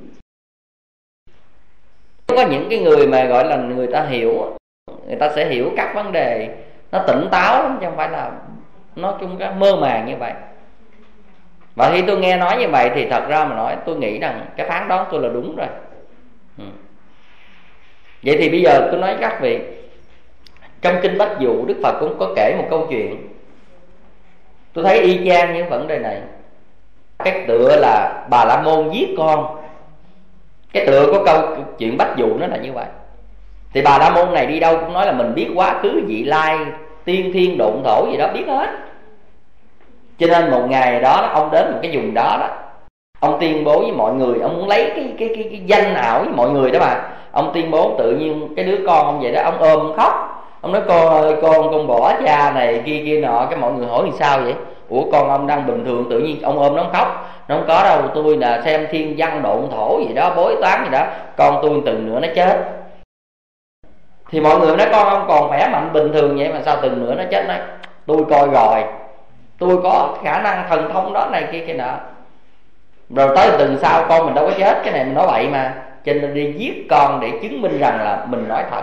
Có những cái người mà gọi là người ta hiểu, người ta sẽ hiểu các vấn đề nó tỉnh táo lắm, chứ không phải là nó chung cái mơ màng như vậy. Và khi tôi nghe nói như vậy thì thật ra mà nói, tôi nghĩ rằng cái phán đoán tôi là đúng rồi. Ừ. Vậy thì bây giờ tôi nói các vị, trong kinh Bách Dụ Đức Phật cũng có kể một câu chuyện, tôi thấy y chang những vấn đề này. Cái tựa là Bà La Môn giết con, cái tựa có câu chuyện Bách Dụ nó là như vậy. Thì Bà La Môn này đi đâu cũng nói là mình biết quá khứ vị lai, tiên thiên độn thổ gì đó biết hết. Cho nên một ngày đó ông đến một cái vùng đó đó, ông tuyên bố với mọi người, ông muốn lấy cái cái cái, cái danh ảo với mọi người đó mà. Ông tuyên bố tự nhiên cái đứa con ông vậy đó, ông ôm ông khóc, ông nói con ơi con con bỏ cha này kia kia nọ. Cái mọi người hỏi làm sao vậy? Ủa con ông đang bình thường tự nhiên ông ôm nó khóc. Nó không có đâu, tôi là xem thiên văn độn thổ gì đó, bói toán gì đó, con tôi từng nữa nó chết. Thì mọi người nói con không còn khỏe mạnh bình thường vậy mà sao từng nửa nó chết nó. Tôi coi rồi, tôi có khả năng thần thông đó này kia kia nọ. Rồi tới tuần sau con mình đâu có chết. Cái này mình nói bậy mà. Cho nên đi giết con để chứng minh rằng là mình nói thật.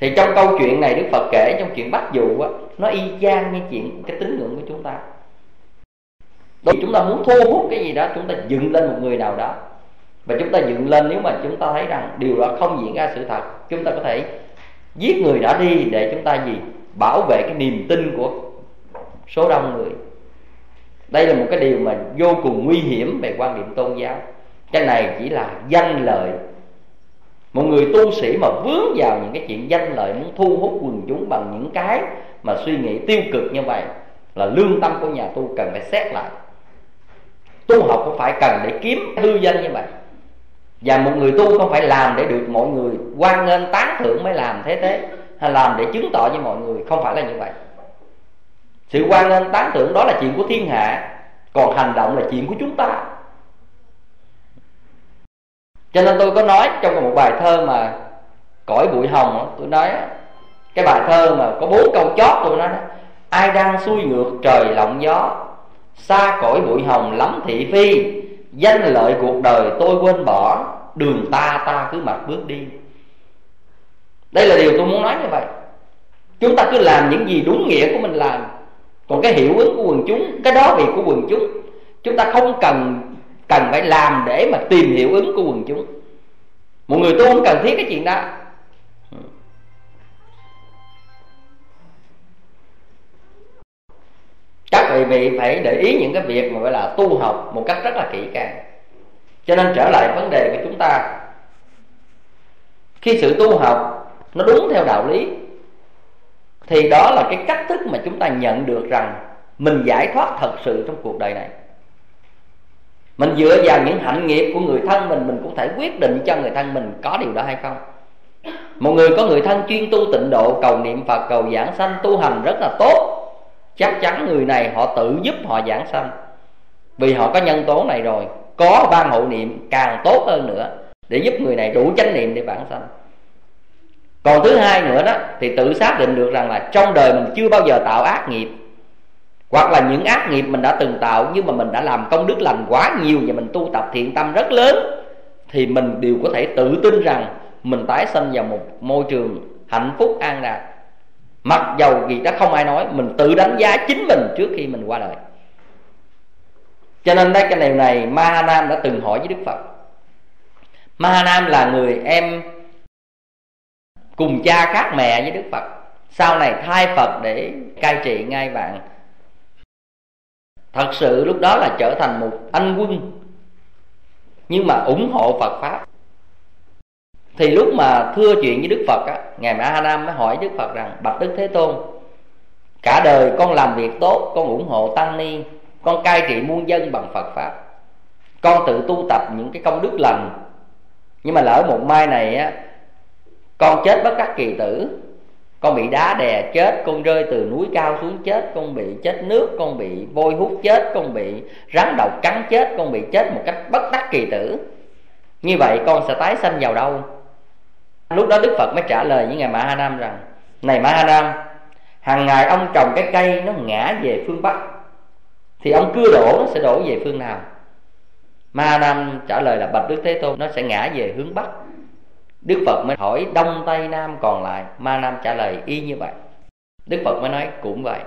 Thì trong câu chuyện này Đức Phật kể, trong chuyện bắt dụ á, nó y chang như chuyện cái tín ngưỡng của chúng ta. Đối chúng ta muốn thu hút cái gì đó, chúng ta dựng lên một người nào đó. Và chúng ta dựng lên nếu mà chúng ta thấy rằng điều đó không diễn ra sự thật, chúng ta có thể giết người đó đi để chúng ta gì? Bảo vệ cái niềm tin của số đông người. Đây là một cái điều mà vô cùng nguy hiểm về quan điểm tôn giáo. Cái này chỉ là danh lợi. Một người tu sĩ mà vướng vào những cái chuyện danh lợi, muốn thu hút quần chúng bằng những cái mà suy nghĩ tiêu cực như vậy, là lương tâm của nhà tu cần phải xét lại. Tu học không phải cần để kiếm hư danh như vậy. Và một người tu không phải làm để được mọi người hoan nghênh tán thưởng mới làm thế thế, hay làm để chứng tỏ với mọi người, không phải là như vậy. Sự hoan nghênh tán thưởng đó là chuyện của thiên hạ, còn hành động là chuyện của chúng ta. Cho nên tôi có nói trong một bài thơ mà Cõi Bụi Hồng, tôi nói cái bài thơ mà có bốn câu chót, tôi nói ai đang xuôi ngược trời lộng gió, xa cõi bụi hồng lắm thị phi, danh lợi cuộc đời tôi quên bỏ, đường ta ta cứ mặc bước đi. Đây là điều tôi muốn nói như vậy. Chúng ta cứ làm những gì đúng nghĩa của mình làm. Còn cái hiệu ứng của quần chúng, cái đó việc của quần chúng. Chúng ta không cần cần phải làm để mà tìm hiệu ứng của quần chúng. Mọi người tôi không cần thiết cái chuyện đó. Các vị vị phải để ý những cái việc mà gọi là tu học một cách rất là kỹ càng. Cho nên trở lại vấn đề của chúng ta, khi sự tu học nó đúng theo đạo lý thì đó là cái cách thức mà chúng ta nhận được rằng mình giải thoát thật sự trong cuộc đời này. Mình dựa vào những hạnh nghiệp của người thân mình, mình cũng thể quyết định cho người thân mình có điều đó hay không. Một người có người thân chuyên tu tịnh độ, cầu niệm Phật, cầu giảng sanh, tu hành rất là tốt, chắc chắn người này họ tự giúp họ giảng sanh. Vì họ có nhân tố này rồi, có ban hộ niệm càng tốt hơn nữa, để giúp người này đủ chánh niệm để bản sanh. Còn thứ hai nữa đó, thì tự xác định được rằng là trong đời mình chưa bao giờ tạo ác nghiệp, hoặc là những ác nghiệp mình đã từng tạo, nhưng mà mình đã làm công đức lành quá nhiều và mình tu tập thiện tâm rất lớn, thì mình đều có thể tự tin rằng mình tái sanh vào một môi trường hạnh phúc an lạc. Mặc dầu gì đó không ai nói, mình tự đánh giá chính mình trước khi mình qua đời. Cho nên đấy, cái điều này Mahānāma đã từng hỏi với Đức Phật. Mahānāma là người em cùng cha khác mẹ với Đức Phật, sau này thay Phật để cai trị ngay vạn. Thật sự lúc đó là trở thành một anh quân, nhưng mà ủng hộ Phật Pháp. Thì lúc mà thưa chuyện với Đức Phật á, ngài Mahānāma mới hỏi Đức Phật rằng: Bạch Đức Thế Tôn, cả đời con làm việc tốt, con ủng hộ tăng ni, con cai trị muôn dân bằng Phật Pháp, con tự tu tập những cái công đức lành, nhưng mà lỡ một mai này á, con chết bất đắc kỳ tử, con bị đá đè chết, con rơi từ núi cao xuống chết, con bị chết nước, con bị voi hút chết, con bị rắn độc cắn chết, con bị chết một cách bất đắc kỳ tử, như vậy con sẽ tái sanh vào đâu? Lúc đó Đức Phật mới trả lời với ngài Mahānāma rằng: Này Mahānāma, hàng ngày ông trồng cái cây nó ngã về phương Bắc, thì ông cưa đổ nó sẽ đổ về phương nào? Mahānāma trả lời là: Bạch Đức Thế Tôn, nó sẽ ngã về hướng Bắc. Đức Phật mới hỏi Đông Tây Nam còn lại. Mahānāma trả lời y như vậy. Đức Phật mới nói cũng vậy.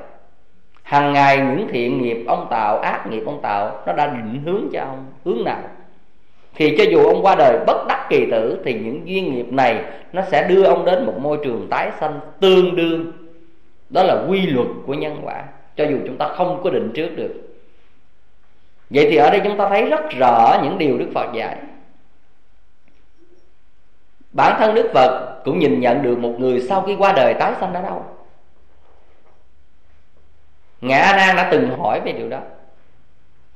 Hàng ngày những thiện nghiệp ông tạo, ác nghiệp ông tạo, nó đã định hướng cho ông hướng nào. Thì cho dù ông qua đời bất đắc kỳ tử, thì những duyên nghiệp này nó sẽ đưa ông đến một môi trường tái sanh tương đương. Đó là quy luật của nhân quả, cho dù chúng ta không có định trước được. Vậy thì ở đây chúng ta thấy rất rõ những điều Đức Phật dạy. Bản thân Đức Phật cũng nhìn nhận được một người sau khi qua đời tái sanh ở đâu. Ngài A Nan đã từng hỏi về điều đó.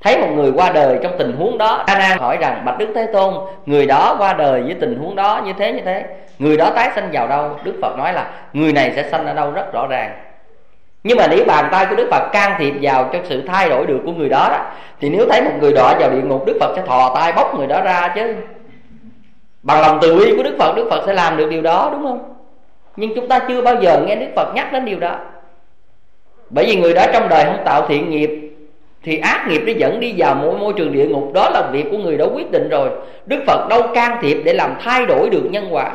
Thấy một người qua đời trong tình huống đó, A Nan hỏi rằng: Bạch Đức Thế Tôn, người đó qua đời với tình huống đó như thế như thế, người đó tái sanh vào đâu? Đức Phật nói là người này sẽ sanh ở đâu rất rõ ràng. Nhưng mà nếu bàn tay của Đức Phật can thiệp vào trong sự thay đổi được của người đó, đó thì nếu thấy một người đọa vào địa ngục, Đức Phật sẽ thò tay bóc người đó ra chứ. Bằng lòng từ bi của Đức Phật, Đức Phật sẽ làm được điều đó, đúng không? Nhưng chúng ta chưa bao giờ nghe Đức Phật nhắc đến điều đó. Bởi vì người đó trong đời không tạo thiện nghiệp thì ác nghiệp nó dẫn đi vào mỗi môi trường địa ngục. Đó là việc của người đó quyết định rồi. Đức Phật đâu can thiệp để làm thay đổi được nhân quả.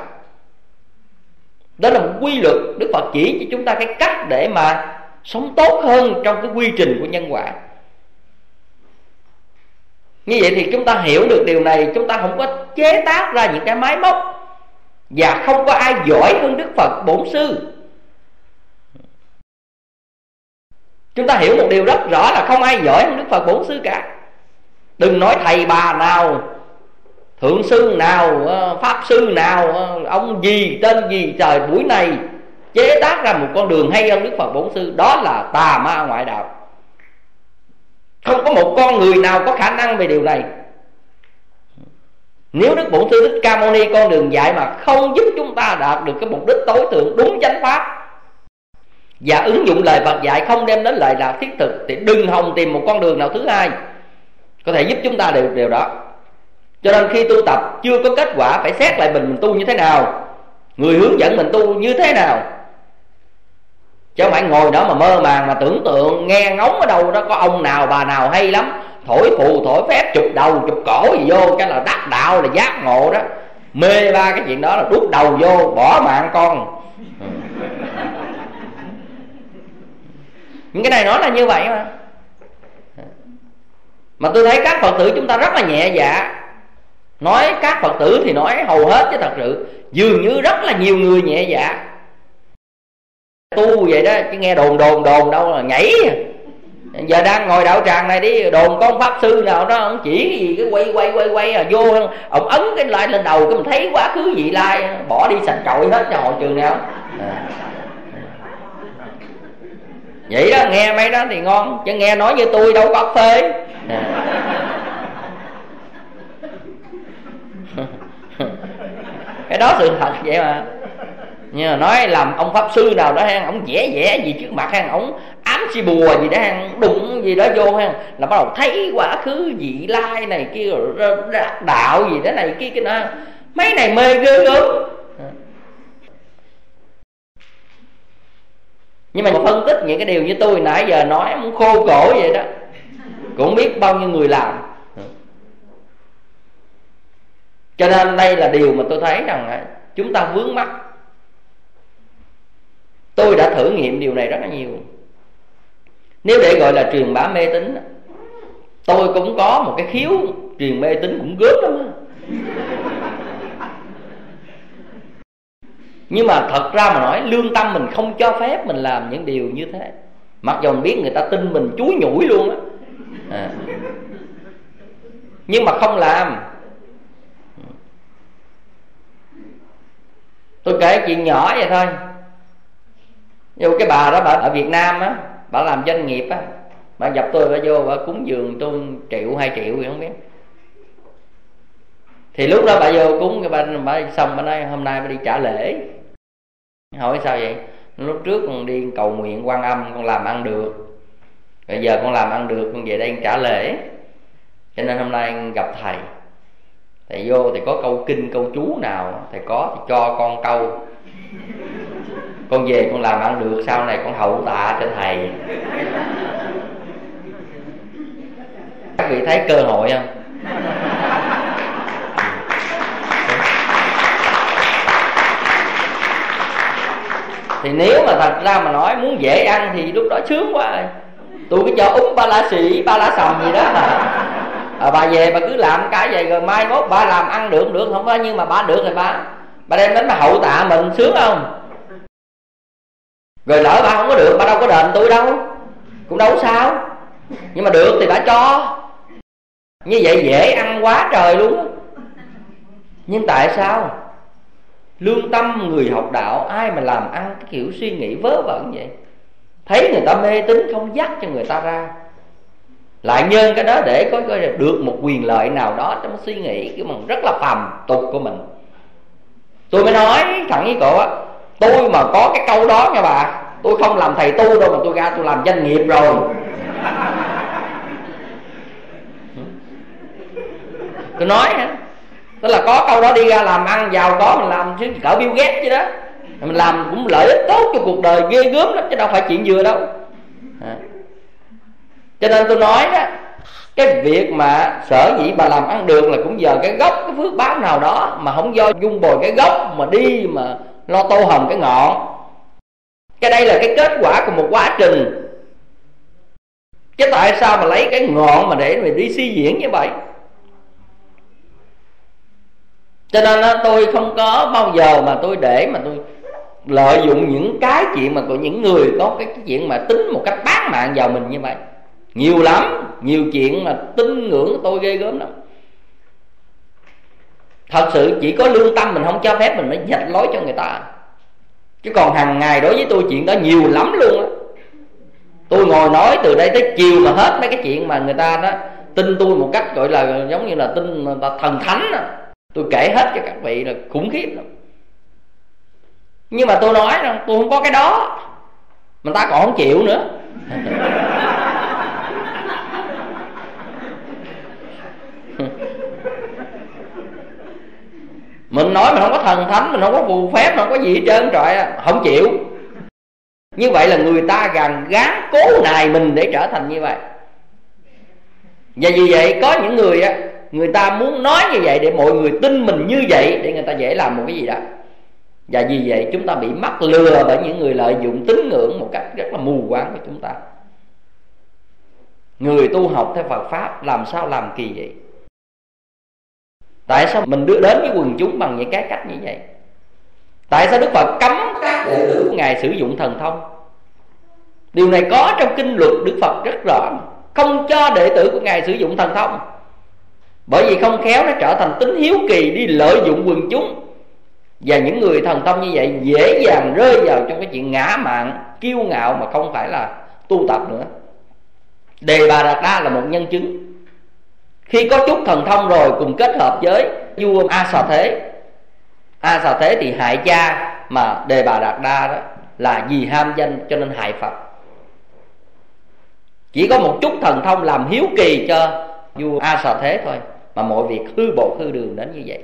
Đó là một quy luật. Đức Phật chỉ cho chúng ta cái cách để mà sống tốt hơn trong cái quy trình của nhân quả. Như vậy thì chúng ta hiểu được điều này, chúng ta không có chế tác ra những cái máy móc, và không có ai giỏi hơn Đức Phật Bổn Sư. Chúng ta hiểu một điều rất rõ là không ai giỏi hơn Đức Phật Bổn Sư cả. Đừng nói thầy bà nào, thượng sư nào, pháp sư nào, ông gì, tên gì, trời buổi này chế tác ra một con đường hay hơn Đức Phật Bổn Sư. Đó là tà ma ngoại đạo. Không có một con người nào có khả năng về điều này. Nếu Đức Bổn Sư Thích Ca Mâu Ni con đường dạy mà không giúp chúng ta đạt được cái mục đích tối thượng đúng chánh pháp, và ứng dụng lời Phật dạy không đem đến lời đạo thiết thực, thì đừng hòng tìm một con đường nào thứ hai có thể giúp chúng ta được điều đó. Cho nên khi tu tập chưa có kết quả, phải xét lại mình mình tu như thế nào, người hướng dẫn mình tu như thế nào, chứ không phải ngồi đó mà mơ màng mà tưởng tượng nghe ngóng ở đâu đó có ông nào bà nào hay lắm, thổi phù thổi phép, chụp đầu chụp cổ gì vô cái là đắc đạo, là giác ngộ đó. Mê ba cái chuyện đó là đút đầu vô bỏ mạng con. Những cái này nó là như vậy mà. Mà tôi thấy các Phật tử chúng ta rất là nhẹ dạ. Nói các Phật tử thì nói hầu hết, chứ thật sự dường như rất là nhiều người nhẹ dạ. Tu vậy đó chứ nghe đồn đồn đồn đâu là nhảy. Giờ đang ngồi đạo tràng này đi, đồn có ông pháp sư nào đó ông chỉ cái gì cái quay quay quay quay à, vô ông ấn cái lại lên đầu cái mình thấy quá khứ vị lai, bỏ đi sạch trội hết cho hội trường nào à. Vậy đó, nghe mấy đó thì ngon, chứ nghe nói như tôi đâu có phê à. Cái đó sự thật vậy mà. Nhưng mà nói làm ông pháp sư nào đó hang ông vẽ vẽ gì trước mặt hang, ông ám si bùa gì đó hang, đụng gì đó vô hang là bắt đầu thấy quá khứ vị lai này kia, đạo gì đó này kia kia nữa. Mấy này mê ghê gớm. Nhưng mà phân tích những cái điều như tôi nãy giờ nói muốn khô cổ vậy đó, cũng biết bao nhiêu người làm. Cho nên đây là điều mà tôi thấy rằng chúng ta vướng mắc. Tôi đã thử nghiệm điều này rất là nhiều. Nếu để gọi là truyền bá mê tín, tôi cũng có một cái khiếu truyền mê tín cũng gớm lắm. Nhưng mà thật ra mà nói, lương tâm mình không cho phép mình làm những điều như thế, mặc dù mình biết người ta tin mình chúi nhủi luôn á à. Nhưng mà không làm. Tôi kể chuyện nhỏ vậy thôi. Dù cái bà đó, bà ở Việt Nam á, bà làm doanh nghiệp á, bà gặp tôi, bà vô bà cúng dường tôi triệu hai triệu gì không biết. Thì lúc đó bà vô cúng cái bà, bà xong bà nói hôm nay bà đi trả lễ. Hỏi sao vậy? Lúc trước con đi cầu nguyện Quan Âm con làm ăn được, bây giờ con làm ăn được con về đây con trả lễ, cho nên hôm nay con gặp thầy. Thầy vô thì có câu kinh câu chú nào thầy có thì cho con câu, con về con làm ăn được sau này con hậu tạ cho thầy. Các vị thấy cơ hội không? Thì nếu mà thật ra mà nói muốn dễ ăn thì lúc đó sướng quá rồi. Tôi cứ cho úng ba la sĩ, ba la sầm gì đó mà à, bà về bà cứ làm cái vậy rồi mai mốt bà làm ăn được được không có, nhưng mà bà được rồi bà bà đem đến bà hậu tạ mình sướng không? Rồi lỡ bà không có được, bà đâu có đền tôi đâu, cũng đâu sao. Nhưng mà được thì bà cho. Như vậy dễ ăn quá trời luôn. Nhưng tại sao lương tâm người học đạo, ai mà làm ăn cái kiểu suy nghĩ vớ vẩn vậy? Thấy người ta mê tín không dắt cho người ta ra, lại nhân cái đó để có, có được một quyền lợi nào đó trong suy nghĩ cái mình rất là phàm tục của mình. Tôi mới nói thẳng với cậu á, tôi mà có cái câu đó nha bà, tôi không làm thầy tu đâu mà tôi ra tôi làm doanh nghiệp rồi. Tôi nói hả, Tức là có câu đó đi ra làm ăn giàu có, mình làm chứ cỡ Bill Gates chứ đó, mình làm cũng lợi ích tốt cho cuộc đời ghê gớm lắm, chứ đâu phải chuyện vừa đâu à. Cho nên tôi nói đó, cái việc mà sở dĩ bà làm ăn được là cũng nhờ cái gốc, cái phước báo nào đó, mà không do dung bồi cái gốc mà đi mà lo tô hồng cái ngọn. Cái đây là cái kết quả của một quá trình, chứ tại sao mà lấy cái ngọn mà để mình đi suy diễn như vậy? Cho nên đó, tôi không có bao giờ mà tôi để mà tôi lợi dụng những cái chuyện mà của những người có cái chuyện mà tính một cách bán mạng vào mình như vậy. Nhiều lắm, nhiều chuyện mà tín ngưỡng tôi ghê gớm lắm. Thật sự chỉ có lương tâm mình không cho phép mình mới dạch lối cho người ta, chứ còn hàng ngày đối với tôi chuyện đó nhiều lắm luôn á. Tôi ngồi nói từ đây tới chiều mà hết mấy cái chuyện mà người ta đó tin tôi một cách gọi là giống như là tin thần thánh đó. Tôi kể hết cho các vị là khủng khiếp lắm. Nhưng mà tôi nói rằng tôi không có cái đó, người ta còn không chịu nữa. Mình nói mình không có thần thánh, mình không có phù phép, mình không có gì hết trơn trọi, không chịu. Như vậy là người ta gàn gán cố nài mình để trở thành như vậy. Và vì vậy có những người á, người ta muốn nói như vậy để mọi người tin mình như vậy, để người ta dễ làm một cái gì đó. Và vì vậy chúng ta bị mắc lừa bởi những người lợi dụng tín ngưỡng một cách rất là mù quáng của chúng ta. Người tu học theo Phật Pháp làm sao làm kỳ vậy? Tại sao mình đưa đến với quần chúng bằng những cái cách như vậy? Tại sao Đức Phật cấm các đệ tử của Ngài sử dụng thần thông? Điều này có trong kinh luật Đức Phật rất rõ, không cho đệ tử của Ngài sử dụng thần thông, bởi vì không khéo nó trở thành tính hiếu kỳ đi lợi dụng quần chúng. Và những người thần thông như vậy dễ dàng rơi vào trong cái chuyện ngã mạn, kiêu ngạo mà không phải là tu tập nữa. Đề Bà Đạt Đa là một nhân chứng. Khi có chút thần thông rồi cùng kết hợp với vua A Xà Thế. A Xà Thế thì hại cha, mà Đề Bà Đạt Đa đó là vì ham danh cho nên hại Phật. Chỉ có một chút thần thông làm hiếu kỳ cho vua A Xà Thế thôi, mà mọi việc hư bột hư đường đến như vậy.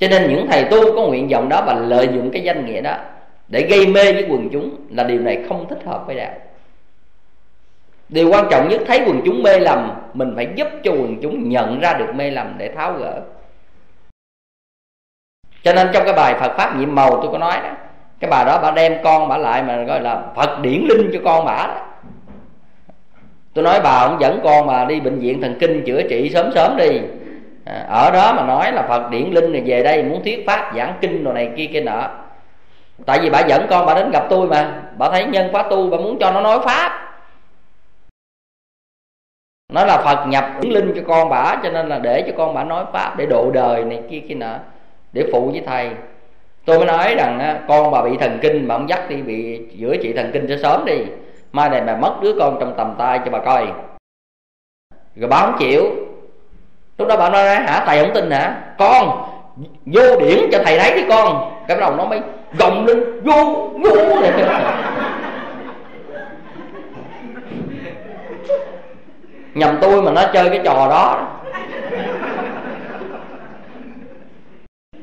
Cho nên những thầy tu có nguyện vọng đó và lợi dụng cái danh nghĩa đó để gây mê với quần chúng là điều này không thích hợp với đạo. Điều quan trọng nhất, thấy quần chúng mê lầm, mình phải giúp cho quần chúng nhận ra được mê lầm để tháo gỡ. Cho nên trong cái bài Phật Pháp nhiệm màu tôi có nói đó, cái bà đó bà đem con bà lại mà gọi là Phật điển linh cho con bà đó. Tôi nói bà không dẫn con bà đi bệnh viện thần kinh chữa trị sớm sớm đi à, ở đó mà nói là Phật điển linh này về đây muốn thuyết pháp giảng kinh đồ này kia kia nọ. Tại vì bà dẫn con bà đến gặp tôi mà, bà thấy nhân khóa tu, bà muốn cho nó nói pháp, nói là Phật nhập điển linh cho con bà, cho nên là để cho con bà nói pháp để độ đời này kia kia nọ, để phụ với thầy. Tôi mới nói rằng con bà bị thần kinh mà ông dắt đi bị chữa trị thần kinh cho sớm đi, mai này bà mất đứa con trong tầm tay cho bà coi. Rồi bà không chịu. Lúc đó bà nói hả, thầy không tin hả? Con vô điển cho thầy thấy đi con. Cái bắt đầu nó mới gồng lên vô vô này. Nhầm tôi mà nó chơi cái trò đó.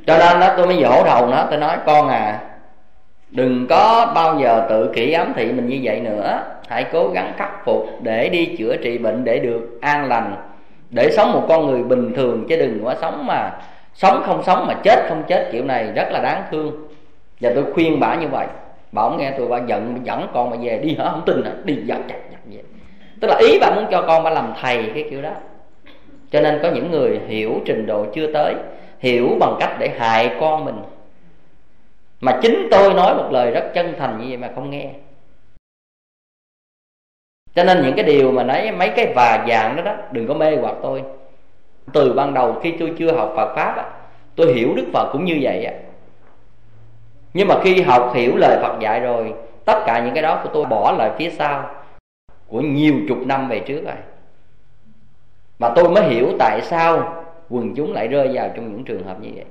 Cho nên đó tôi mới vỗ đầu nó, tôi nói con à, đừng có bao giờ tự kỷ ám thị mình như vậy nữa, hãy cố gắng khắc phục để đi chữa trị bệnh, để được an lành, để sống một con người bình thường, chứ đừng quá sống mà sống không sống mà chết không chết kiểu này rất là đáng thương. Và tôi khuyên bà như vậy, bà không nghe tôi, bà giận, dẫn con bà về đi hả, không tin hả, đi giật chặt chặt vậy. Tức là ý bà muốn cho con bà làm thầy cái kiểu đó. Cho nên có những người hiểu trình độ chưa tới, hiểu bằng cách để hại con mình. Mà chính tôi nói một lời rất chân thành như vậy mà không nghe. Cho nên những cái điều mà nói mấy cái và dạng đó đó, đừng có mê hoặc tôi. Từ ban đầu khi tôi chưa học Phật Pháp á, tôi hiểu Đức Phật cũng như vậy á. Nhưng mà khi học hiểu lời Phật dạy rồi, tất cả những cái đó của tôi bỏ lại phía sau, của nhiều chục năm về trước rồi. Mà tôi mới hiểu tại sao quần chúng lại rơi vào trong những trường hợp như vậy.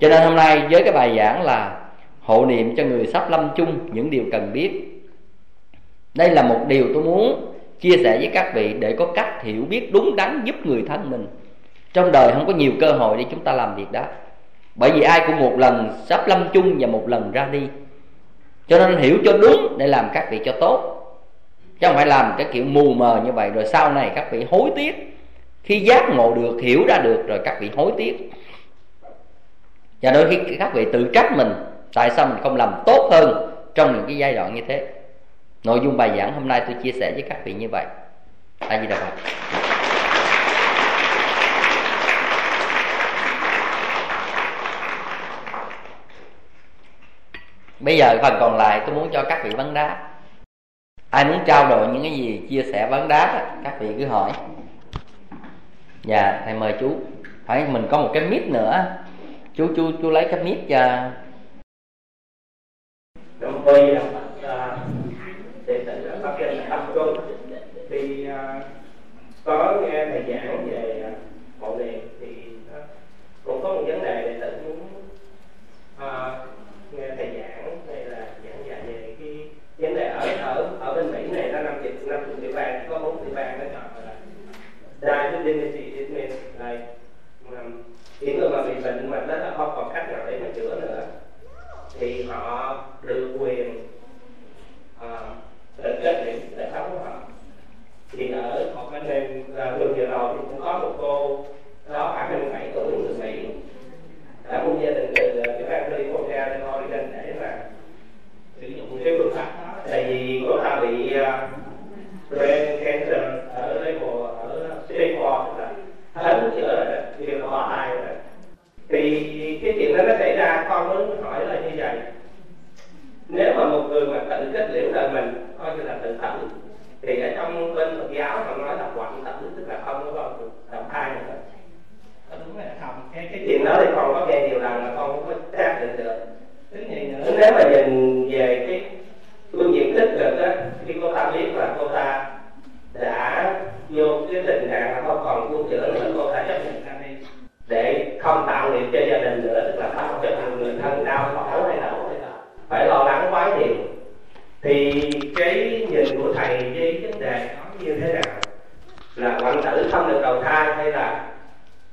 Cho nên hôm nay với cái bài giảng là hộ niệm cho người sắp lâm chung những điều cần biết. Đây là một điều tôi muốn chia sẻ với các vị để có cách hiểu biết đúng đắn giúp người thân mình Trong đời không có nhiều cơ hội để chúng ta làm việc đó, bởi vì ai cũng một lần sắp lâm chung và một lần ra đi. Cho nên hiểu cho đúng để làm các vị cho tốt, chứ không phải làm cái kiểu mù mờ như vậy rồi sau này các vị hối tiếc. Khi giác ngộ được, hiểu ra được rồi các vị hối tiếc. Và đôi khi các vị tự trách mình, tại sao mình không làm tốt hơn trong những cái giai đoạn như thế. Nội dung bài giảng hôm nay tôi chia sẻ với các vị như vậy. A Di Đà Phật. Bây giờ phần còn lại tôi muốn cho các vị vấn đáp. Ai muốn trao đổi những cái gì, chia sẻ vấn đáp, các vị cứ hỏi. Dạ, thầy mời chú. Hỏi mình có một cái mic nữa. Chú chú chú lấy cái mic cho. Đồng thời là để tự phát triển tâm trung thì có nghe thầy giảng về hộ niệm thì cũng có một vấn đề để tự muốn nghe thầy giảng hay là giảng dạy về cái vấn đề ở ở ở bên Mỹ này là năm chục năm chục địa bàn có bốn địa bàn nó chọn là đài chúng mình thì chúng mình này những người mà bị bệnh mà nó không còn cách nào để mà chữa nữa thì họ được quyền tự kết định để sống của họ. Thì ở một cái nền vườn vừa rồi thì cũng có một cô đó khoảng bảy tuổi người Mỹ đã mua gia đình từ cái bang đi quốc gia lên thôi để mà sử dụng cái phương pháp đó, tại vì cô ta bị brain cancer ở level ở stage bốn là hết chữa rồi đó, điều họ ai rồi. Thì cái chuyện đó nó xảy ra, con muốn hỏi là như vậy. Nếu mà một người mà tự kết liễu đời mình coi như là tự tử thì ở trong bên Phật giáo họ nói là hoạn tử, tức là không có còn làm thai nữa. Đúng là không. Cái cái chuyện đó thì con có nghe nhiều lần mà con không có xác định được. Nếu mà nhìn về cái phương diện tích cực á, khi cô ta biết là cô ta đã vô cái tình trạng là không còn cứu chữa nữa, cô ta chấp nhận ra đi để không tạo nghiệp cho gia đình nữa, tức là không cho người thân đau khổ hay là phải lo lắng quá nhiều. Thì cái nhìn của thầy với vấn đề nó như thế nào? Là hoạn tử không được đầu thai hay là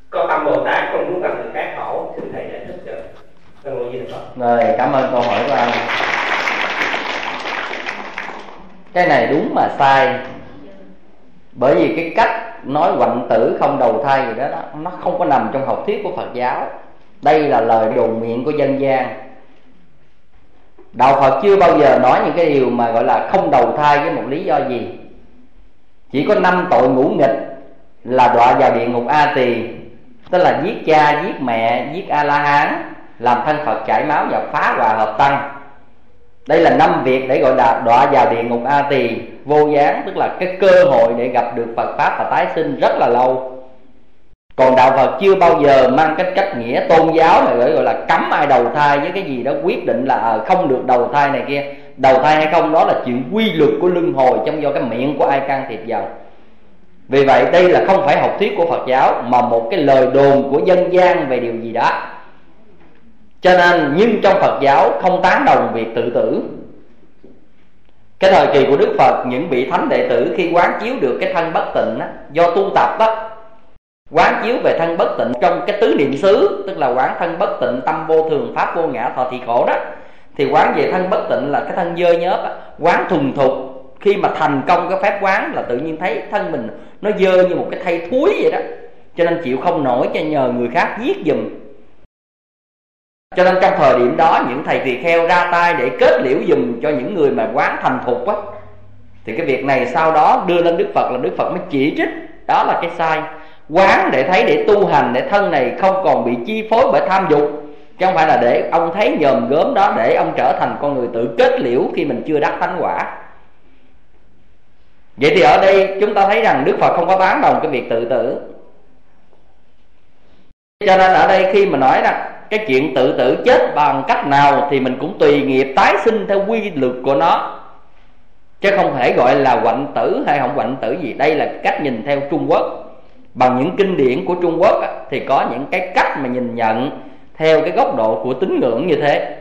có tâm Bồ Tát không muốn làm người khác khổ? Xin thầy giải thích được. Rồi, cảm ơn câu hỏi của anh. Cái này đúng mà sai, bởi vì cái cách nói hoạn tử không đầu thai gì đó, đó nó không có nằm trong học thuyết của Phật giáo. Đây là lời đồn miệng của dân gian. Đạo Phật chưa bao giờ nói những cái điều mà gọi là không đầu thai với một lý do gì. Chỉ có năm tội ngũ nghịch là đọa vào địa ngục A Tỳ, tức là giết cha, giết mẹ, giết A La Hán, làm thân Phật chảy máu và phá hòa hợp tăng. Đây là năm việc để gọi là đọa vào địa ngục A Tỳ vô gián, tức là cái cơ hội để gặp được Phật pháp và tái sinh rất là lâu. Còn đạo Phật chưa bao giờ mang cái cách nghĩa tôn giáo này gọi là cấm ai đầu thai với cái gì đó, quyết định là không được đầu thai này kia. Đầu thai hay không đó là chuyện quy luật của luân hồi, trong do cái miệng của ai can thiệp vào. Vì vậy đây là không phải học thuyết của Phật giáo mà một cái lời đồn của dân gian về điều gì đó. Cho nên nhưng trong Phật giáo không tán đồng việc tự tử. Cái thời kỳ của Đức Phật, những vị thánh đệ tử khi quán chiếu được cái thân bất tịnh á, do tu tập á, quán chiếu về thân bất tịnh trong cái tứ niệm xứ, tức là quán thân bất tịnh, tâm vô thường, pháp vô ngã, thọ thị khổ đó, thì quán về thân bất tịnh là cái thân dơ nhớp á, quán thuần thục. Khi mà thành công cái phép quán là tự nhiên thấy thân mình nó dơ như một cái thây thúi vậy đó, cho nên chịu không nổi, cho nhờ người khác giết giùm. Cho nên trong thời điểm đó những thầy tỳ kheo ra tay để kết liễu dùm cho những người mà quán thành thục á. Thì cái việc này sau đó đưa lên Đức Phật, là Đức Phật mới chỉ trích đó là cái sai. Quán để thấy, để tu hành, để thân này không còn bị chi phối bởi tham dục, chứ không phải là để ông thấy nhòm gớm đó để ông trở thành con người tự kết liễu khi mình chưa đắc thánh quả. Vậy thì ở đây chúng ta thấy rằng Đức Phật không có tán đồng cái việc tự tử. Cho nên ở đây khi mà nói rằng cái chuyện tự tử chết bằng cách nào thì mình cũng tùy nghiệp tái sinh theo quy luật của nó, chứ không thể gọi là hoạn tử hay không hoạn tử gì. Đây là cách nhìn theo Trung Quốc. Bằng những kinh điển của Trung Quốc thì có những cái cách mà nhìn nhận theo cái góc độ của tín ngưỡng như thế.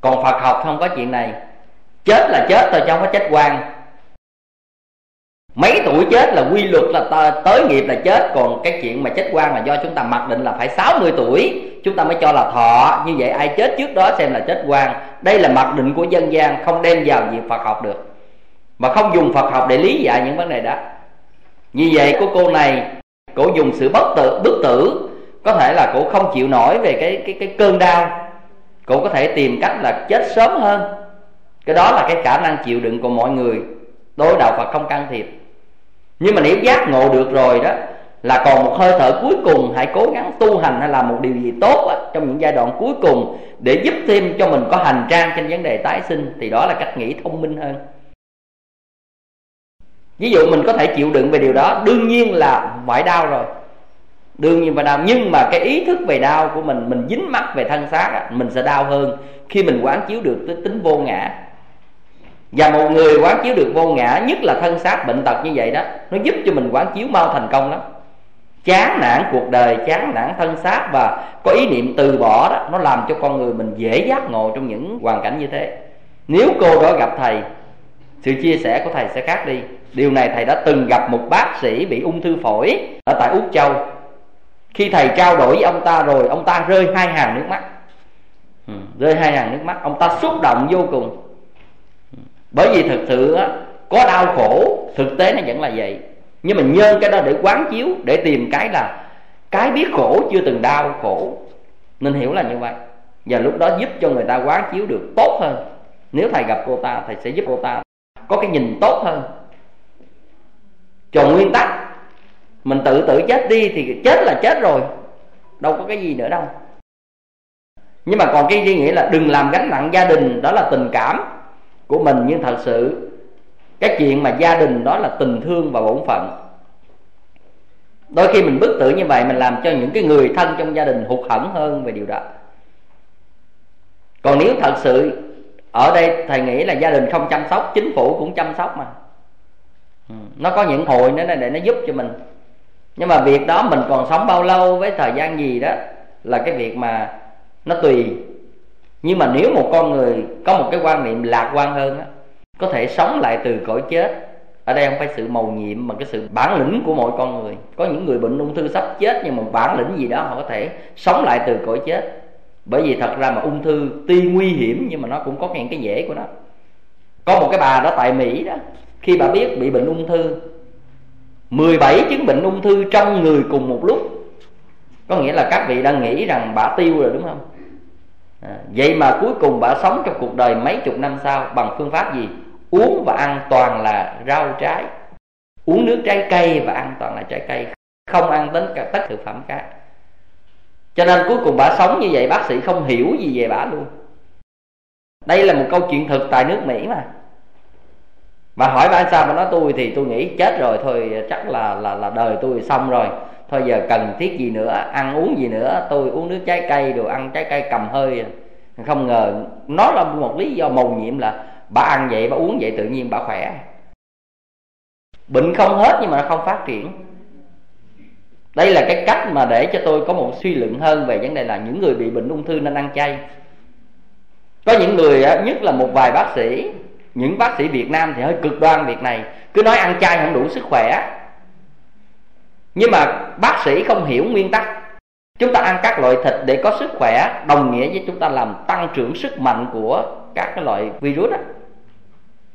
Còn Phật học không có chuyện này. Chết là chết thôi chứ không có chết quan. mấy tuổi chết là quy luật là tới nghiệp là chết. Còn cái chuyện mà chết quan là do chúng ta mặc định là phải sáu mươi tuổi chúng ta mới cho là thọ. Như vậy ai chết trước đó xem là chết quan. Đây là mặc định của dân gian, không đem vào việc Phật học được, mà không dùng Phật học để lý giải những vấn đề đó. Như vậy của cô này, cổ dùng sự bất tử, bức tử. Có thể là cổ không chịu nổi về cái, cái, cái cơn đau, cổ có thể tìm cách là chết sớm hơn. Cái đó là cái khả năng chịu đựng của mọi người, đối đạo Phật không can thiệp. Nhưng mà nếu giác ngộ được rồi đó, là còn một hơi thở cuối cùng, hãy cố gắng tu hành hay làm một điều gì tốt đó, trong những giai đoạn cuối cùng, để giúp thêm cho mình có hành trang trên vấn đề tái sinh. Thì đó là cách nghĩ thông minh hơn. Ví dụ mình có thể chịu đựng về điều đó. Đương nhiên là phải đau rồi, đương nhiên phải đau. Nhưng mà cái ý thức về đau của mình, mình dính mắc về thân xác, mình sẽ đau hơn khi mình quán chiếu được tới tính vô ngã. Và một người quán chiếu được vô ngã, nhất là thân xác bệnh tật như vậy đó, nó giúp cho mình quán chiếu mau thành công lắm. Chán nản cuộc đời, chán nản thân xác và có ý niệm từ bỏ đó, nó làm cho con người mình dễ giác ngộ trong những hoàn cảnh như thế. Nếu cô đó gặp thầy, sự chia sẻ của thầy sẽ khác đi. Điều này thầy đã từng gặp một bác sĩ bị ung thư phổi ở tại Úc Châu. Khi thầy trao đổi với ông ta rồi, ông ta rơi hai hàng nước mắt. Rơi hai hàng nước mắt, ông ta xúc động vô cùng. Bởi vì thực sự có đau khổ, thực tế nó vẫn là vậy. Nhưng mà nhân cái đó để quán chiếu, để tìm cái là cái biết khổ chưa từng đau khổ. Nên hiểu là như vậy. Và lúc đó giúp cho người ta quán chiếu được tốt hơn. Nếu thầy gặp cô ta, thầy sẽ giúp cô ta có cái nhìn tốt hơn. Còn nguyên tắc mình tự tử chết đi thì chết là chết rồi, đâu có cái gì nữa đâu. Nhưng mà còn cái ý nghĩa là đừng làm gánh nặng gia đình, đó là tình cảm của mình. Nhưng thật sự cái chuyện mà gia đình đó là tình thương và bổn phận. Đôi khi mình bức tử như vậy, mình làm cho những cái người thân trong gia đình hụt hẫng hơn về điều đó. Còn nếu thật sự ở đây thầy nghĩ là gia đình không chăm sóc, chính phủ cũng chăm sóc mà. Nó có những hội nữa để nó giúp cho mình. Nhưng mà việc đó mình còn sống bao lâu, với thời gian gì đó là cái việc mà nó tùy. Nhưng mà nếu một con người có một cái quan niệm lạc quan hơn đó, có thể sống lại từ cõi chết. Ở đây không phải sự mầu nhiệm mà cái sự bản lĩnh của mỗi con người. Có những người bệnh ung thư sắp chết, nhưng mà bản lĩnh gì đó họ có thể sống lại từ cõi chết. Bởi vì thật ra mà ung thư tuy nguy hiểm nhưng mà nó cũng có những cái dễ của nó. Có một cái bà đó tại Mỹ đó, khi bà biết bị bệnh ung thư, mười bảy chứng bệnh ung thư trong người cùng một lúc. Có nghĩa là các vị đang nghĩ rằng bà tiêu rồi đúng không? À, vậy mà cuối cùng bà sống trong cuộc đời mấy chục năm sau bằng phương pháp gì? Uống và ăn toàn là rau trái, uống nước trái cây và ăn toàn là trái cây, không ăn đến cả tất thực phẩm khác. Cho nên cuối cùng bà sống như vậy, bác sĩ không hiểu gì về bà luôn. Đây là một câu chuyện thực tại nước Mỹ mà. Bà hỏi bà sao, bà nói tôi thì tôi nghĩ chết rồi thôi, chắc là là là đời tôi xong rồi, thôi giờ cần thiết gì nữa, ăn uống gì nữa, tôi uống nước trái cây rồi ăn trái cây cầm hơi. Không ngờ nó là một lý do mầu nhiệm là bà ăn vậy, bà uống vậy tự nhiên bà khỏe, bệnh không hết nhưng mà nó không phát triển. Đây là cái cách mà để cho tôi có một suy luận hơn về vấn đề là những người bị bệnh ung thư nên ăn chay. Có những người, nhất là một vài bác sĩ, những bác sĩ Việt Nam thì hơi cực đoan việc này, cứ nói ăn chay không đủ sức khỏe. Nhưng mà bác sĩ không hiểu nguyên tắc. Chúng ta ăn các loại thịt để có sức khỏe đồng nghĩa với chúng ta làm tăng trưởng sức mạnh của các cái loại virus đó.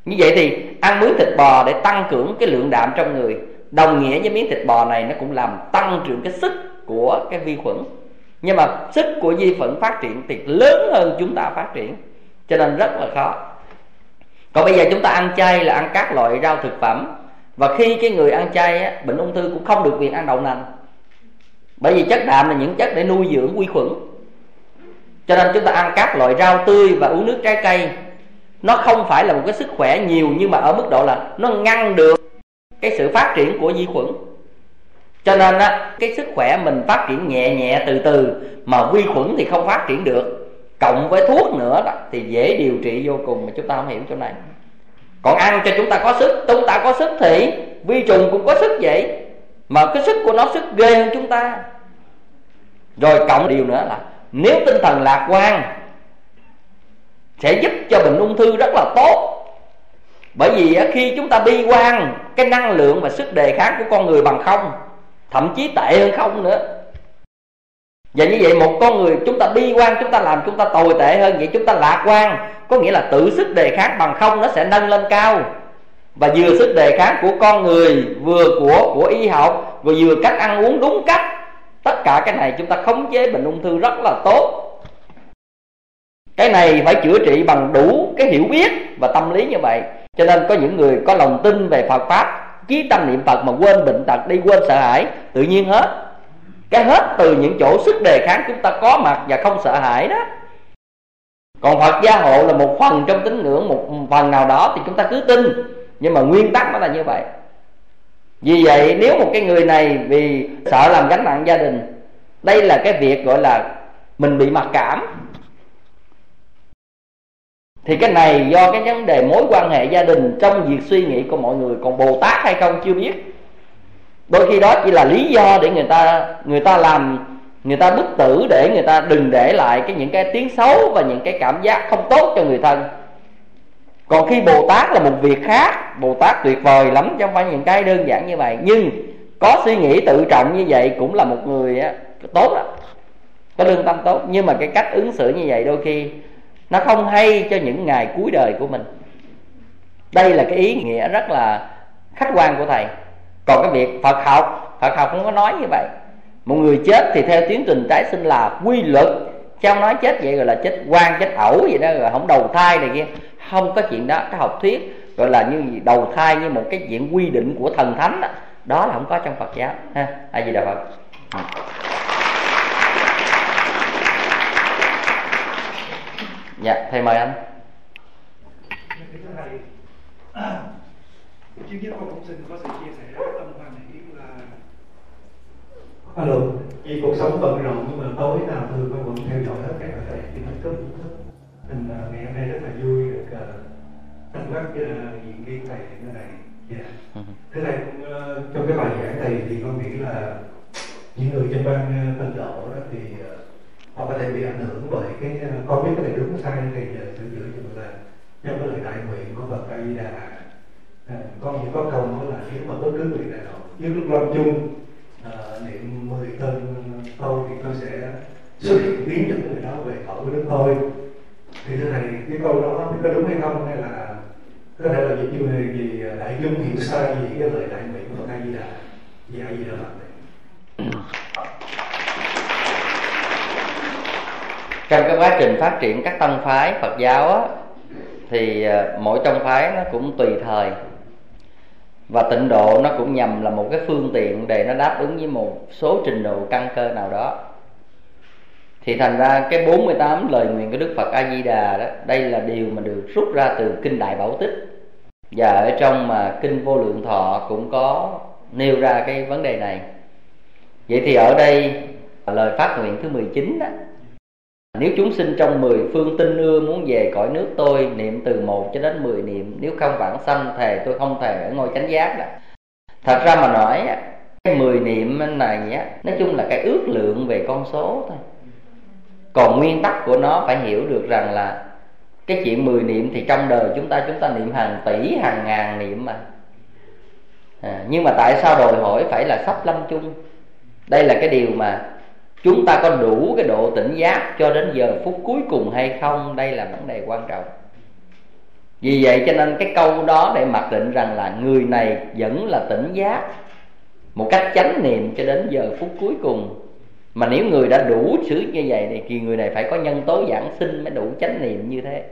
Như vậy thì ăn miếng thịt bò để tăng cường cái lượng đạm trong người, đồng nghĩa với miếng thịt bò này nó cũng làm tăng trưởng cái sức của cái vi khuẩn. Nhưng mà sức của vi khuẩn phát triển thì lớn hơn chúng ta phát triển, cho nên rất là khó. Còn bây giờ chúng ta ăn chay là ăn các loại rau thực phẩm. Và khi cái người ăn chay á, bệnh ung thư cũng không được quyền ăn đậu nành, bởi vì chất đạm là những chất để nuôi dưỡng vi khuẩn. Cho nên chúng ta ăn các loại rau tươi và uống nước trái cây, nó không phải là một cái sức khỏe nhiều, nhưng mà ở mức độ là nó ngăn được cái sự phát triển của vi khuẩn. Cho nên á, cái sức khỏe mình phát triển nhẹ nhẹ từ từ, mà vi khuẩn thì không phát triển được. Cộng với thuốc nữa đó, thì dễ điều trị vô cùng mà chúng ta không hiểu chỗ này. Còn ăn cho chúng ta có sức, chúng ta có sức thì vi trùng cũng có sức vậy, mà cái sức của nó sức ghê hơn chúng ta. Rồi cộng điều nữa là nếu tinh thần lạc quan sẽ giúp cho bệnh ung thư rất là tốt. Bởi vì khi chúng ta bi quan, cái năng lượng và sức đề kháng của con người bằng không, thậm chí tệ hơn không nữa. Và như vậy một con người chúng ta bi quan, chúng ta làm chúng ta tồi tệ hơn. Vậy chúng ta lạc quan, có nghĩa là tự sức đề kháng bằng không nó sẽ nâng lên cao. Và vừa sức đề kháng của con người, vừa của của y học, vừa vừa cách ăn uống đúng cách, tất cả cái này chúng ta khống chế bệnh ung thư rất là tốt. Cái này phải chữa trị bằng đủ cái hiểu biết và tâm lý như vậy. Cho nên có những người có lòng tin về Phật Pháp, chí tâm niệm Phật mà quên bệnh tật đi, quên sợ hãi, tự nhiên hết. Cái hết từ những chỗ sức đề kháng chúng ta có mặt và không sợ hãi đó. Còn Phật gia hộ là một phần trong tín ngưỡng, một phần nào đó thì chúng ta cứ tin, nhưng mà nguyên tắc nó là như vậy. Vì vậy nếu một cái người này vì sợ làm gánh nặng gia đình, đây là cái việc gọi là mình bị mặc cảm, thì cái này do cái vấn đề mối quan hệ gia đình trong việc suy nghĩ của mọi người. Còn Bồ Tát hay không chưa biết. Đôi khi đó chỉ là lý do để người ta người ta làm, người ta bức tử để người ta đừng để lại cái những cái tiếng xấu và những cái cảm giác không tốt cho người thân. Còn khi Bồ Tát là một việc khác, Bồ Tát tuyệt vời lắm chứ không phải những cái đơn giản như vậy. Nhưng có suy nghĩ tự trọng như vậy cũng là một người tốt đó, có lương tâm tốt. Nhưng mà cái cách ứng xử như vậy đôi khi nó không hay cho những ngày cuối đời của mình. Đây là cái ý nghĩa rất là khách quan của Thầy. Còn cái việc Phật học, Phật học không có nói như vậy. Một người chết thì theo tiến trình tái sinh là quy luật, chứ không nói chết vậy gọi là chết oan, chết ẩu vậy đó, rồi không đầu thai này kia. Không có chuyện đó. Cái học thuyết gọi là như đầu thai như một cái diện quy định của thần thánh đó, đó là không có trong Phật giáo ha. A Di Đà Phật. Dạ, thầy mời anh. Thưa thầy, trước nhất con cũng xin có sự chia sẻ tâm hoàn nghĩ là alo, vì cuộc sống bận rộn nhưng mà tối nào thường con vẫn theo dõi hết các bài thầy trên YouTube. Mình ngày hôm nay rất là vui được tận mắt diễn viên thầy đến nơi này. Dạ. Thưa thầy, trong cái bài giảng thầy thì con nghĩ là những người trên ban Tịnh Độ đó thì họ có thể bị ảnh hưởng bởi cái con biết cái này đúng sai thì tự giữ cho người ta trong cái lời đại nguyện của Phật A Di Đà. À, con chỉ có câu nói là nếu mà bất cứ người nào dưới lúc Lâm Chung à, niệm mười tên câu thì tôi sẽ xuất hiện biến những người đó về khẩu của Đức tôi. Thì thưa thầy, cái câu đó biết có đúng hay không, hay là có thể là việc như người gì đại dung hiểu sai gì cái lời đại nguyện của Phật A Di Đà, vì A Di Đà Phật. Trong cái quá trình phát triển các tông phái Phật giáo á, thì mỗi tông phái nó cũng tùy thời. Và Tịnh Độ nó cũng nhằm là một cái phương tiện để nó đáp ứng với một số trình độ căn cơ nào đó. Thì thành ra cái bốn mươi tám lời nguyện của Đức Phật A Di Đà đó, đây là điều mà được rút ra từ Kinh Đại Bảo Tích. Và ở trong mà Kinh Vô Lượng Thọ cũng có nêu ra cái vấn đề này. Vậy thì ở đây lời phát nguyện thứ mười chín đó: nếu chúng sinh trong mười phương tinh ưa muốn về cõi nước tôi, niệm từ một cho đến mười niệm, nếu không vãng sanh thề tôi không thề ở ngôi chánh giác. Đó, thật ra mà nói cái mười niệm này nói chung là cái ước lượng về con số thôi. Còn nguyên tắc của nó phải hiểu được rằng là cái chuyện mười niệm thì trong đời chúng ta chúng ta niệm hàng tỷ hàng ngàn niệm mà à, nhưng mà tại sao đòi hỏi phải là sắp Lâm Chung? Đây là cái điều mà chúng ta có đủ cái độ tỉnh giác cho đến giờ phút cuối cùng hay không, đây là vấn đề quan trọng. Vì vậy cho nên cái câu đó để mặc định rằng là người này vẫn là tỉnh giác một cách chánh niệm cho đến giờ phút cuối cùng. Mà nếu người đã đủ sự như vậy thì người này phải có nhân tố giảng sinh mới đủ chánh niệm như thế.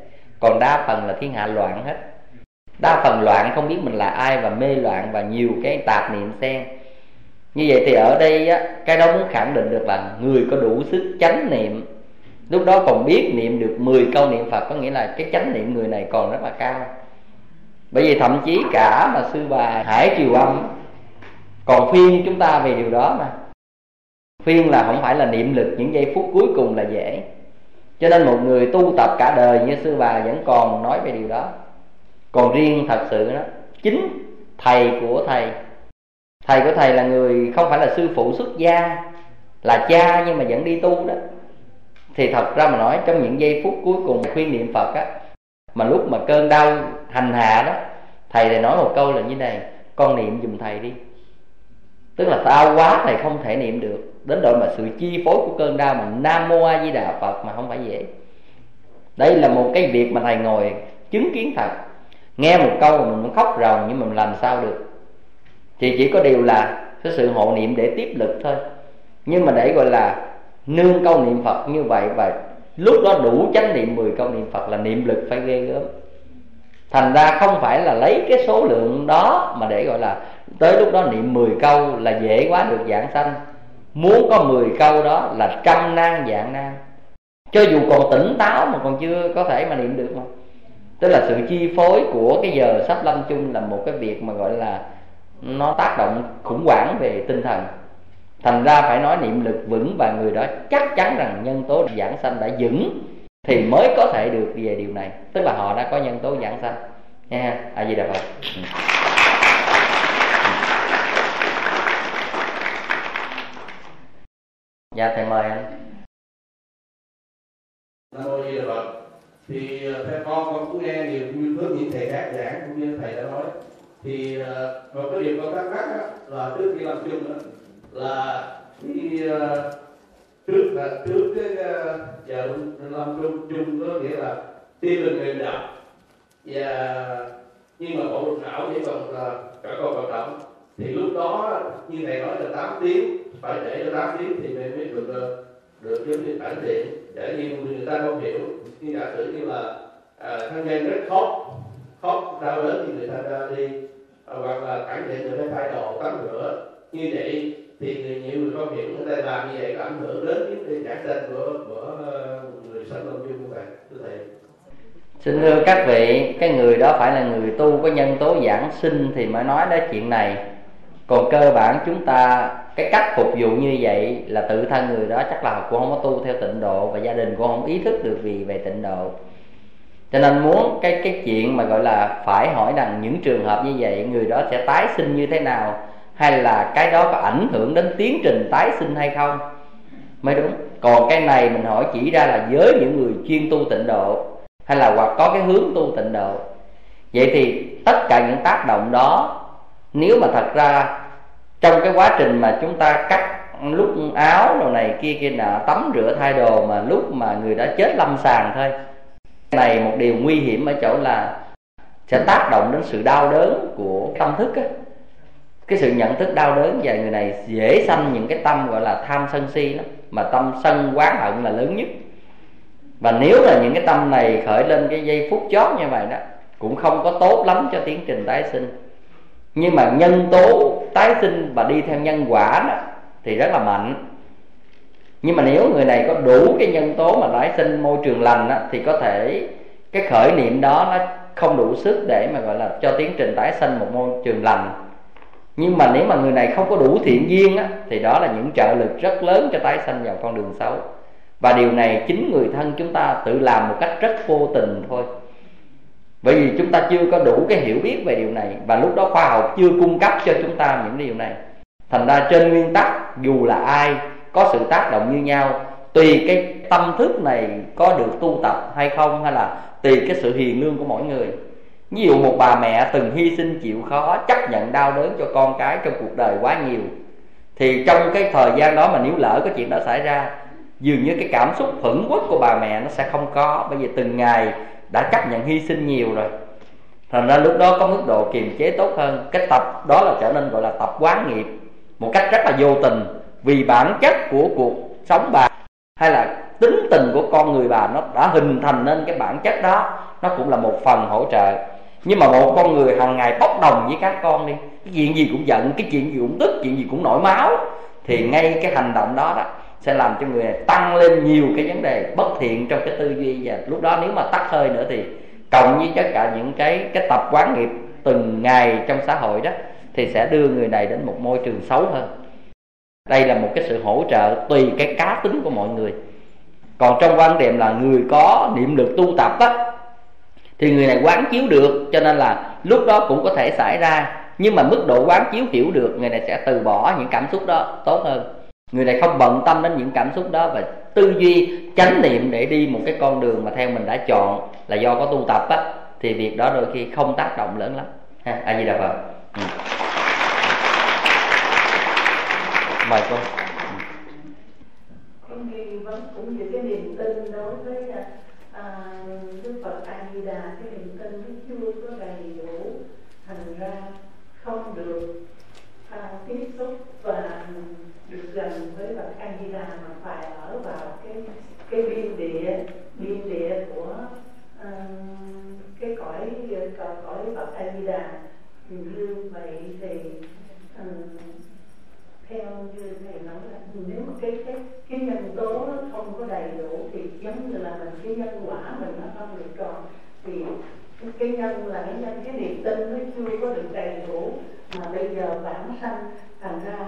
Còn đa phần là thiên hạ loạn hết, đa phần loạn không biết mình là ai và mê loạn và nhiều cái tạp niệm xen. Như vậy thì ở đây á, cái đó muốn khẳng định được là người có đủ sức chánh niệm, lúc đó còn biết niệm được mười câu niệm Phật, có nghĩa là cái chánh niệm người này còn rất là cao. Bởi vì thậm chí cả mà sư bà Hải Triều Âm còn khuyên chúng ta về điều đó mà. Khuyên là không phải là niệm lực những giây phút cuối cùng là dễ. Cho nên một người tu tập cả đời như sư bà vẫn còn nói về điều đó. Còn riêng thật sự đó, chính thầy của thầy Thầy của thầy là người không phải là sư phụ xuất gia, là cha nhưng mà vẫn đi tu đó. Thì thật ra mà nói trong những giây phút cuối cùng khuyên niệm Phật á, mà lúc mà cơn đau hành hạ đó, Thầy lại nói một câu là như này: con niệm dùm thầy đi. Tức là tao quá thầy không thể niệm được, đến độ mà sự chi phối của cơn đau mà Nam Mô A Di Đà Phật mà không phải dễ. Đây là một cái việc mà thầy ngồi chứng kiến thật. Nghe một câu mà mình cũng khóc ròng, nhưng mình làm sao được. Thì chỉ có điều là cái sự hộ niệm để tiếp lực thôi. Nhưng mà để gọi là nương câu niệm Phật như vậy, và lúc đó đủ chánh niệm mười câu niệm Phật là niệm lực phải ghê gớm. Thành ra không phải là lấy cái số lượng đó mà để gọi là tới lúc đó niệm mười câu là dễ quá được vãng sanh. Muốn có mười câu đó là trăm nan vạn nan. Cho dù còn tỉnh táo mà còn chưa có thể mà niệm được mà. Tức là sự chi phối của cái giờ sắp lâm chung là một cái việc mà gọi là nó tác động khủng hoảng về tinh thần. Thành ra phải nói niệm lực vững và người đó chắc chắn rằng nhân tố vãng sanh đã vững thì mới có thể được về điều này. Tức là họ đã có nhân tố vãng sanh. Nha, A Di Đà Phật. Dạ thầy mời anh. Nam Mô A Di Đà Phật. Thì theo con con cũng nghe nhiều nguyên thức những thầy khác giảng cũng như thầy đã nói. Thì một cái điều con thắc mắc là trước khi làm chung đó, là khi trước là trước cái giờ làm chung chung có nghĩa là tim mình mềm đập, và nhưng mà bộ ruột não chỉ còn là cả con vận động. Thì lúc đó như thầy nói là tám tiếng, phải để cho tám tiếng thì mình mới được được cái bản thiện. Để như người ta không hiểu, như giả sử như là à, thân nhân rất khóc khóc đau đớn thì người ta ra đi, à, hoặc là cảnh thiện người ta thay đồ tắm rửa. Như vậy thì người nhiều người không hiểu, người ta làm như vậy có ảnh hưởng đến cái giảng sinh của của người sanh lâm chung của thầy. Xin thưa các vị, cái người đó phải là người tu có nhân tố giảng sinh thì mới nói đến chuyện này. Còn cơ bản chúng ta cái cách phục vụ như vậy là tự thân người đó chắc là cũng không có tu theo tịnh độ, và gia đình cũng không ý thức được vì về tịnh độ. Cho nên muốn cái cái chuyện mà gọi là phải hỏi rằng những trường hợp như vậy người đó sẽ tái sinh như thế nào, hay là cái đó có ảnh hưởng đến tiến trình tái sinh hay không mới đúng. Còn cái này mình hỏi chỉ ra là với những người chuyên tu tịnh độ, hay là hoặc có cái hướng tu tịnh độ. Vậy thì tất cả những tác động đó, nếu mà thật ra trong cái quá trình mà chúng ta cắt lúc áo đồ này kia kia nọ, tắm rửa thay đồ, mà lúc mà người đã chết lâm sàng thôi. Cái này một điều nguy hiểm ở chỗ là sẽ tác động đến sự đau đớn của tâm thức á, cái sự nhận thức đau đớn. Và người này dễ sanh những cái tâm gọi là tham sân si lắm, mà tâm sân oán hận là lớn nhất. Và nếu là những cái tâm này khởi lên cái giây phút chót như vậy đó, cũng không có tốt lắm cho tiến trình tái sinh. Nhưng mà nhân tố tái sinh và đi theo nhân quả đó, thì rất là mạnh. Nhưng mà nếu người này có đủ cái nhân tố mà tái sinh môi trường lành đó, thì có thể cái khởi niệm đó nó không đủ sức để mà gọi là cho tiến trình tái sinh một môi trường lành. Nhưng mà nếu mà người này không có đủ thiện duyên đó, thì đó là những trợ lực rất lớn cho tái sinh vào con đường xấu. Và điều này chính người thân chúng ta tự làm một cách rất vô tình thôi. Bởi vì chúng ta chưa có đủ cái hiểu biết về điều này, và lúc đó khoa học chưa cung cấp cho chúng ta những điều này. Thành ra trên nguyên tắc dù là ai có sự tác động như nhau, tùy cái tâm thức này có được tu tập hay không, hay là tùy cái sự hiền lương của mỗi người. Ví dụ một bà mẹ từng hy sinh chịu khó, chấp nhận đau đớn cho con cái trong cuộc đời quá nhiều, thì trong cái thời gian đó mà nếu lỡ cái chuyện đó xảy ra, dường như cái cảm xúc phẫn uất của bà mẹ nó sẽ không có, bởi vì từng ngày đã chấp nhận hy sinh nhiều rồi. Thành ra lúc đó có mức độ kiềm chế tốt hơn. Cái tập đó là trở nên gọi là tập quán nghiệp một cách rất là vô tình, vì bản chất của cuộc sống bà hay là tính tình của con người bà nó đã hình thành nên cái bản chất đó. Nó cũng là một phần hỗ trợ. Nhưng mà một con người hàng ngày bốc đồng với các con đi, cái chuyện gì cũng giận, cái chuyện gì cũng tức, chuyện gì cũng nổi máu, thì ngay cái hành động đó đó sẽ làm cho người này tăng lên nhiều cái vấn đề bất thiện trong cái tư duy. Và lúc đó nếu mà tắt hơi nữa thì cộng với tất cả những cái cái tập quán nghiệp từng ngày trong xã hội đó, thì sẽ đưa người này đến một môi trường xấu hơn. Đây là một cái sự hỗ trợ tùy cái cá tính của mọi người. Còn trong quan điểm là người có niệm lực tu tập á, thì người này quán chiếu được, cho nên là lúc đó cũng có thể xảy ra. Nhưng mà mức độ quán chiếu hiểu được, người này sẽ từ bỏ những cảm xúc đó tốt hơn. Người này không bận tâm đến những cảm xúc đó và tư duy chánh niệm để đi một cái con đường mà theo mình đã chọn là do có tu tập á, thì việc đó đôi khi không tác động lớn lắm. ha. A Di Đà Phật. Ừ. Mời con. Con thì vẫn cũng những cái niềm tin đối với Đức Phật A Di Đà, cái niềm tin nó chưa có đầy đủ, thành ra không được tiếp xúc và được gần với Phật A Di Đà, mà phải ở vào cái cái biên địa biên địa của uh, cái cõi cõi cõi Phật A Di Đà. Như vậy thì uh, theo như thầy nói là nếu mà cái cái cái nhân tố nó không có đầy đủ thì giống như là mình cái nhân quả mình nó không được tròn, thì cái nhân là cái nhân cái niềm tin nó chưa có được đầy đủ, mà bây giờ bản sanh thành ra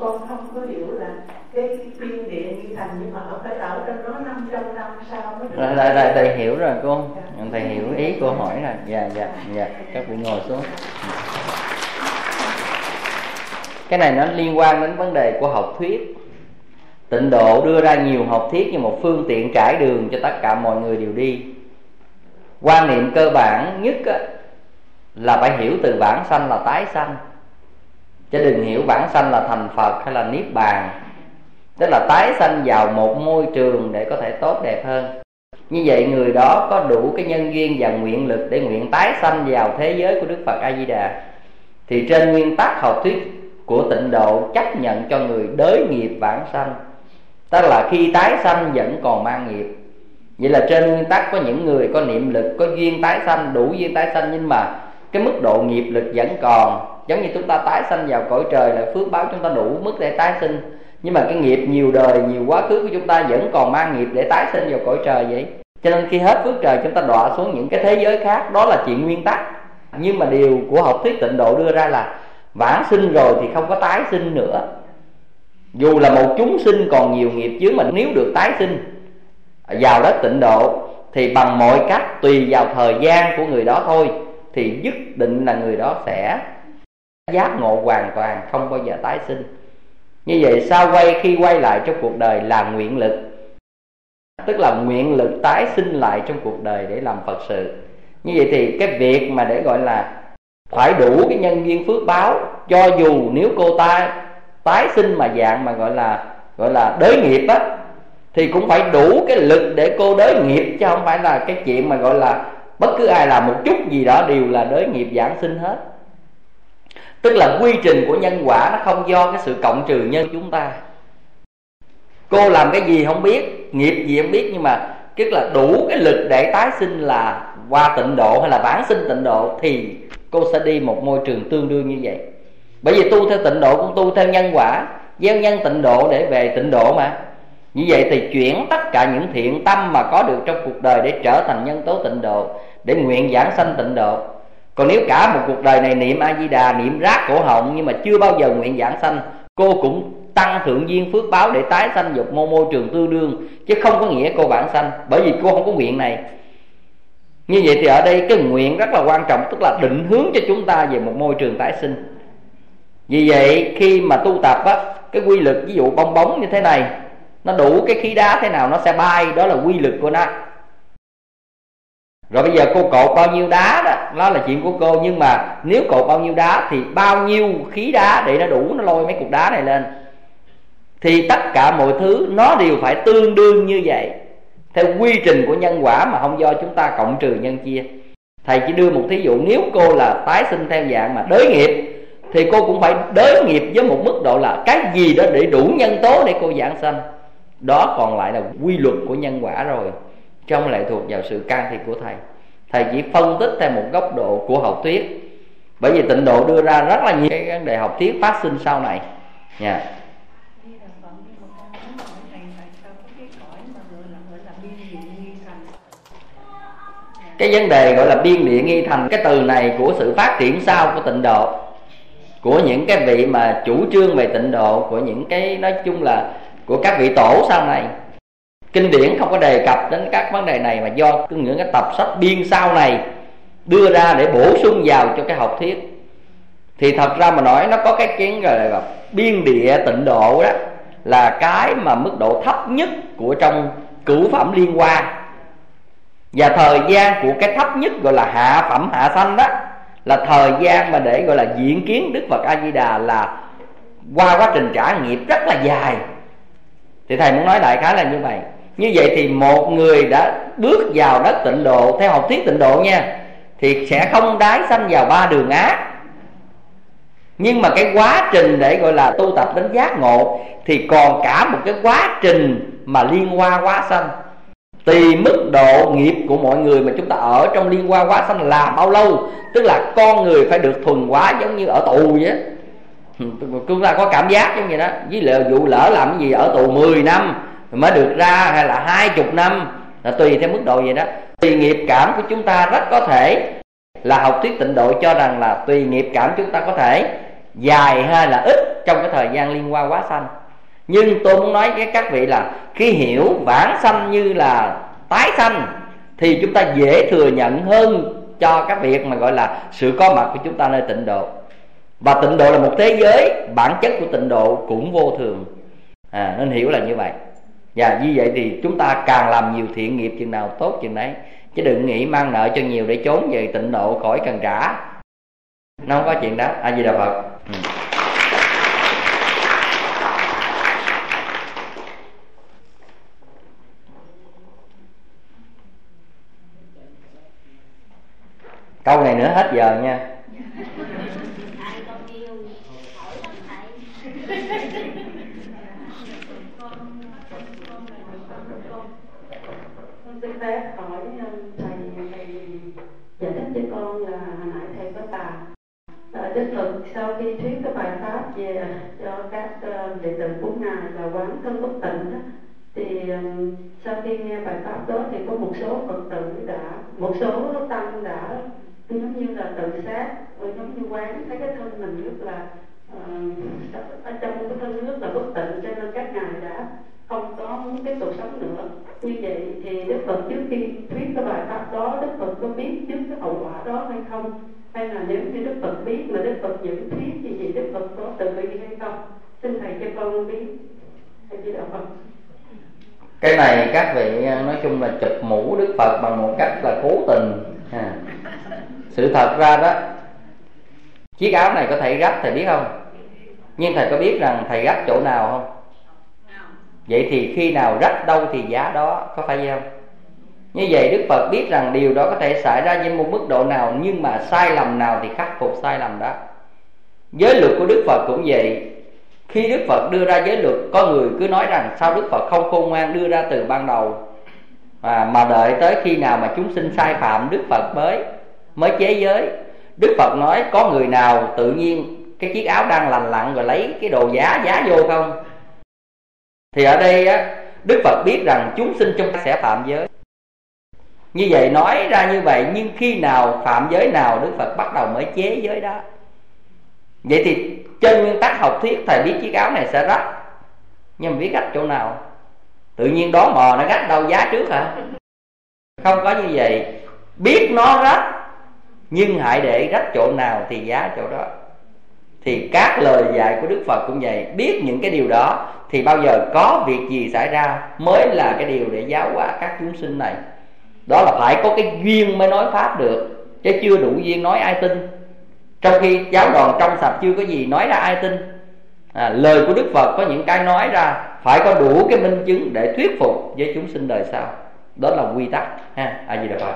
con không có hiểu là cái biên địa như thành, nhưng mà ở phải ở trong đó năm trăm năm sau mới được. Rồi, rồi, rồi, thầy hiểu rồi cô, dạ. Thầy hiểu ý cô hỏi rồi. Dạ, dạ, dạ, các vị ngồi xuống. Cái này nó liên quan đến vấn đề của học thuyết. Tịnh độ đưa ra nhiều học thuyết như một phương tiện trải đường cho tất cả mọi người đều đi. Quan niệm cơ bản nhất á, là phải hiểu từ bản sanh là tái sanh, chứ đừng hiểu bản sanh là thành Phật hay là Niết Bàn. Tức là tái sanh vào một môi trường để có thể tốt đẹp hơn. Như vậy người đó có đủ cái nhân duyên và nguyện lực để nguyện tái sanh vào thế giới của Đức Phật A Di Đà. Thì trên nguyên tắc học thuyết của tịnh độ chấp nhận cho người đới nghiệp bản sanh, tức là khi tái sanh vẫn còn mang nghiệp. Vậy là trên nguyên tắc có những người có niệm lực, có duyên tái sanh, đủ duyên tái sanh, nhưng mà cái mức độ nghiệp lực vẫn còn. Giống như chúng ta tái sanh vào cõi trời là phước báo chúng ta đủ mức để tái sinh, nhưng mà cái nghiệp nhiều đời, nhiều quá khứ của chúng ta vẫn còn mang nghiệp để tái sinh vào cõi trời vậy. Cho nên khi hết phước trời chúng ta đọa xuống những cái thế giới khác, đó là chuyện nguyên tắc. Nhưng mà điều của học thuyết tịnh độ đưa ra là vãng sinh rồi thì không có tái sinh nữa. Dù là một chúng sinh còn nhiều nghiệp chứ, mà nếu được tái sinh vào đất tịnh độ thì bằng mọi cách, tùy vào thời gian của người đó thôi, thì nhất định là người đó sẽ giác ngộ hoàn toàn, không bao giờ tái sinh. Như vậy sao quay khi quay lại trong cuộc đời là nguyện lực, tức là nguyện lực tái sinh lại trong cuộc đời để làm Phật sự. Như vậy thì cái việc mà để gọi là phải đủ cái nhân duyên phước báo, cho dù nếu cô ta tái sinh mà dạng mà gọi là gọi là đới nghiệp á, thì cũng phải đủ cái lực để cô đới nghiệp, chứ không phải là cái chuyện mà gọi là bất cứ ai làm một chút gì đó đều là đới nghiệp vãng sinh hết. Tức là quy trình của nhân quả nó không do cái sự cộng trừ nhân chúng ta. Cô làm cái gì không biết, nghiệp gì không biết, nhưng mà tức là đủ cái lực để tái sinh là qua tịnh độ hay là vãng sinh tịnh độ, thì cô sẽ đi một môi trường tương đương như vậy. Bởi vì tu theo tịnh độ cũng tu theo nhân quả, gieo nhân tịnh độ để về tịnh độ mà. Như vậy thì chuyển tất cả những thiện tâm mà có được trong cuộc đời để trở thành nhân tố tịnh độ, để nguyện giảng sanh tịnh độ. Còn nếu cả một cuộc đời này niệm A Di Đà, niệm rác cổ họng, nhưng mà chưa bao giờ nguyện giảng sanh, cô cũng tăng thượng duyên phước báo để tái sanh dục mô môi trường tương đương, chứ không có nghĩa cô vãng sanh, bởi vì cô không có nguyện này. Như vậy thì ở đây cái nguyện rất là quan trọng, tức là định hướng cho chúng ta về một môi trường tái sinh. Vì vậy khi mà tu tập á, cái quy lực ví dụ bong bóng như thế này, nó đủ cái khí đá thế nào nó sẽ bay, đó là quy lực của nó. Rồi bây giờ cô cột bao nhiêu đá đó, đó là chuyện của cô, nhưng mà nếu cột bao nhiêu đá thì bao nhiêu khí đá để nó đủ nó lôi mấy cục đá này lên. Thì tất cả mọi thứ nó đều phải tương đương như vậy, theo quy trình của nhân quả mà không do chúng ta cộng trừ nhân chia. Thầy chỉ đưa một thí dụ, nếu cô là tái sinh theo dạng mà đới nghiệp thì cô cũng phải đới nghiệp với một mức độ là cái gì đó để đủ nhân tố để cô giảng sanh. Đó còn lại là quy luật của nhân quả rồi, trong lại thuộc vào sự can thiệp của thầy. Thầy chỉ phân tích theo một góc độ của học thuyết, bởi vì tịnh độ đưa ra rất là nhiều cái vấn đề học thuyết phát sinh sau này nha. Yeah. Cái vấn đề gọi là biên địa nghi thành, cái từ này của sự phát triển sau của tịnh độ, của những cái vị mà chủ trương về tịnh độ, của những cái nói chung là của các vị tổ sau này. Kinh điển không có đề cập đến các vấn đề này, mà do những cái tập sách biên sau này đưa ra để bổ sung vào cho cái học thuyết. Thì thật ra mà nói nó có cái kiến gọi là biên địa tịnh độ, đó là cái mà mức độ thấp nhất của trong cửu phẩm liên quan. Và thời gian của cái thấp nhất gọi là hạ phẩm hạ sanh đó là thời gian mà để gọi là diện kiến Đức Phật A Di Đà là qua quá trình trả nghiệp rất là dài. Thì thầy muốn nói đại khái là như vậy. Như vậy thì một người đã bước vào đất tịnh độ theo học thuyết tịnh độ nha, thì sẽ không đái sanh vào ba đường ác. Nhưng mà cái quá trình để gọi là tu tập đến giác ngộ thì còn cả một cái quá trình mà liên hoa hóa sanh. Tùy mức độ nghiệp của mọi người mà chúng ta ở trong liên hoa hóa sanh là bao lâu. Tức là con người phải được thuần hóa giống như ở tù vậy á. Chúng ta có cảm giác giống vậy đó. Ví dụ lỡ làm cái gì ở tù mười năm mới được ra, hay là hai mươi năm, là tùy theo mức độ vậy đó. Tùy nghiệp cảm của chúng ta rất có thể là học thuyết tịnh độ cho rằng là tùy nghiệp cảm chúng ta có thể dài hay là ít trong cái thời gian liên hoa hóa sanh. Nhưng tôi muốn nói với các vị là khi hiểu vãng sanh như là tái sanh thì chúng ta dễ thừa nhận hơn cho các việc mà gọi là sự có mặt của chúng ta nơi tịnh độ. Và tịnh độ là một thế giới, bản chất của tịnh độ cũng vô thường à, nên hiểu là như vậy. Và như vậy thì chúng ta càng làm nhiều thiện nghiệp chừng nào tốt chừng đấy, chứ đừng nghĩ mang nợ cho nhiều để trốn về tịnh độ khỏi cần trả. Nó không có chuyện đó. A Di Đà Phật. ừ. Câu này nữa hết giờ nha. Xin phép hỏi thầy, thầy giải thích cho con là hồi nãy thầy có tà đích thực sau khi thuyết cái bài pháp về cho các đệ tử của ngài là quán thân bất tịnh đó, thì sau khi nghe bài pháp đó thì có một số Phật tử đã, một số tăng đã giống như là tự sát, giống như quán thấy cái thân mình rất là ở uh, trong cái thân rất là bất tịnh, cho nên các ngài đã không có muốn tiếp tục sống nữa. Như vậy thì Đức Phật trước khi thuyết cái bài pháp đó, Đức Phật có biết trước cái hậu quả đó hay không? Hay là nếu như Đức Phật biết mà Đức Phật vẫn thuyết thì gì Đức Phật có tự bi hay không? Xin thầy cho con biết. Thầy chỉ đạo Phật. Cái này các vị nói chung là chụp mũ Đức Phật bằng một cách là cố tình. À. Sự thật ra đó, chiếc áo này có thể rách thầy biết không? Nhưng thầy có biết rằng thầy rách chỗ nào không? Vậy thì khi nào rách đâu thì giá đó, có phải vậy không? Như vậy Đức Phật biết rằng điều đó có thể xảy ra với một mức độ nào, nhưng mà sai lầm nào thì khắc phục sai lầm đó. Giới luật của Đức Phật cũng vậy. Khi Đức Phật đưa ra giới luật, có người cứ nói rằng sao Đức Phật không khôn ngoan đưa ra từ ban đầu à, mà đợi tới khi nào mà chúng sinh sai phạm Đức Phật mới mới chế giới. Đức Phật nói có người nào tự nhiên cái chiếc áo đang lành lặn rồi lấy cái đồ giá giá vô không? Thì ở đây á, Đức Phật biết rằng chúng sinh trong sẽ phạm giới. Như vậy nói ra như vậy, nhưng khi nào phạm giới nào Đức Phật bắt đầu mới chế giới đó. Vậy thì trên nguyên tắc học thuyết thầy biết chiếc áo này sẽ rách, nhưng mà biết rách chỗ nào? Tự nhiên đó mò nó rách đâu giá trước hả? Không có như vậy. Biết nó rách nhưng hãy để rách chỗ nào thì giá chỗ đó. Thì các lời dạy của Đức Phật cũng vậy. Biết những cái điều đó thì bao giờ có việc gì xảy ra mới là cái điều để giáo hóa các chúng sinh này. Đó là phải có cái duyên mới nói pháp được, chứ chưa đủ duyên nói ai tin. Trong khi giáo đoàn trong sạch chưa có gì, nói ra ai tin à, lời của Đức Phật có những cái nói ra phải có đủ cái minh chứng để thuyết phục với chúng sinh đời sau. Đó là quy tắc ha. À gì được rồi.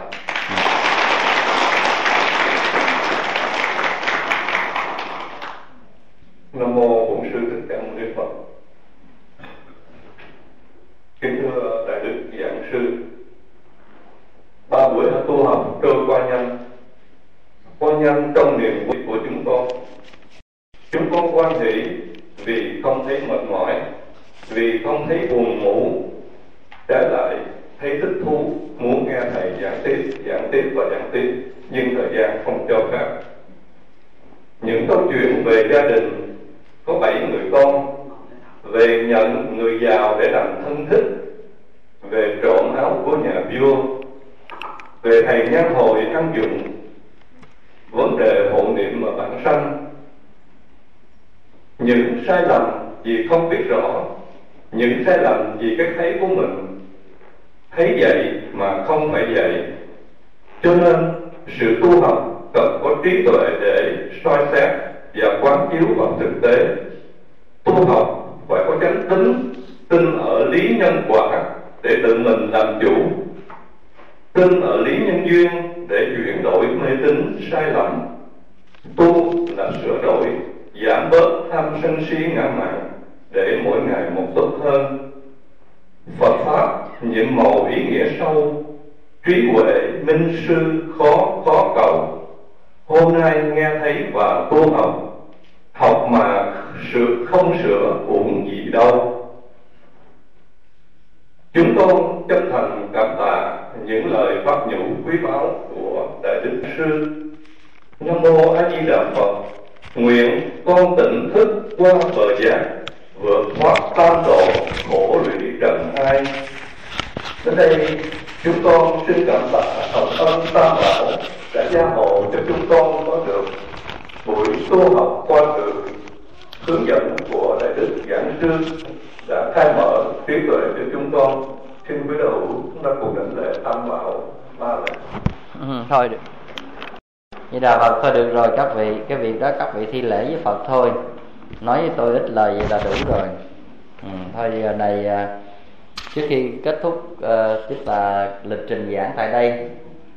Nam mô Bổn Sư Thích Ca Mâu Ni Phật. Kính thưa Đại Đức Giảng Sư, ba buổi tu học trôi qua nhanh, qua nhanh trong niềm vui của chúng con. Chúng con hoan hỷ vì không thấy mệt mỏi, vì không thấy buồn ngủ, trái lại thấy thích thú muốn nghe thầy giảng tiếp, giảng tiếp và giảng tiếp, nhưng thời gian không cho phép. Những câu chuyện về gia đình có bảy người con, về nhận người giàu để làm thân thích, về trộm áo của nhà vua, về thầy nhan hồi ăn dụng, vấn đề hộ niệm mà bản sanh, những sai lầm vì không biết rõ, những sai lầm vì cái thấy của mình, thấy vậy mà không phải vậy. Cho nên sự tu học cần có trí tuệ để soi xét và quán chiếu vào thực tế. Tu học phải có chánh tính, tin ở lý nhân quả để tự mình làm chủ, tin ở lý nhân duyên để chuyển đổi mê tín sai lầm. Tu là sửa đổi, giảm bớt tham sân si ngã mạn để mỗi ngày một tốt hơn. Phật pháp nhiệm màu ý nghĩa sâu, trí huệ minh sư khó khó cầu. Hôm nay nghe thấy và tu học, học mà sự không sửa uổng gì đâu. Chúng tôi chân thành cảm tạ những lời pháp nhũ quý báu của Đại Đức Sư. Nam mô A Di Đà Phật. Nguyện con tỉnh thức qua bờ giác, vượt thoát tam độ khổ lụy trần ai. Đến đây chúng con xin cảm tạ Hồng Ân Tam Bảo đã gia hộ cho chúng con có được buổi tu học qua sự hướng dẫn của Đại Đức Giảng Sư, đã khai mở trí tuệ cho chúng con. Xin quý đầu chúng ta cùng đảnh lễ Tam Bảo ba lễ. Ừ, thôi được. Vậy là Phật thôi được rồi các vị, cái việc đó các vị thi lễ với Phật thôi. Nói với tôi ít lời vậy là đủ rồi. Ừ, thôi này, trước khi kết thúc uh, tức là lịch trình giảng tại đây,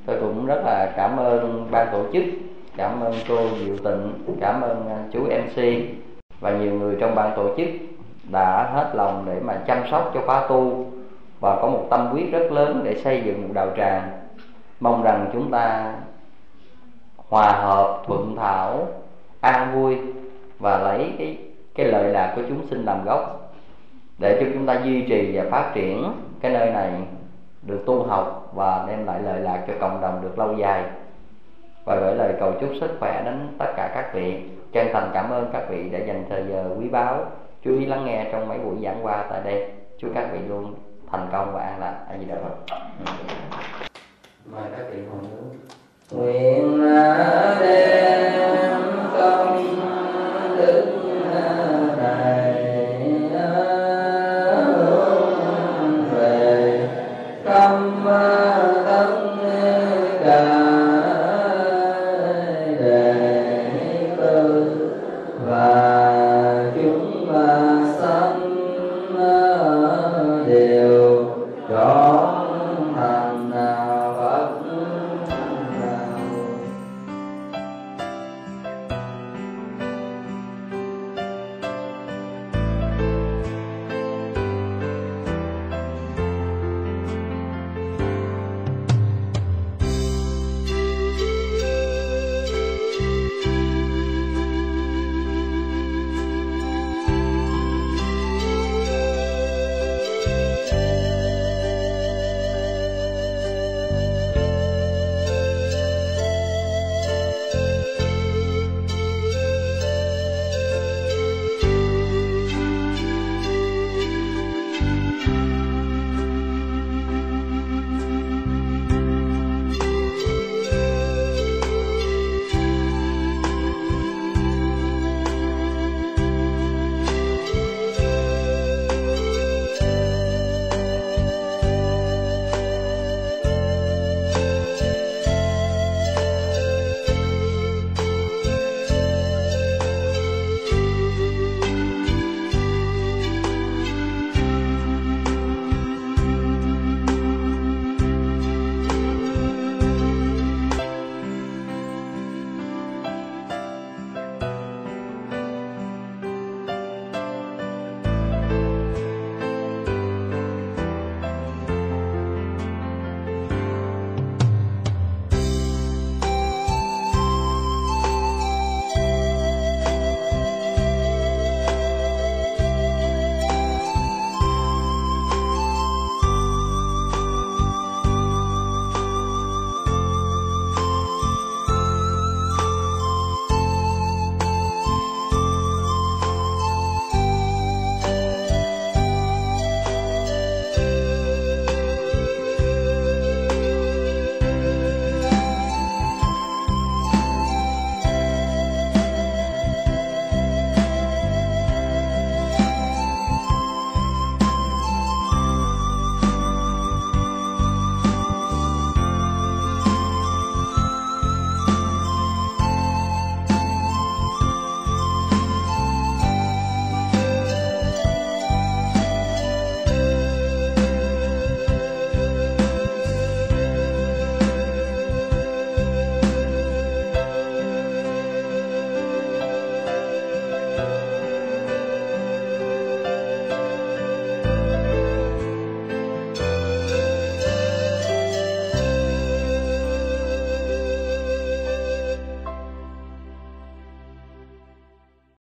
tôi cũng rất là cảm ơn ban tổ chức, cảm ơn cô Diệu Tịnh, cảm ơn chú em xê và nhiều người trong ban tổ chức đã hết lòng để mà chăm sóc cho khóa tu và có một tâm huyết rất lớn để xây dựng một đạo tràng. Mong rằng chúng ta hòa hợp, thuận thảo, an vui và lấy cái, cái lợi lạc của chúng sinh làm gốc để cho chúng ta duy trì và phát triển cái nơi này được tu học và đem lại lợi lạc cho cộng đồng được lâu dài. Và gửi lời cầu chúc sức khỏe đến tất cả các vị. Chân thành cảm ơn các vị đã dành thời giờ quý báu chú ý lắng nghe trong mấy buổi giảng qua tại đây. Chúc các vị luôn thành công và an lạc. A Di Đà Phật. Mời các vị ngồi xuống. Nguyện